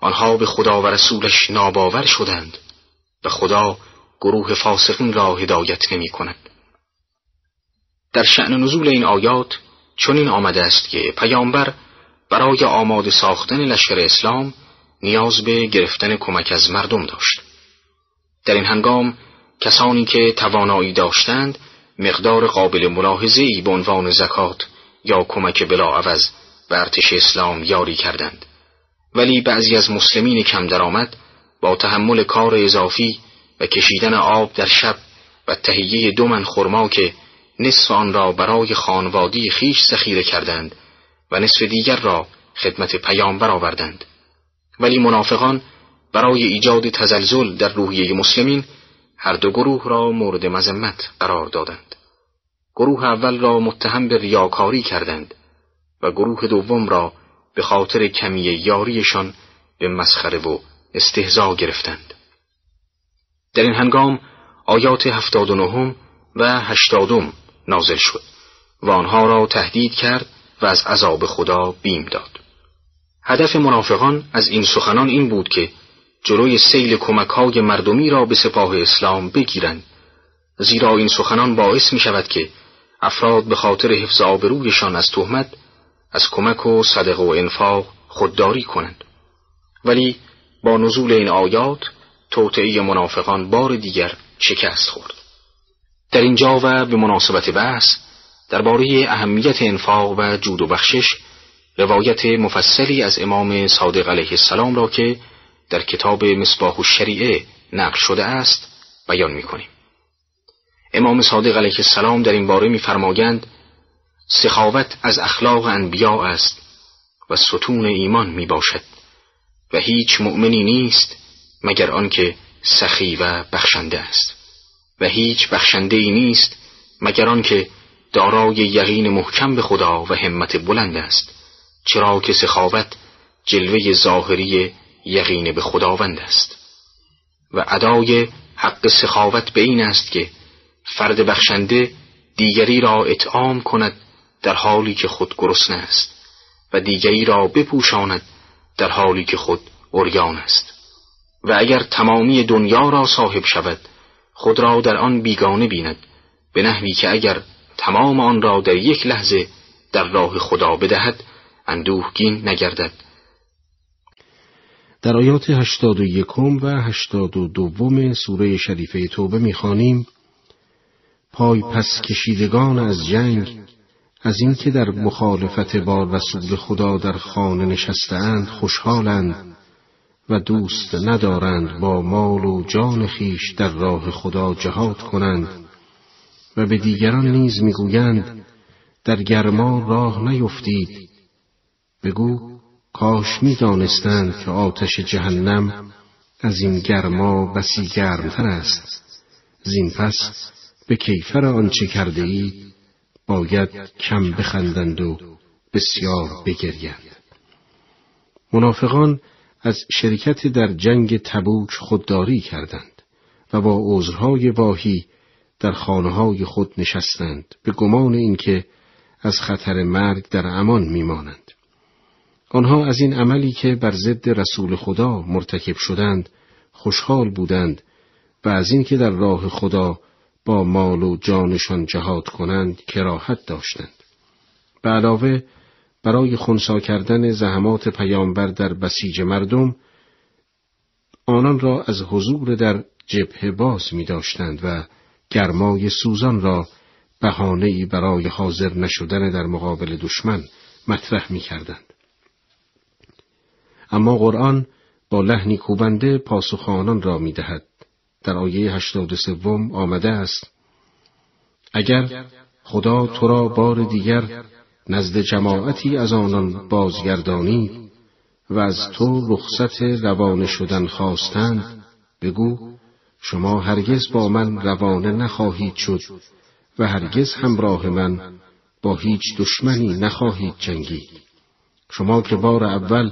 آنها به خدا و رسولش ناباور شدند و خدا گروه فاسقین را هدایت نمی کند. در شأن نزول این آیات چنین آمده است که پیامبر برای آماده ساختن لشکر اسلام نیاز به گرفتن کمک از مردم داشت. در این هنگام کسانی که توانایی داشتند مقدار قابل ملاحظه‌ای به عنوان زکات یا کمک بلاعوض به ارتش اسلام یاری کردند، ولی بعضی از مسلمین کم درآمد با تحمل کار اضافی و کشیدن آب در شب و تهیه 2 من خرما که نصف آن را برای خانواده خیش ذخیره کردند و نصف دیگر را خدمت پیامبر آوردند، ولی منافقان برای ایجاد تزلزل در روحیه مسلمین هر 2 گروه را مورد مذمت قرار دادند. گروه اول را متهم به ریاکاری کردند و گروه دوم را به خاطر کمی یاریشان به مسخره و استهزا گرفتند. در این هنگام آیات 79 و 80 نازل شد و آنها را تهدید کرد و از عذاب خدا بیم داد. هدف منافقان از این سخنان این بود که جلوی سیل کمک‌های مردمی را به سپاه اسلام بگیرند، زیرا این سخنان باعث می شود که افراد به خاطر حفظ آبرویشان از تهمت از کمک و صدقه و انفاق خودداری کنند. ولی با نزول این آیات توطئه منافقان بار دیگر شکست خورد. در اینجا و به مناسبت بحث درباره اهمیت انفاق و جود و بخشش روایت مفصلی از امام صادق علیه السلام را که در کتاب مصباح الشریعه نقل شده است بیان می‌کنیم. امام صادق علیه السلام در این باره می‌فرمایند: سخاوت از اخلاق انبیا است و ستون ایمان میباشد و هیچ مؤمنی نیست مگر آنکه سخی و بخشنده است و هیچ بخشنده‌ای نیست مگر آنکه دارای یقین محکم به خدا و همت بلند است، چرا که سخاوت جلوه ظاهری یقین به خداوند است. و ادای حق سخاوت به این است که فرد بخشنده دیگری را اطعام کند در حالی که خود گرسنه است و دیگری را بپوشاند در حالی که خود عریان است. و اگر تمامی دنیا را صاحب شود خود را در آن بیگانه بیند، به نحوی که اگر تمام آن را در یک لحظه در راه خدا بدهد اندوهگین نگردد در آیات 81 و 82 سوره شریفه توبه می‌خوانیم: پای پس کشیدگان از جنگ از اینکه در مخالفت با رسول خدا در خانه نشسته‌اند خوشحالند و دوست ندارند با مال و جان خیش در راه خدا جهاد کنند و به دیگران نیز می‌گویند در گرما راه نیفتید. بگو کاش می‌دانستند که آتش جهنم از این گرما بسی گرمتر است. زین پس به کیفر آنچه کرده اید باید کم بخندند و بسیار بگریند. منافقان از شرکت در جنگ تبوک خودداری کردند و با عذرهای واهی در خانه‌های خود نشستند به گمان اینکه از خطر مرگ در امان می‌مانند. آنها از این عملی که بر ضد رسول خدا مرتکب شدند خوشحال بودند و از اینکه در راه خدا با مال و جانشان جهاد کنند کراهت داشتند. به علاوه برای خنثی کردن زحمات پیامبر در بسیج مردم آنان را از حضور در جبهه باز می داشتند و گرمای سوزان را بهانه‌ای برای حاضر نشدن در مقابل دشمن مطرح می کردند. اما قرآن با لحنی کوبنده پاسخ آنان را می دهد. در آیه 83 آمده است: اگر خدا تو را بار دیگر نزد جماعتی از آنان بازگردانی و از تو رخصت روانه شدن خواستند، بگو شما هرگز با من روانه نخواهید شد و هرگز همراه من با هیچ دشمنی نخواهید جنگید. شما که بار اول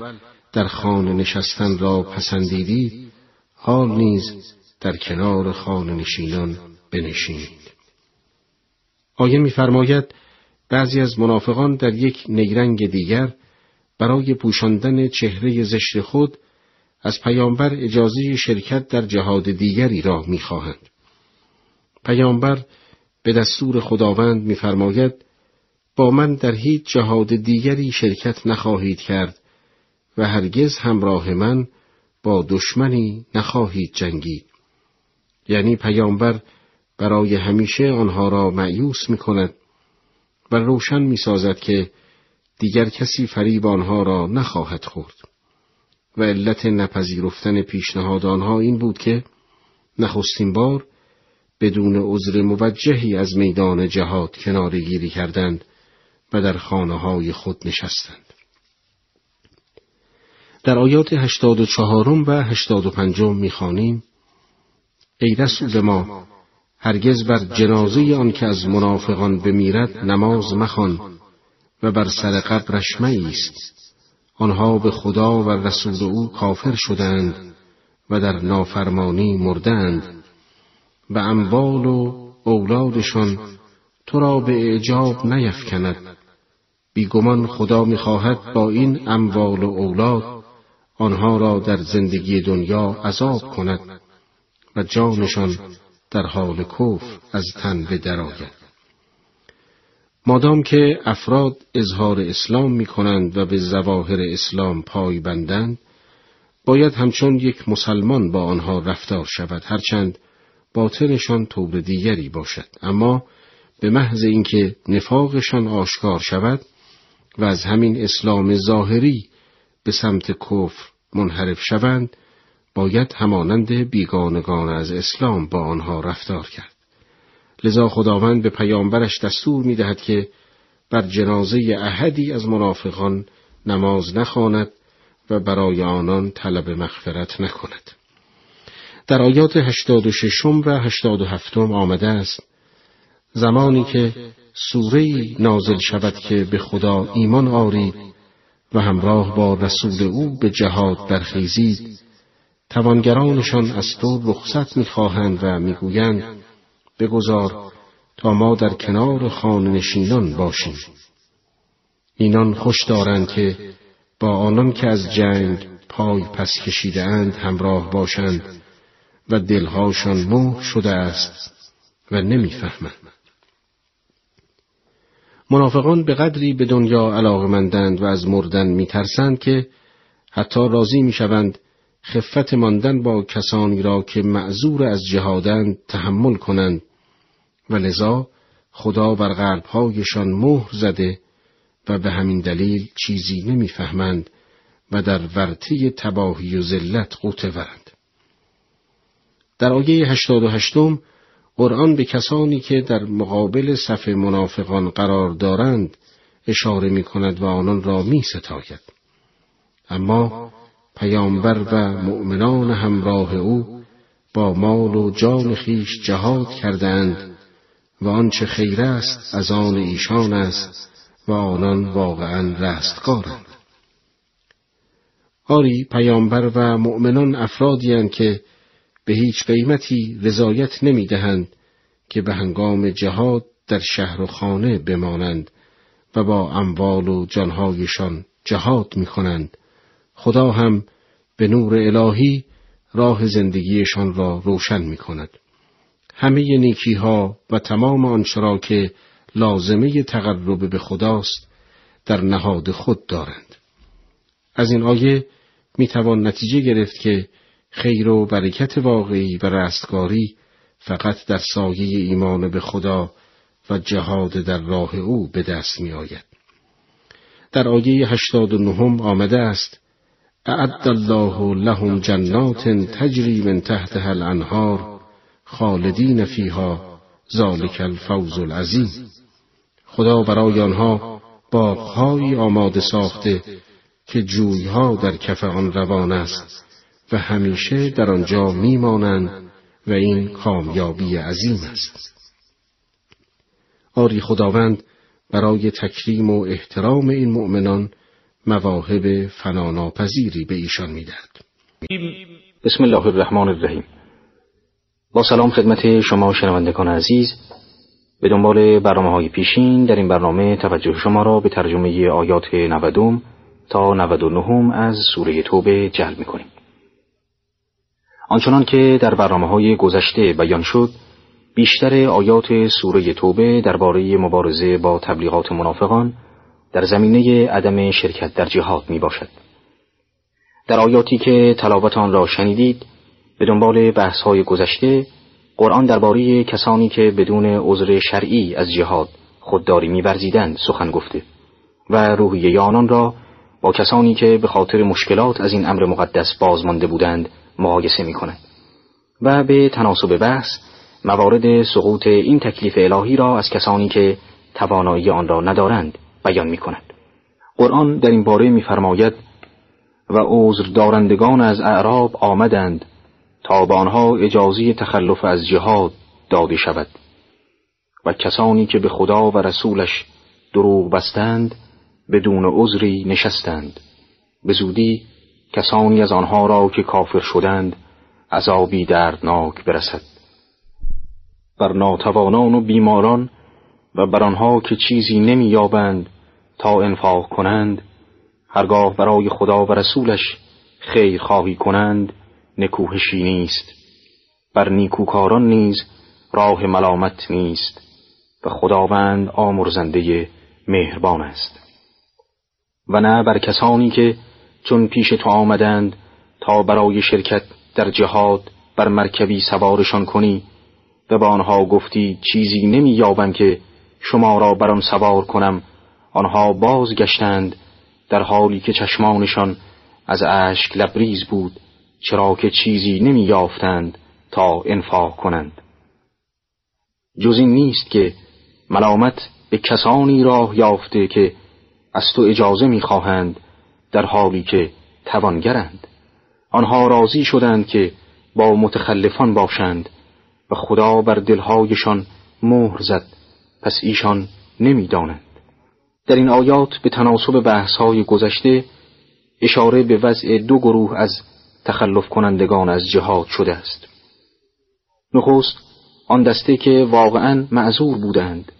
در خانه نشستن را پسندیدید، حال نیز در کنار خانه نشینان بنشینید. آیه می‌فرماید بعضی از منافقان در یک نیرنگ دیگر برای پوشاندن چهره زشت خود از پیامبر اجازه شرکت در جهاد دیگری را می‌خواهند. پیامبر به دستور خداوند می‌فرماید با من در هیچ جهاد دیگری شرکت نخواهید کرد و هرگز همراه من با دشمنی نخواهید جنگید. یعنی پیامبر برای همیشه آنها را مأیوس می کند و روشن می سازد که دیگر کسی فریب آنها را نخواهد خورد. و علت نپذیرفتن پیشنهاد آنها این بود که نخستین بار بدون عذر موجهی از میدان جهاد کناره گیری کردند و در خانه های خود نشستند. در آیات 84 و 85 می خوانیم: ای رسول ما، هرگز بر جنازه آن که از منافقان بمیرد نماز مخوان و بر سر قبرش مایست. آنها به خدا و رسول او کافر شدند و در نافرمانی مردند و اموال و اولادشان تو را به اعجاب نیفکند. بیگمان خدا می‌خواهد با این اموال و اولاد آنها را در زندگی دنیا عذاب کند و جانشان در حال کفر از تن به درآید. مادام که افراد اظهار اسلام می کنند و به ظواهر اسلام پای بندند، باید همچون یک مسلمان با آنها رفتار شود، هرچند باطنشان طور دیگری باشد. اما به محض اینکه نفاقشان آشکار شود و از همین اسلام ظاهری به سمت کفر منحرف شوند، باید همانند بیگانگان از اسلام با آنها رفتار کرد. لذا خداوند به پیامبرش دستور می دهد که بر جنازه احدی از منافقان نماز نخواند و برای آنان طلب مغفرت نکند. در آیات 86 و 87 آمده است: زمانی که سوره‌ای نازل شود که به خدا ایمان آورید و همراه با رسول او به جهاد برخیزید، توانگرانشان از تو رخصت می‌خواهند و می‌گویند بگذار تا ما در کنار خانه نشینان باشیم. اینان خوش دارند که با آنان که از جنگ پای پس کشیده‌اند همراه باشند و دلهاشان مهر شده است و نمی‌فهمند. منافقان به قدری به دنیا علاقه‌مندند و از مردن می‌ترسند که حتی راضی می‌شوند خفت ماندن با کسانی را که معذور از جهادند تحمل کنند و لذا خدا بر قلب‌هایشان مهر زده و به همین دلیل چیزی نمی‌فهمند و در ورطه تباهی و ذلت غوطه‌ورند. در آیه 88 قرآن به کسانی که در مقابل صف منافقان قرار دارند اشاره می‌کند و آنان را می‌ستاید. اما پیامبر و مؤمنان همراه او با مال و جان خیش جهاد کردند و آنچه خیر است از آن ایشان است و آنان واقعاً رستگارند. آری پیامبر و مؤمنان افرادی‌اند که به هیچ قیمتی رضایت نمی‌دهند که به هنگام جهاد در شهر و خانه بمانند و با اموال و جانهایشان جهاد می‌کنند. خدا هم به نور الهی راه زندگیشان را روشن می‌کند. همه نیکی‌ها و تمام آنچه را که لازمه تقرب به خداست در نهاد خود دارند. از این آیه می‌توان نتیجه گرفت که خیر و برکت واقعی و رستگاری فقط در سایه ایمان به خدا و جهاد در راه او به دست می‌آید. در آیه 89 آمده است: اعد الله لهم جنات تجری من تحتها الانهار خالدین فیها ذالک الفوز العظیم. خدا برای آنها باغ‌هایی آماده ساخته که جویها در کف آن روان است و همیشه در آنجا میمانند و این کامیابی عظیم است. آری خداوند برای تکریم و احترام این مؤمنان مواهب فناناپذیری به ایشان می‌دهد. بسم الله الرحمن الرحیم. با سلام خدمت شما شنوندگان عزیز، به دنبال برنامه‌های پیشین در این برنامه توجه شما را به ترجمه آیات 90 تا 99 از سوره توبه جلب می‌کنیم. آنچنان که در برنامه‌های گذشته بیان شد، بیشتر آیات سوره توبه درباره مبارزه با تبلیغات منافقان در زمینه عدم شرکت در جهاد می باشد. در آیاتی که تلاوت آن را شنیدید، به دنبال بحث‌های گذشته، قرآن درباره کسانی که بدون عذر شرعی از جهاد خودداری می‌ورزیدند سخن گفته و روحیه آنان را با کسانی که به خاطر مشکلات از این امر مقدس بازمانده بودند مقایسه می‌کند و به تناسب بحث موارد سقوط این تکلیف الهی را از کسانی که توانایی آن را ندارند بیان می‌کند. قرآن در این باره می‌فرماید: و عذردارندگان از اعراب آمدند تا به آنها اجازه تخلف از جهاد داده شود و کسانی که به خدا و رسولش دروغ بستند بدون عذری نشستند، به زودی کسانی از آنها را که کافر شدند عذابی دردناک برسد. بر ناتوانان و بیماران و بر آنها که چیزی نمی‌یابند تا انفاق کنند، هرگاه برای خدا و رسولش خیر خواهی کنند نکوهشی نیست، بر نیکوکاران نیز راه ملامت نیست و خداوند آمرزنده مهربان است. و نه بر کسانی که چون پیش تو آمدند تا برای شرکت در جهاد بر مرکبی سوارشان کنی و به آنها گفتی چیزی نمی‌یابم که شما را بر آن سوار کنم، آنها بازگشتند در حالی که چشمانشان از اشک لبریز بود، چرا که چیزی نمی‌یافتند تا انفاق کنند. جز این نیست که ملامت به کسانی راه یافته که از تو اجازه می‌خواهند در حالی که توانگرند. آنها راضی شدند که با متخلفان باشند و خدا بر دل‌هایشان مهر زد، پس ایشان نمی‌دانند. در این آیات به تناسب بحث‌های گذشته اشاره به وضع دو گروه از تخلف کنندگان از جهاد شده است. نخست آن دسته که واقعاً معذور بودند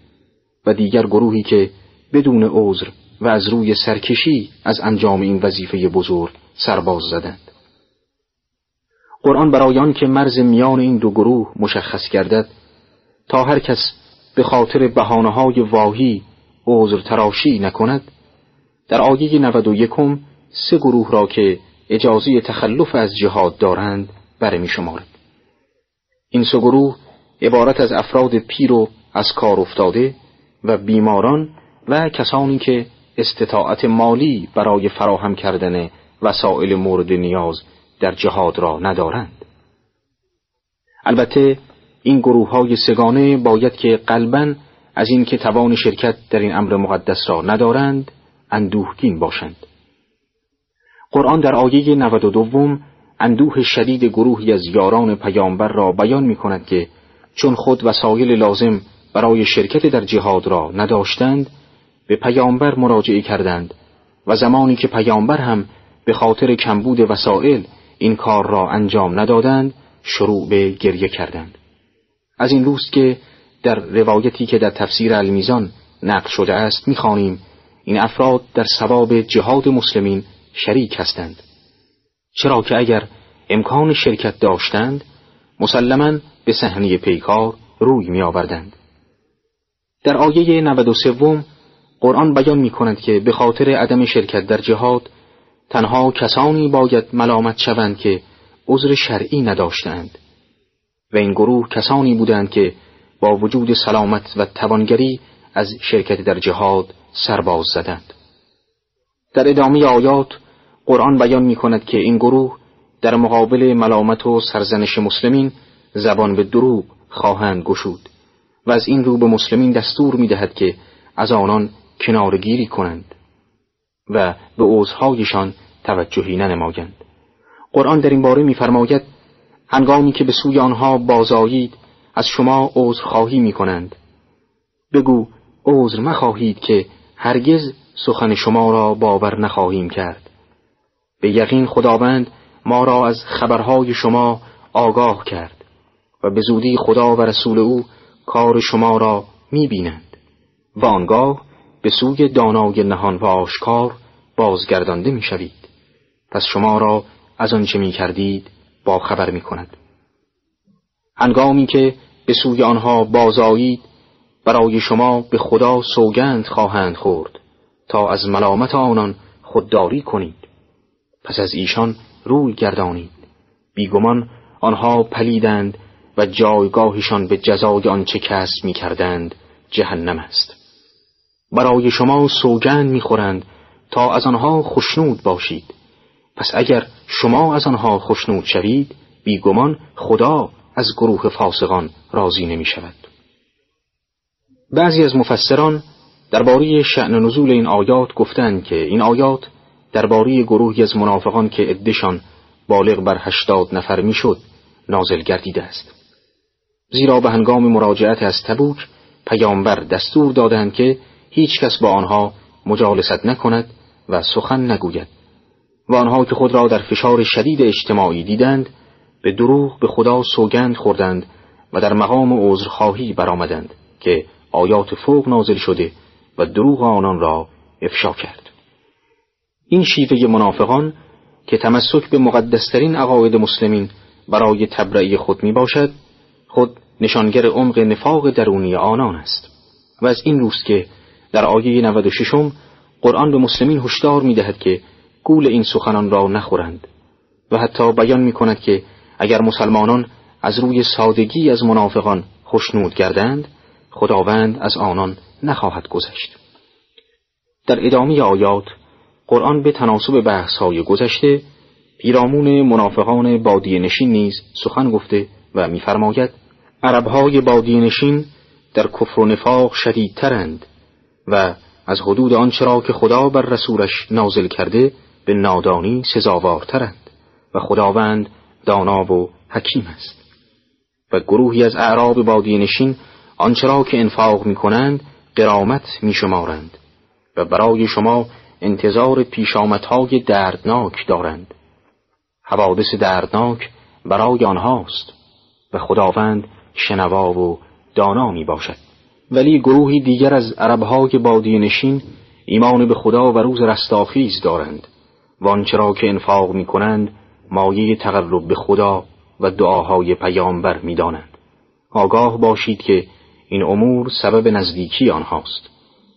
و دیگر گروهی که بدون عذر و از روی سرکشی از انجام این وظیفه بزرگ سرباز زدند. قرآن برای آن که مرز میان این دو گروه مشخص گردد تا هر کس به خاطر بهانه‌های واهی عذر تراشی نکند، در آیه 91 سه گروه را که اجازه تخلف از جهاد دارند برمی شمارد. این سه گروه عبارت از افراد پیر و از کار افتاده و بیماران و کسانی که استطاعت مالی برای فراهم کردن وسایل مورد نیاز در جهاد را ندارند. البته این گروه‌های سگانه باید که قلباً از این که توان شرکت در این امر مقدس را ندارند اندوهگین باشند. قرآن در آیه 92 اندوه شدید گروهی از یاران پیامبر را بیان می کند که چون خود وسایل لازم برای شرکت در جهاد را نداشتند به پیامبر مراجعه کردند و زمانی که پیامبر هم به خاطر کمبود وسایل این کار را انجام ندادند شروع به گریه کردند. از این روست که در روایتی که در تفسیر المیزان نقل شده است می‌خوانیم این افراد در ثواب جهاد مسلمین شریک هستند، چرا که اگر امکان شرکت داشتند مسلماً به صحنه پیکار روی می‌آوردند. در آیه 93 قرآن بیان می‌کند که به خاطر عدم شرکت در جهاد تنها کسانی باید ملامت شوند که عذر شرعی نداشتند و این گروه کسانی بودند که با وجود سلامت و توانگری از شرکت در جهاد سرباز زدند. در ادامه آیات قرآن بیان می‌کند که این گروه در مقابل ملامت و سرزنش مسلمین زبان به دروغ خواهند گشود و از این رو به مسلمین دستور می‌دهد که از آنان کنارگیری کنند و به عذرهایشان توجهی ننمایند. قرآن در این باره می‌فرماید هنگامی که به سوی آنها بازآیید از شما عذرخواهی می‌کنند، بگو عذر مخواهید که هرگز سخن شما را باور نخواهیم کرد، به یقین خداوند ما را از خبرهای شما آگاه کرد و به زودی خدا و رسول او کار شما را می‌بینند و آنگاه به سوی دانای نهان و آشکار بازگردانده می‌شوید، پس شما را از آنچه می‌کردید با خبر می‌کند. هنگامی که به سوی آنها بازآیید برای شما به خدا سوگند خواهند خورد تا از ملامت آنان خودداری کنید، پس از ایشان روی گردانید، بیگمان آنها پلیدند و جایگاهشان به جزای آنچه کسب می‌کردند جهنم است. برای شما سوگند می‌خورند تا از آنها خشنود باشید، پس اگر شما از آنها خشنود شوید بیگمان خدا از گروه فاسقان راضی نمی شود. بعضی از مفسران درباره شأن نزول این آیات گفتند که این آیات درباره گروهی از منافقان که عده‌شان بالغ بر 80 نفر می شد نازل گردیده است، زیرا به هنگام مراجعت از تبوک پیامبر دستور دادند که هیچ کس با آنها مجالست نکند و سخن نگوید و آنها که خود را در فشار شدید اجتماعی دیدند به دروغ به خدا سوگند خوردند و در مقام عذرخواهی برآمدند که آیات فوق نازل شده و دروغ آنان را افشا کرد. این شیوه منافقان که تمسک به مقدسترین عقاید مسلمین برای تبرئه خود می باشد خود نشانگر عمق نفاق درونی آنان است و از این روست که در آیه 96 قرآن به مسلمین هشدار می دهد که گول این سخنان را نخورند و حتی بیان می کند که اگر مسلمانان از روی سادگی از منافقان خشنود گردند خداوند از آنان نخواهد گذشت. در ادامه آیات قرآن به تناسب بحث‌های گذشته پیرامون منافقان بادیه نشین نیز سخن گفته و می‌فرماید عرب‌های بادیه نشین در کفر و نفاق شدیدترند و از حدود آنچه را که خدا بر رسولش نازل کرده به نادانی سزاوارترند و خداوند دانا و حکیم است. و گروهی از اعراب بادیه نشین آنچه را که انفاق می‌کنند غرامت می‌شمارند و برای شما انتظار پیشامدهای دردناک دارند، حوادث دردناک برای آنهاست و خداوند شنوا و دانا می‌باشد. ولی گروهی دیگر از عرب‌های بادیه نشین ایمان به خدا و روز رستاخیز دارند و آنچه را که انفاق می‌کنند مایه تقرب به خدا و دعاهای پیامبر می‌دانند. آگاه باشید که این امور سبب نزدیکی آنهاست،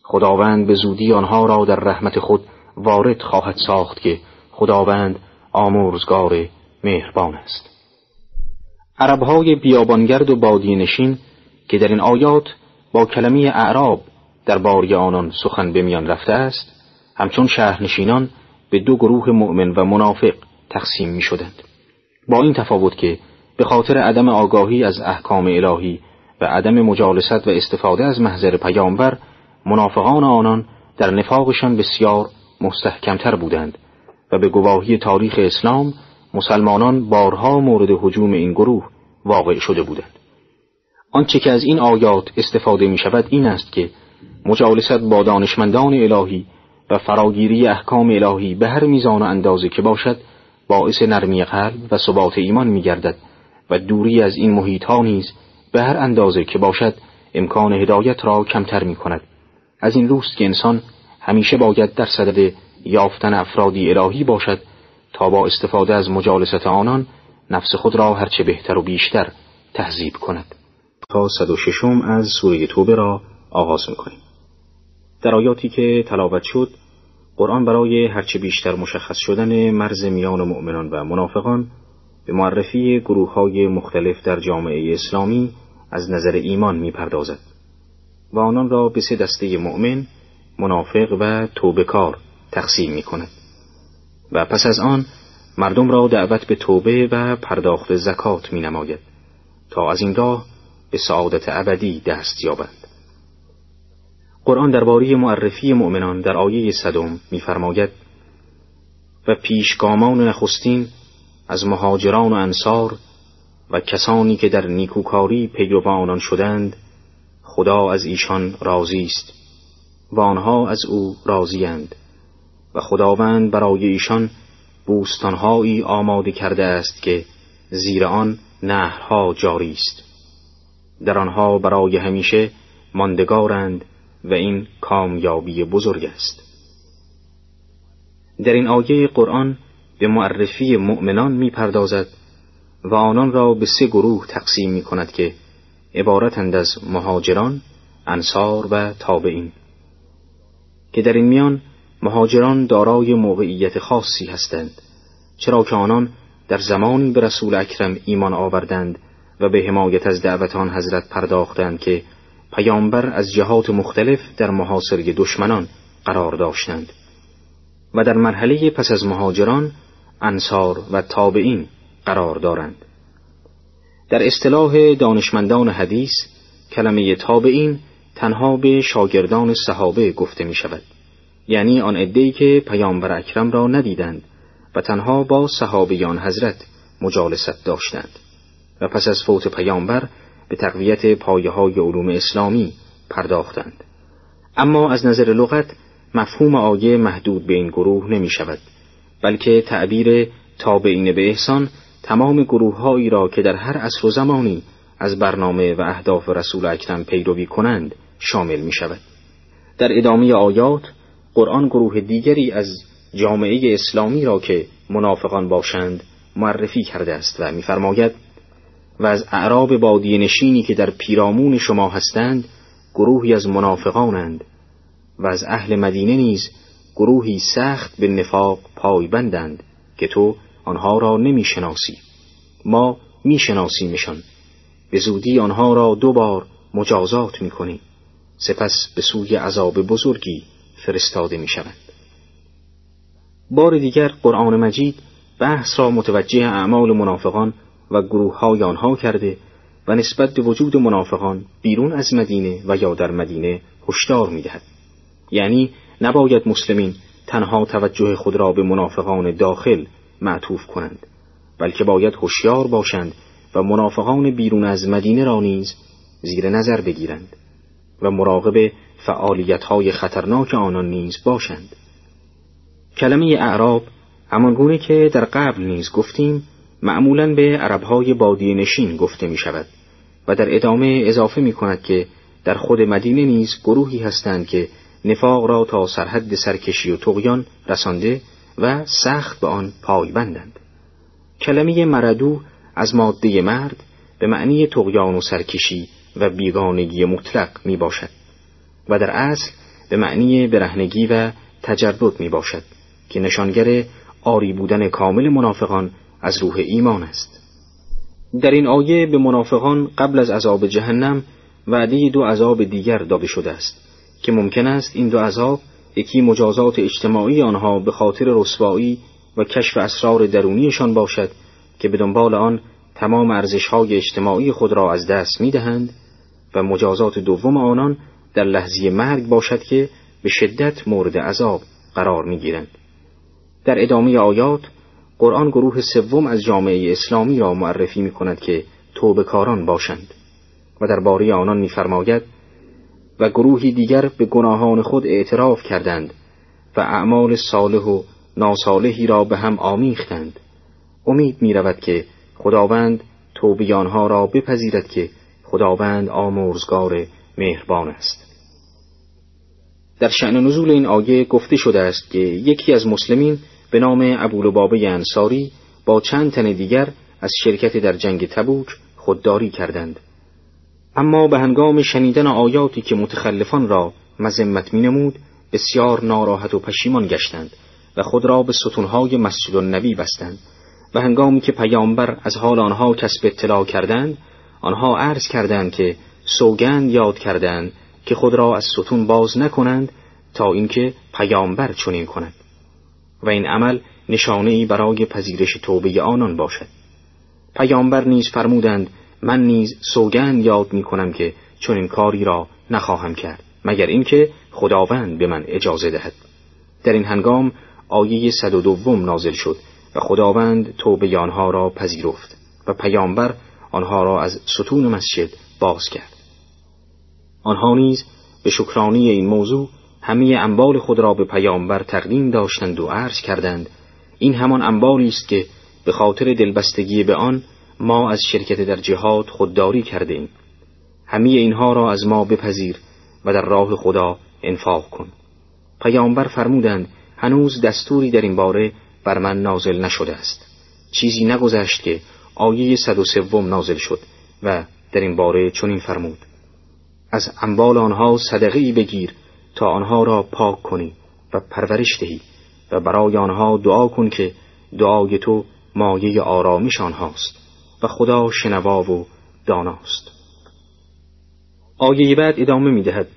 خداوند به زودی آنها را در رحمت خود وارد خواهد ساخت که خداوند آمرزگار مهربان است. عربهای بیابانگرد و بادیه‌نشین که در این آیات با کلمه اعراب درباره آنان سخن به میان رفته است، همچون شهرنشینان به دو گروه مؤمن و منافق تقسیم می شدند، با این تفاوت که به خاطر عدم آگاهی از احکام الهی و عدم مجالست و استفاده از محضر پیامبر، منافقان آنان در نفاقشان بسیار مستحکمتر بودند و به گواهی تاریخ اسلام مسلمانان بارها مورد هجوم این گروه واقع شده بودند. آنچه که از این آیات استفاده می شود این است که مجالست با دانشمندان الهی و فراگیری احکام الهی به هر میزان و اندازه که باشد باعث نرمی قلب و ثبات ایمان می گردد و دوری از این محیط ها نیز به هر اندازه که باشد امکان هدایت را کمتر می کند. از این روست که انسان همیشه باید در صدد یافتن افرادی الهی باشد تا با استفاده از مجالست آنان نفس خود را هرچه بهتر و بیشتر تهذیب کند. تا 106 از سوره توبه را آغاز می‌کنیم. در آیاتی که تلاوت شد، قرآن برای هرچه بیشتر مشخص شدن مرز میان مؤمنان و منافقان به معرفی گروه‌های مختلف در جامعه اسلامی از نظر ایمان می‌پردازد و آنان را به 3 دسته مؤمن، منافق و توبه‌کار تقسیم می‌کند و پس از آن مردم را دعوت به توبه و پرداخت زکات می‌نماید تا از این راه به سعادت ابدی دست یابند. قرآن درباره معرفی مؤمنان در آیه 100 می‌فرماید: و پیشگامان نخستین از مهاجران و انصار و کسانی که در نیکوکاری پیرو آنان شدند، خدا از ایشان راضی است و آنها از او راضی‌اند و خداوند برای ایشان بوستان‌هایی آماده کرده است که زیر آن نهرها جاری است، در آنها برای همیشه ماندگارند و این کامیابی بزرگ است. در این آیه قرآن به معرفی مؤمنان می‌پردازد و آنان را به 3 گروه تقسیم می‌کند که عبارتند از مهاجران، انصار و تابعین، که در این میان مهاجران دارای موقعیت خاصی هستند، چرا که آنان در زمانی به رسول اکرم ایمان آوردند و به حمایت از دعوت آن حضرت پرداختند که پیامبر از جهات مختلف در محاصره دشمنان قرار داشتند. و در مرحله پس از مهاجران، انصار و تابعین قرار دارند. در اصطلاح دانشمندان حدیث، کلمه تابعین تنها به شاگردان صحابه گفته می شود، یعنی آن عده‌ای که پیامبر اکرم را ندیدند و تنها با صحابیان حضرت مجالست داشتند و پس از فوت پیامبر به تقویت پایه‌های علوم اسلامی پرداختند. اما از نظر لغت مفهوم آیه محدود به این گروه نمی شود، بلکه تعبیر تابعین به احسان تمام گروه‌هایی را که در هر عصر و زمانی از برنامه و اهداف رسول اکرم پیروی کنند شامل می شود. در ادامه آیات قرآن گروه دیگری از جامعه اسلامی را که منافقان باشند معرفی کرده است و می‌فرماید: و از اعراب بادیه‌نشینی که در پیرامون شما هستند گروهی از منافقانند و از اهل مدینه نیز گروهی سخت به نفاق پایبندند که تو آنها را نمی‌شناسی، ما می‌شناسیمشان، به زودی آنها را 2 بار مجازات می‌کنی، سپس به سوی عذاب بزرگی فرستاده می‌شوند. بار دیگر قرآن مجید بحث را متوجه اعمال منافقان و گروه‌های آنها کرده و نسبت به وجود منافقان بیرون از مدینه و یا در مدینه هشدار می‌دهد، یعنی نباید مسلمین تنها توجه خود را به منافقان داخل معطوف کنند، بلکه باید هوشیار باشند و منافقان بیرون از مدینه را نیز زیر نظر بگیرند و مراقب فعالیت‌های خطرناک آنان نیز باشند. کلمه اعراب همانگونه که در قبل نیز گفتیم معمولاً به عرب‌های بادیه‌نشین گفته می‌شود و در ادامه اضافه می‌کند که در خود مدینه نیز گروهی هستند که نفاق را تا سرحد سرکشی و طغیان رسانده و سخت به آن پایبندند. کلمه مردو از ماده مرد به معنی طغیان و سرکشی و بیگانگی مطلق میباشد و در اصل به معنی برهنگی و تجرد میباشد که نشانگر آری بودن کامل منافقان از روح ایمان است. در این آیه به منافقان قبل از عذاب جهنم وعده دو عذاب دیگر داده شده است که ممکن است این دو عذاب، یکی مجازات اجتماعی آنها به خاطر رسوایی و کشف اسرار درونیشان باشد که به دنبال آن تمام ارزش‌های اجتماعی خود را از دست می‌دهند، و مجازات دوم آنان در لحظه مرگ باشد که به شدت مورد عذاب قرار می‌گیرند. در ادامه آیات قرآن گروه سوم از جامعه اسلامی را معرفی می‌کند که توبه‌کاران باشند و درباره آنان می‌فرماید: و گروهی دیگر به گناهان خود اعتراف کردند و اعمال صالح و ناصالحی را به هم آمیختند. امید می‌رود که خداوند توبه آنها را بپذیرد که خداوند آمرزگار مهربان است. در شأن نزول این آیه گفته شده است که یکی از مسلمین به نام ابولبابه انصاری با چند تن دیگر از شرکت در جنگ تبوک خودداری کردند. اما به هنگام شنیدن آیاتی که متخلفان را مذمت می‌نمود بسیار ناراحت و پشیمان گشتند و خود را به ستونهای مسجد النبی بستند، و هنگامی که پیامبر از حال آنها کسب اطلاع کردند، آنها عرض کردند که سوگند یاد کردند که خود را از ستون باز نکنند تا اینکه پیامبر چنین کند، و این عمل نشانه‌ای برای پذیرش توبه آنان باشد. پیامبر نیز فرمودند: من نیز سوگند یاد می‌کنم که چنین کاری را نخواهم کرد مگر اینکه خداوند به من اجازه دهد. در این هنگام آیه 102 نازل شد و خداوند توبه آنها را پذیرفت و پیامبر آنها را از ستون مسجد باز کرد. آنها نیز به شکرانه این موضوع همه انبال خود را به پیامبر تقدیم داشتند و عرض کردند: این همان انبالی است که به خاطر دلبستگی به آن ما از شرکت در جهاد خودداری کرده ایم. همه اینها را از ما بپذیر و در راه خدا انفاق کن. پیامبر فرمودند: هنوز دستوری در این باره بر من نازل نشده است. چیزی نگذشت که آیه 103 نازل شد و در این باره چنین فرمود: از اموال آنها صدقه‌ای بگیر تا آنها را پاک کنی و پرورش دهی، و برای آنها دعا کن که دعای تو مایه آرامش آنهاست و خدا شنوا و داناست. آیه بعد ادامه می‌دهد: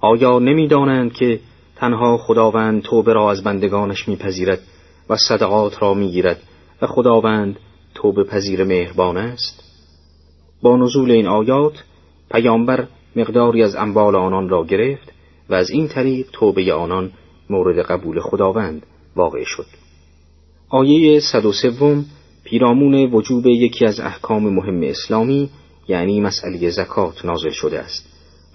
آیا نمی‌دانند که تنها خداوند توبه را از بندگانش می‌پذیرد و صدقات را می‌گیرد و خداوند توبه پذیر مهربان است؟ با نزول این آیات پیامبر مقداری از اموال آنان را گرفت و از این طریق توبه آنان مورد قبول خداوند واقع شد. آیه 103 پیرامون وجوب یکی از احکام مهم اسلامی یعنی مسئله زکات نازل شده است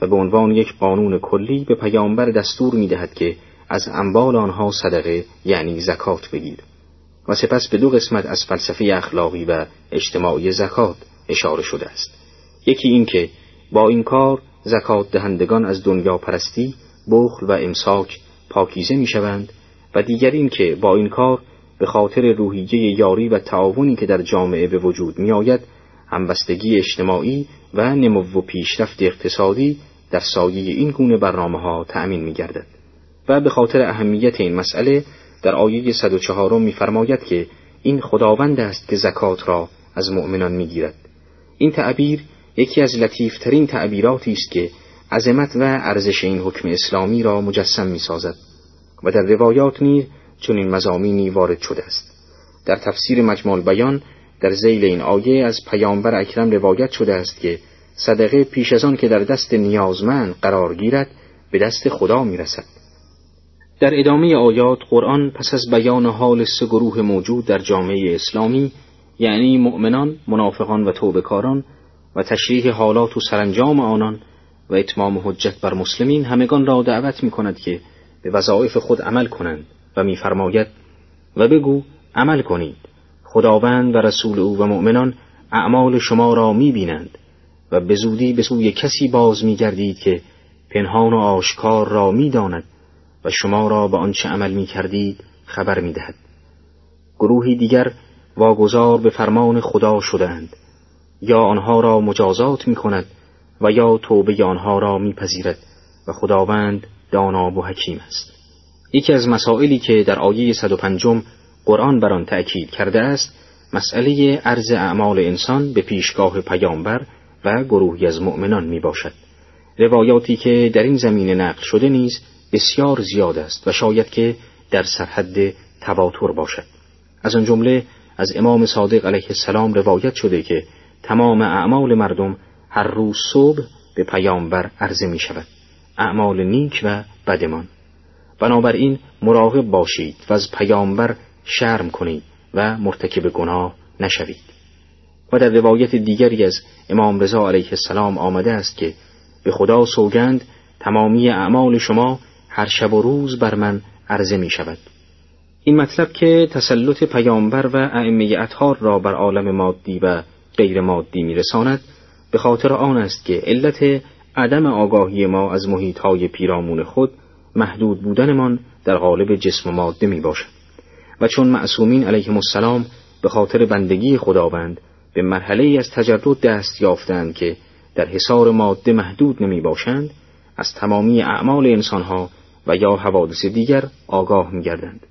و به عنوان یک قانون کلی به پیامبر دستور می‌دهد که از اموال آنها صدقه یعنی زکات بگیر، و سپس به دو قسمت از فلسفه اخلاقی و اجتماعی زکات اشاره شده است. یکی این که با این کار زکات دهندگان از دنیا پرستی، بخل و امساک پاکیزه میشوند، و دیگر این که با این کار به خاطر روحیه یاری و تعاونی که در جامعه به وجود می آید همبستگی اجتماعی و نمو و پیشرفت اقتصادی در سایه این گونه برنامه ها تأمین می گردد. و به خاطر اهمیت این مسئله در آیه 104 می‌فرماید که این خداوند است که زکات را از مؤمنان می‌گیرد. این تعبیر یکی از لطیف‌ترین تعبیراتی است که عظمت و ارزش این حکم اسلامی را مجسم می‌سازد، و در روایات نیز چنین مضامینی وارد شده است. در تفسیر مجمل بیان در ذیل این آیه از پیامبر اکرم روایت شده است که صدقه پیش از آن که در دست نیازمند قرار گیرد به دست خدا می‌رسد. در ادامه آیات قرآن پس از بیان حال سه گروه موجود در جامعه اسلامی یعنی مؤمنان، منافقان و توبه‌کاران، و تشریح حالات و سرانجام آنان و اتمام حجت بر مسلمین، همگان را دعوت می‌کند که به وظایف خود عمل کنند و می‌فرماید: و بگو عمل کنید، خداوند و رسول او و مؤمنان اعمال شما را می‌بینند و به زودی به سوی کسی باز می‌گردید که پنهان و آشکار را می‌داند و شما را به آنچه عمل می کردید خبر می دهد. گروهی دیگر واگذار به فرمان خدا شدند، یا آنها را مجازات می کند و یا توبه آنها را می پذیرد و خداوند دانا و حکیم است. یکی از مسائلی که در آیه 105 قرآن بر آن تأکید کرده است، مسئله عرض اعمال انسان به پیشگاه پیامبر و گروهی از مؤمنان می باشد. روایاتی که در این زمینه نقل شده نیز بسیار زیاد است و شاید که در سرحد تواتر باشد. از آن جمله از امام صادق علیه السلام روایت شده که تمام اعمال مردم هر روز صبح به پیامبر عرضه می شود، اعمال نیک و بدمان. بنابراین مراقب باشید و از پیامبر شرم کنید و مرتکب گناه نشوید. و در روایت دیگری از امام رضا علیه السلام آمده است که به خدا سوگند تمامی اعمال شما هر شب و روز بر من عرضه می شود. این مطلب که تسلط پیامبر و ائمه اطهار را بر عالم مادی و غیر مادی می رساند به خاطر آن است که علت عدم آگاهی ما از محیطهای پیرامون خود محدود بودنمان در قالب جسم ماده می باشد و چون معصومین علیهم السلام به خاطر بندگی خداوند به مرحله‌ای از تجرد دست یافتند که در حصار ماده محدود نمی باشند، از تمامی اعمال انسانها و یا حوادث دیگر آگاه می گردند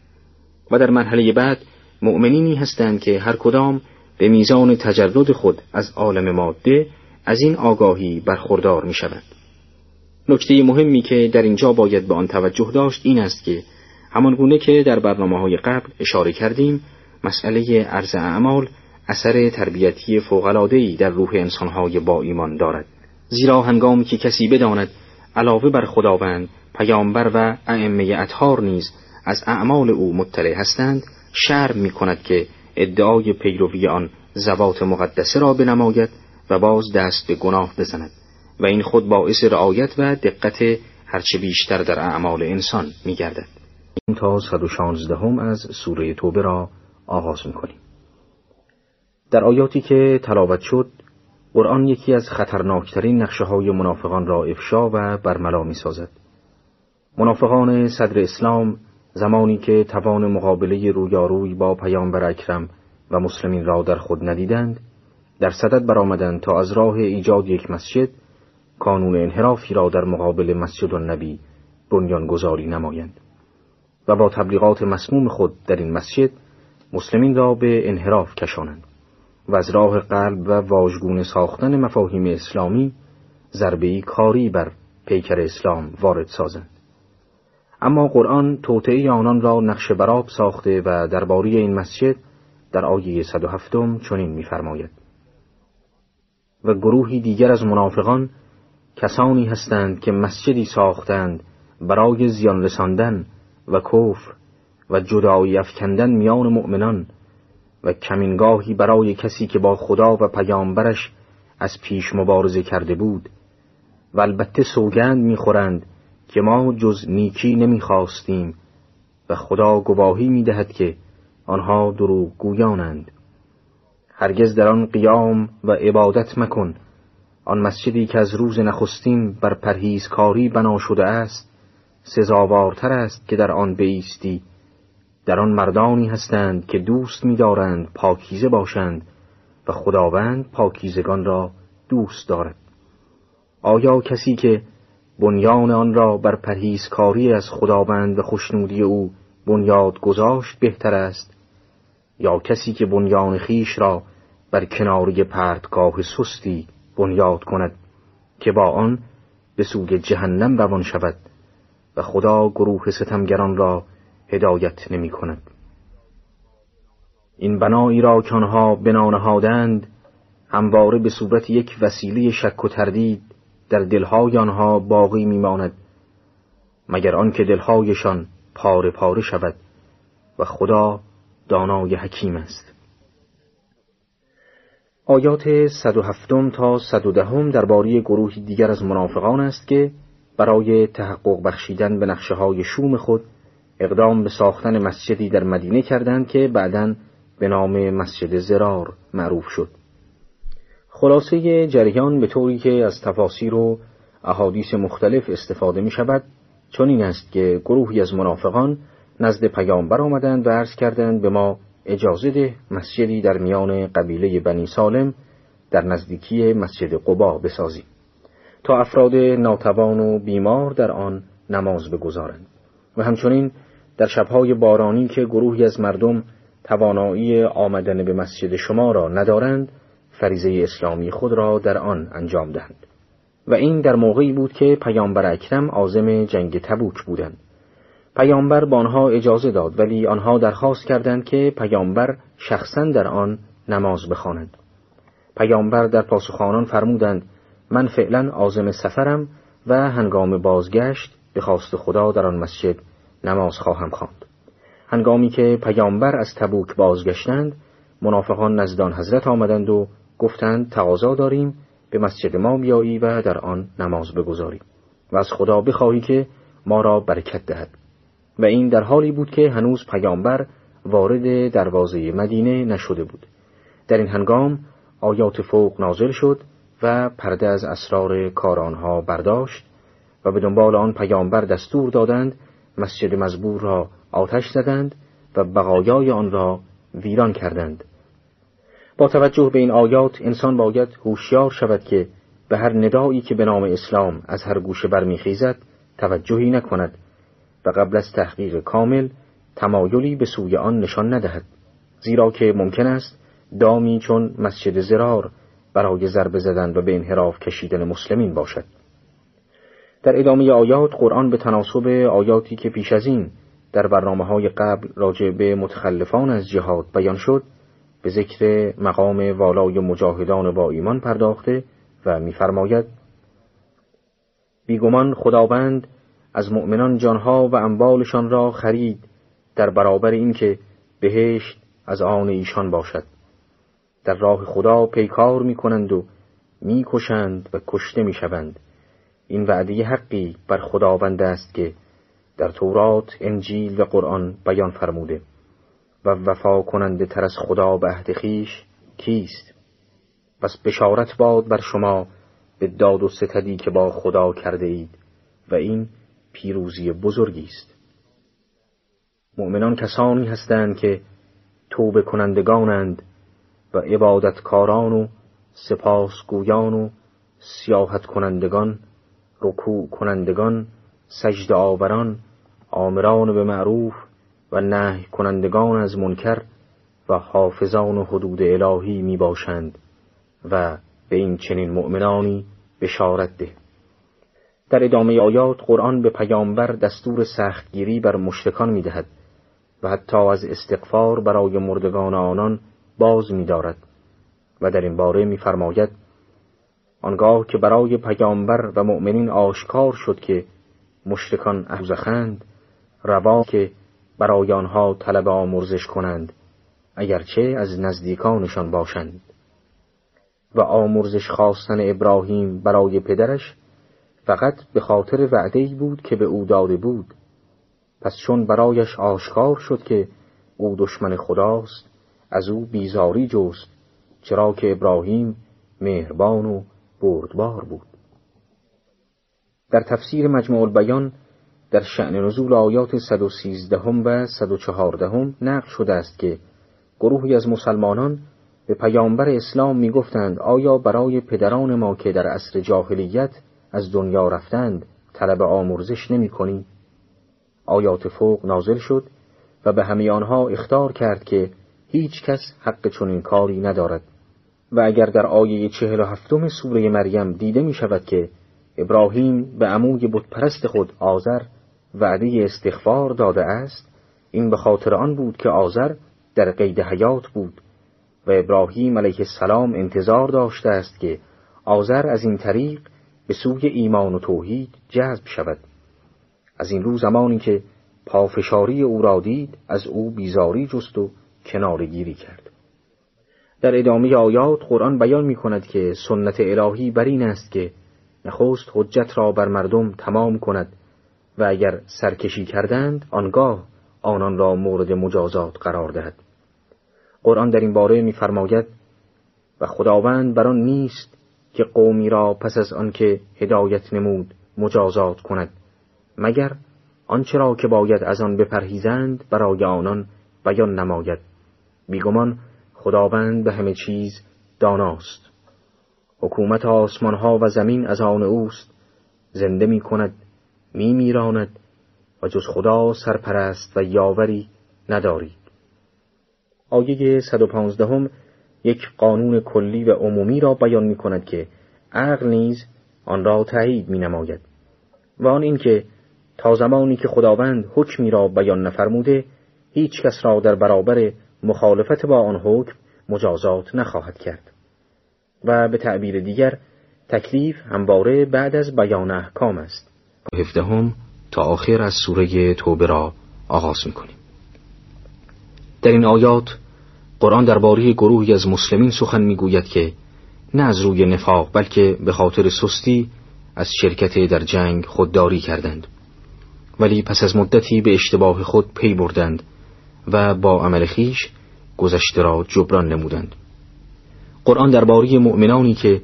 و در مرحله بعد مؤمنینی هستند که هر کدام به میزان تجرد خود از عالم ماده از این آگاهی برخوردار می شوند. نکته مهمی که در اینجا باید به آن توجه داشت این است که همانگونه که در برنامه‌های قبل اشاره کردیم، مسئله عرض اعمال اثر تربیتی فوق‌العاده‌ای در روح انسان‌های با ایمان دارد، زیرا هنگامی که کسی بداند علاوه بر خداوند، پیامبر و ائمه اطهار نیز از اعمال او مطلع هستند، شرم می‌کند که ادعای پیروی آن ذوات مقدسه را بنماید و باز دست به گناه بزند و این خود باعث رعایت و دقت هرچه بیشتر در اعمال انسان می‌گردد. این تا 116 از سوره توبه را آغاز می‌کنیم. در آیاتی که تلاوت شد، قرآن یکی از خطرناکترین نقشه‌های منافقان را افشا و برملا می‌سازد. منافقان صدر اسلام زمانی که توان مقابله رویاروی با پیامبر اکرم و مسلمین را در خود ندیدند، در صدد برآمدند تا از راه ایجاد یک مسجد کانون انحرافی را در مقابل مسجد النبی بنیانگذاری نمایند و با تبلیغات مسموم خود در این مسجد مسلمین را به انحراف کشانند و از راه قلب و واژگونه ساختن مفاهیم اسلامی ضربه‌ای کاری بر پیکر اسلام وارد سازند. اما قرآن توطئه آنان را نقش برآب ساخته و درباره این مسجد در آیه 107 چنین می‌فرماید: و گروهی دیگر از منافقان کسانی هستند که مسجدی ساختند برای زیان رساندن و کفر و جدایی افکندن میان مؤمنان و کمینگاهی برای کسی که با خدا و پیامبرش از پیش مبارزه کرده بود و البته سوگند می‌خورند که ما جز نیکی نمی‌خواستیم و خدا گواهی می‌دهد که آنها دروغگویانند. هرگز در آن قیام و عبادت مکن، آن مسجدی که از روز نخستین بر پرهیزکاری بنا شده است سزاوارتر است که در آن بایستی. در آن مردانی هستند که دوست می‌دارند پاکیزه باشند و خداوند پاکیزگان را دوست دارد. آیا کسی که بنیان آن را بر پرهیزکاری از خداوند و خوشنودی او بنیاد گذاشت بهتر است، یا کسی که بنیان خیش را بر کناری پرتگاه سستی بنیاد کند که با آن به سوی جهنم روان شود و خدا گروه ستمگران را هدایت نمی کند. این بنایی را که آنها بنا نهادند همواره به صورت یک وسیله شک و تردید در دلهای آنها باقی می ماند، مگر آنکه دلهایشان پاره پاره شود و خدا دانای حکیم است. آیات 107 تا 110 درباره گروهی دیگر از منافقان است که برای تحقق بخشیدن به نقشه‌های شوم خود اقدام به ساختن مسجدی در مدینه کردند که بعداً به نام مسجد زرار معروف شد. خلاصه جریان به طوری که از تفاسیر و احادیث مختلف استفاده می شود چنین است که گروهی از منافقان نزد پیامبر آمدند و عرض کردند به ما اجازه ده مسجدی در میان قبیله بنی سالم در نزدیکی مسجد قبا بسازیم تا افراد ناتوان و بیمار در آن نماز بگذارند. و همچنین در شبهای بارانی که گروهی از مردم توانایی آمدن به مسجد شما را ندارند، فریضه اسلامی خود را در آن انجام دهند. و این در موقعی بود که پیامبر اکرم عازم جنگ تبوک بودند. پیامبر به آنها اجازه داد، ولی آنها درخواست کردند که پیامبر شخصاً در آن نماز بخواند. پیامبر در پاسخ آنان فرمودند: من فعلاً عازم سفرم و هنگام بازگشت به خواست خدا در آن مسجد نماز خواهم خواند. هنگامی که پیامبر از تبوک بازگشتند، منافقان نزد آن حضرت آمدند و گفتند: تقاضا داریم به مسجد ما بیایی و در آن نماز بگذاری و از خدا بخواهی که ما را برکت دهد. و این در حالی بود که هنوز پیامبر وارد دروازه مدینه نشده بود. در این هنگام آیات فوق نازل شد و پرده از اسرار کار آنها برداشت و به دنبال آن پیامبر دستور دادند مسجد مزبور را آتش زدند و بقایای آن را ویران کردند. با توجه به این آیات انسان باید هوشیار شود که به هر ندایی که به نام اسلام از هر گوشه برمیخیزد توجهی نکند و قبل از تحقیق کامل تمایلی به سوی آن نشان ندهد، زیرا که ممکن است دامی چون مسجد ضرار برای ضربه زدن و به انحراف کشیدن مسلمین باشد. در ادامه آیات قرآن به تناسب آیاتی که پیش از این در برنامه‌های قبل راجع به متخلفان از جهاد بیان شد به ذکر مقام والای مجاهدان با ایمان پرداخته و می‌فرماید: بیگمان خداوند از مؤمنان جانها و اموالشان را خرید در برابر اینکه بهشت از آن ایشان باشد. در راه خدا پیکار می‌کنند و می‌کشند و کشته می‌شوند. این وعده حقی بر خداوند است که در تورات، انجیل و قرآن بیان فرموده و وفا کننده تر از خدا به عهد خویش کیست؟ پس بشارت باد بر شما به داد و ستدی که با خدا کرده اید و این پیروزی بزرگی است. مؤمنان کسانی هستند که توبه کنندگانند و عبادتکاران و سپاسگویان و سیاحت کنندگان، رکوع کنندگان، سجده آوران، آمران به معروف و نهی کنندگان از منکر و حافظان حدود الهی می باشند و به این چنین مؤمنانی بشارت ده. در ادامه آیات قرآن به پیامبر دستور سختگیری بر مشرکان می دهد و حتی از استغفار برای مردگان آنان باز می دارد و در این باره می فرماید: آنگاه که برای پیامبر و مؤمنین آشکار شد که مشرکان افزخند، روا که برای آنها طلب آمرزش کنند اگرچه از نزدیکانشان باشند. و آمرزش خواستن ابراهیم برای پدرش فقط به خاطر وعده‌ای بود که به او داده بود. پس چون برایش آشکار شد که او دشمن خداست، از او بیزاری جست، چرا که ابراهیم مهربان و بردبار بود. در تفسیر مجموع البیان در شأن نزول آیات 113 و 114 نقل شده است که گروهی از مسلمانان به پیامبر اسلام می گفتند: آیا برای پدران ما که در عصر جاهلیت از دنیا رفتند طلب آمرزش نمی کنی؟ آیات فوق نازل شد و به همه آنها اخطار کرد که هیچ کس حق چنین کاری ندارد. و اگر در آیه 47 سوره مریم دیده می شود که ابراهیم به عموی بتپرست خود آذر وعده استغفار داده است، این به خاطر آن بود که آذر در قید حیات بود و ابراهیم علیه السلام انتظار داشته است که آذر از این طریق به سوی ایمان و توحید جذب شود. از این رو زمانی که پافشاری او را دید از او بیزاری جست و کنارگیری کرد. در ادامه آیات قرآن بیان می کند که سنت الهی بر این است که نخست حجت را بر مردم تمام کند و اگر سرکشی کردند آنگاه آنان را مورد مجازات قرار دهد. قرآن در این باره می فرماید: و خداوند بر آن نیست که قومی را پس از آنکه هدایت نمود مجازات کند، مگر آنچه را که باید از آن بپرهیزند برای آنان بیان نماید. بیگمان خداوند به همه چیز داناست. حکومت آسمانها و زمین از آن اوست، زنده می کند، می میراند و جز خدا سرپرست و یاوری ندارید. آیه 115 یک قانون کلی و عمومی را بیان می کند که عقل نیز آن را تایید می نماید و آن این که تا زمانی که خداوند حکمی را بیان نفرموده هیچ کس را در برابر مخالفت با آن حکم مجازات نخواهد کرد و به تعبیر دیگر تکلیف همواره بعد از بیان احکام است. 17 تا آخر از سوره توبه را آغاز می‌کنیم. در این آیات قرآن درباره گروهی از مسلمین سخن می‌گوید که نه از روی نفاق بلکه به خاطر سستی از شرکت در جنگ خودداری کردند، ولی پس از مدتی به اشتباه خود پی بردند و با عمل خویش گذشته را جبران نمودند. قرآن درباره مؤمنانی که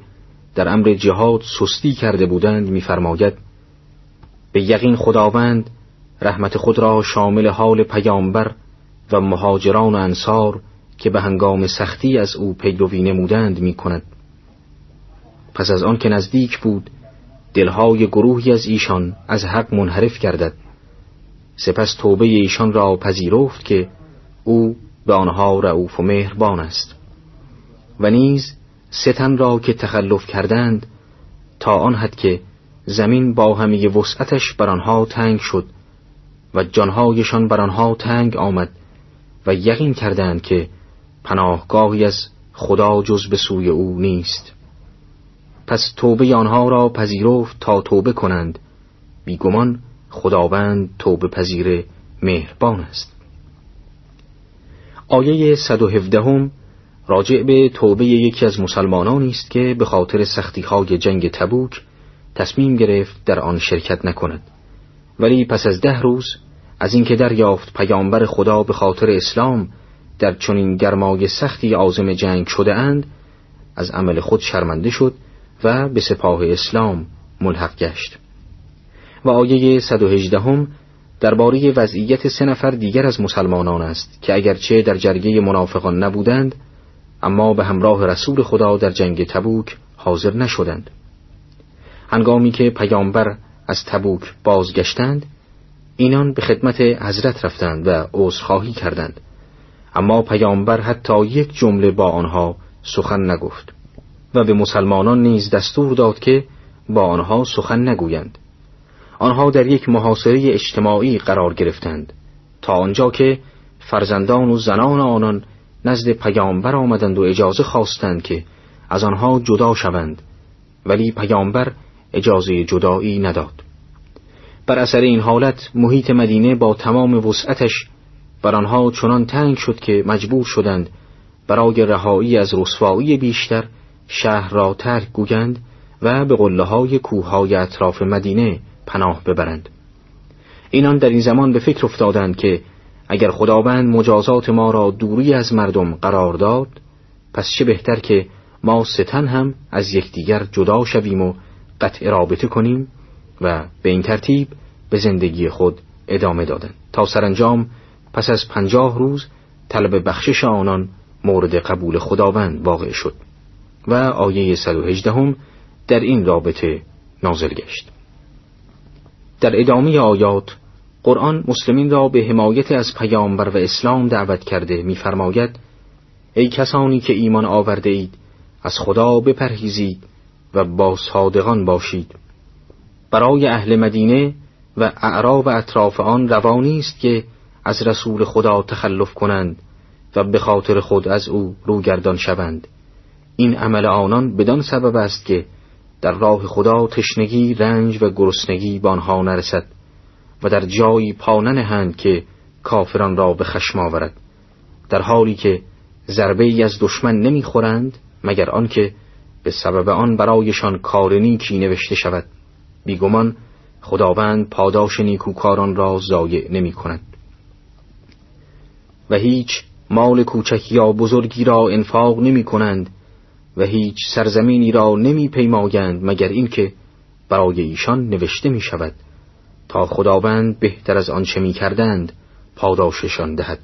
در امر جهاد سستی کرده بودند می‌فرماید: به یقین خداوند رحمت خود را شامل حال پیامبر و مهاجران و انصار که به هنگام سختی از او پیروی نمودند می‌کند. پس از آن که نزدیک بود دلهای گروهی از ایشان از حق منحرف گردد، سپس توبه ایشان را پذیرفت که او به آنها رؤوف و مهربان است. و نیز ستم را که تخلف کردند تا آن حد که زمین با همه وسعتش بر آنها تنگ شد و جانهایشان بر آنها تنگ آمد و یقین کردند که پناهگاهی از خدا جز به سوی او نیست. پس توبه آنها را پذیرفت تا توبه کنند، بیگمان خداوند توبه پذیر مهربان است. آیه 117 راجع به توبه یکی از مسلمانان است که به خاطر سختی‌های جنگ تبوک تصمیم گرفت در آن شرکت نکند، ولی پس از 10 روز از اینکه دریافت پیامبر خدا به خاطر اسلام در چنین گرمای سختی عازم جنگ شده اند از عمل خود شرمنده شد و به سپاه اسلام ملحق گشت. و آیه 118 درباره وضعیت 3 نفر دیگر از مسلمانان است که اگرچه در جرگه منافقان نبودند اما به همراه رسول خدا در جنگ تبوک حاضر نشدند. هنگامی که پیامبر از تبوک بازگشتند اینان به خدمت حضرت رفتند و عذرخواهی کردند، اما پیامبر حتی یک جمله با آنها سخن نگفت و به مسلمانان نیز دستور داد که با آنها سخن نگویند. آنها در یک محاصره اجتماعی قرار گرفتند تا آنجا که فرزندان و زنان آنان نزد پیامبر آمدند و اجازه خواستند که از آنها جدا شوند، ولی پیامبر اجازه جدایی نداد. بر اثر این حالت محیط مدینه با تمام وسعتش بر آنها چنان تنگ شد که مجبور شدند برای رهایی از رسوایی بیشتر شهر را ترک گویند و به قله‌های کوه‌های اطراف مدینه پناه ببرند. اینان در این زمان به فکر افتادند که اگر خداوند مجازات ما را دوری از مردم قرار داد پس چه بهتر که ما 3 تن هم از یکدیگر جدا شویم و قطع رابطه کنیم و به این ترتیب به زندگی خود ادامه دادند تا سرانجام پس از 50 روز طلب بخشش آنان مورد قبول خداوند واقع شد و آیه 118 در این رابطه نازل گشت. در ادامه آیات قرآن مسلمین را به حمایت از پیامبر و اسلام دعوت کرده می‌فرماید: ای کسانی که ایمان آورده اید از خدا بپرهیزید و با صادقان باشید. برای اهل مدینه و اعراب اطراف آن روا نیست که از رسول خدا تخلف کنند و به خاطر خود از او روگردان شوند. این عمل آنان بدان سبب است که در راه خدا تشنگی، رنج و گرسنگی به آنها نرسد و در جایی پا ننهند که کافران را به خشم آورد، در حالی که ضربه ای از دشمن نمیخورند مگر آنکه به سبب آن برایشان کار نیکی نوشته شود. بیگمان خداوند پاداش نیکوکاران را ضایع نمی کند. و هیچ مال کوچک یا بزرگی را انفاق نمی کنند و هیچ سرزمینی را نمی پیمایند مگر اینکه برای ایشان نوشته می شود تا خداوند بهتر از آنچه می کردند پاداششان دهد.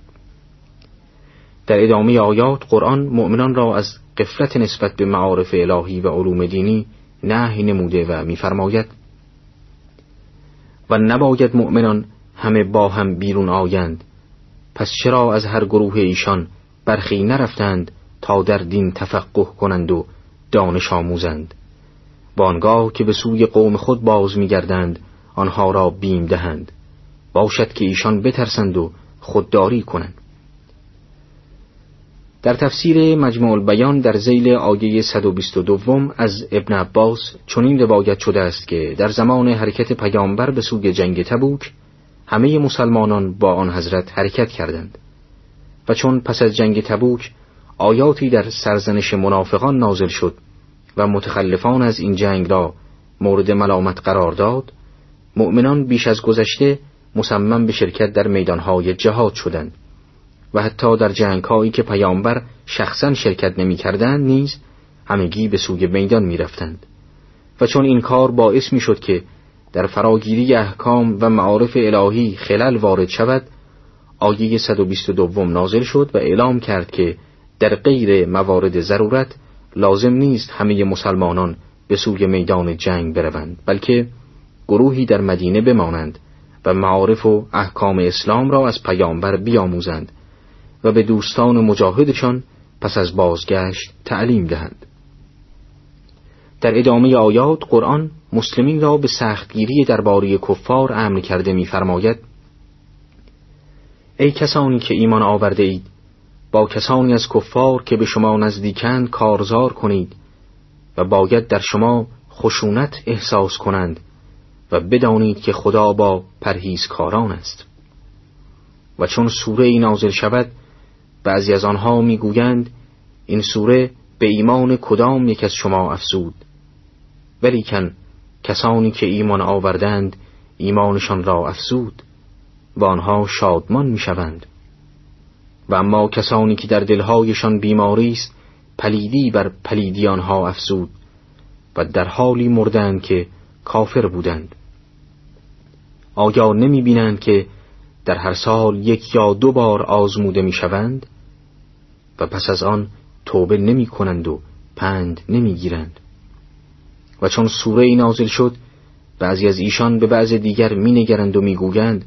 در ادامه آیات قرآن مؤمنان را از غفلت نسبت به معارف الهی و علوم دینی نهی نموده و می‌فرماید: و نباید مؤمنان همه با هم بیرون آیند، پس چرا از هر گروه ایشان برخی نرفتند تا در دین تفقه کنند و دانش آموزند. وانگاه که به سوی قوم خود باز می‌گردند آنها را بیم دهند، باشد که ایشان بترسند و خودداری کنند. در تفسیر مجموع البیان در ذیل آیه 122 از ابن عباس چنین روایت شده است که در زمان حرکت پیامبر به سوی جنگ تبوک همه مسلمانان با آن حضرت حرکت کردند و چون پس از جنگ تبوک آیاتی در سرزنش منافقان نازل شد و متخلفان از این جنگ را مورد ملامت قرار داد، مؤمنان بیش از گذشته مصمم به شرکت در میدانهای جهاد شدند و حتی در جنگهایی که پیامبر شخصا شرکت نمی‌کردند نیز همگی به سوی میدان می‌رفتند و چون این کار باعث می‌شد که در فراگیری احکام و معارف الهی خلل وارد شود، آیه 122 نازل شد و اعلام کرد که در غیر موارد ضرورت لازم نیست همه مسلمانان به سوی میدان جنگ بروند، بلکه گروهی در مدینه بمانند و معارف و احکام اسلام را از پیامبر بیاموزند و به دوستان و مجاهدشان پس از بازگشت تعلیم دهند. در ادامه آیات قرآن مسلمین را به سختگیری درباره کفار امر کرده می‌فرماید: ای کسانی که ایمان آورده اید، با کسانی از کفار که به شما نزدیکند کارزار کنید و باید در شما خشونت احساس کنند و بدانید که خدا با پرهیزکاران است. و چون سوره ای نازل شود بعضی از آنها میگویند این سوره به ایمان کدام یک از شما افزود، ولیکن کسانی که ایمان آوردند ایمانشان را افزود و آنها شادمان میشوند. و اما کسانی که در دلهایشان بیماری است پلیدی بر پلیدی آنها افزود و در حالی مردند که کافر بودند. آیا نمی بینند که در هر سال یک یا دو بار آزموده می شوند و پس از آن توبه نمی کنند و پند نمی گیرند؟ و چون سوره ای نازل شد بعضی از ایشان به بعض دیگر می نگرند و می گویند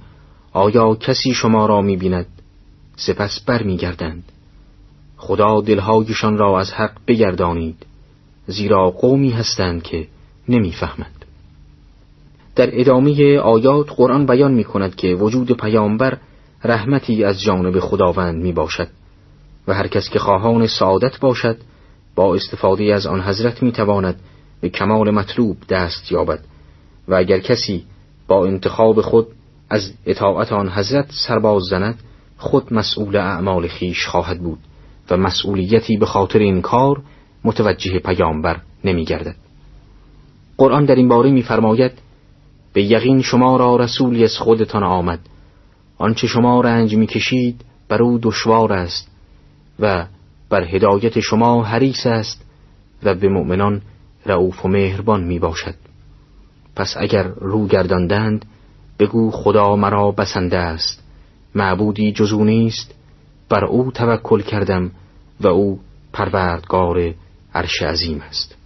آیا کسی شما را می بیند؟ سپس بر می گردند. خدا دلهایشان را از حق بگردانید، زیرا قومی هستند که نمی فهمند. در ادامه آیات قرآن بیان می کند که وجود پیامبر رحمتی از جانب خداوند می باشد و هر کس که خواهان سعادت باشد با استفاده از آن حضرت می تواند به کمال مطلوب دست یابد و اگر کسی با انتخاب خود از اطاعت آن حضرت سرباز زند خود مسئول اعمال خیش خواهد بود و مسئولیتی به خاطر این کار متوجه پیامبر نمی گردد. قرآن در این باره می فرماید: به یقین شما را رسولی از خودتان آمد، آنچه شما رنج می‌کشید بر او دشوار است و بر هدایت شما حریص است و به مؤمنان رؤوف و مهربان میباشد. پس اگر رو گرداندند بگو خدا مرا بسنده است، معبودی جز او نیست، بر او توکل کردم و او پروردگار عرش عظیم است.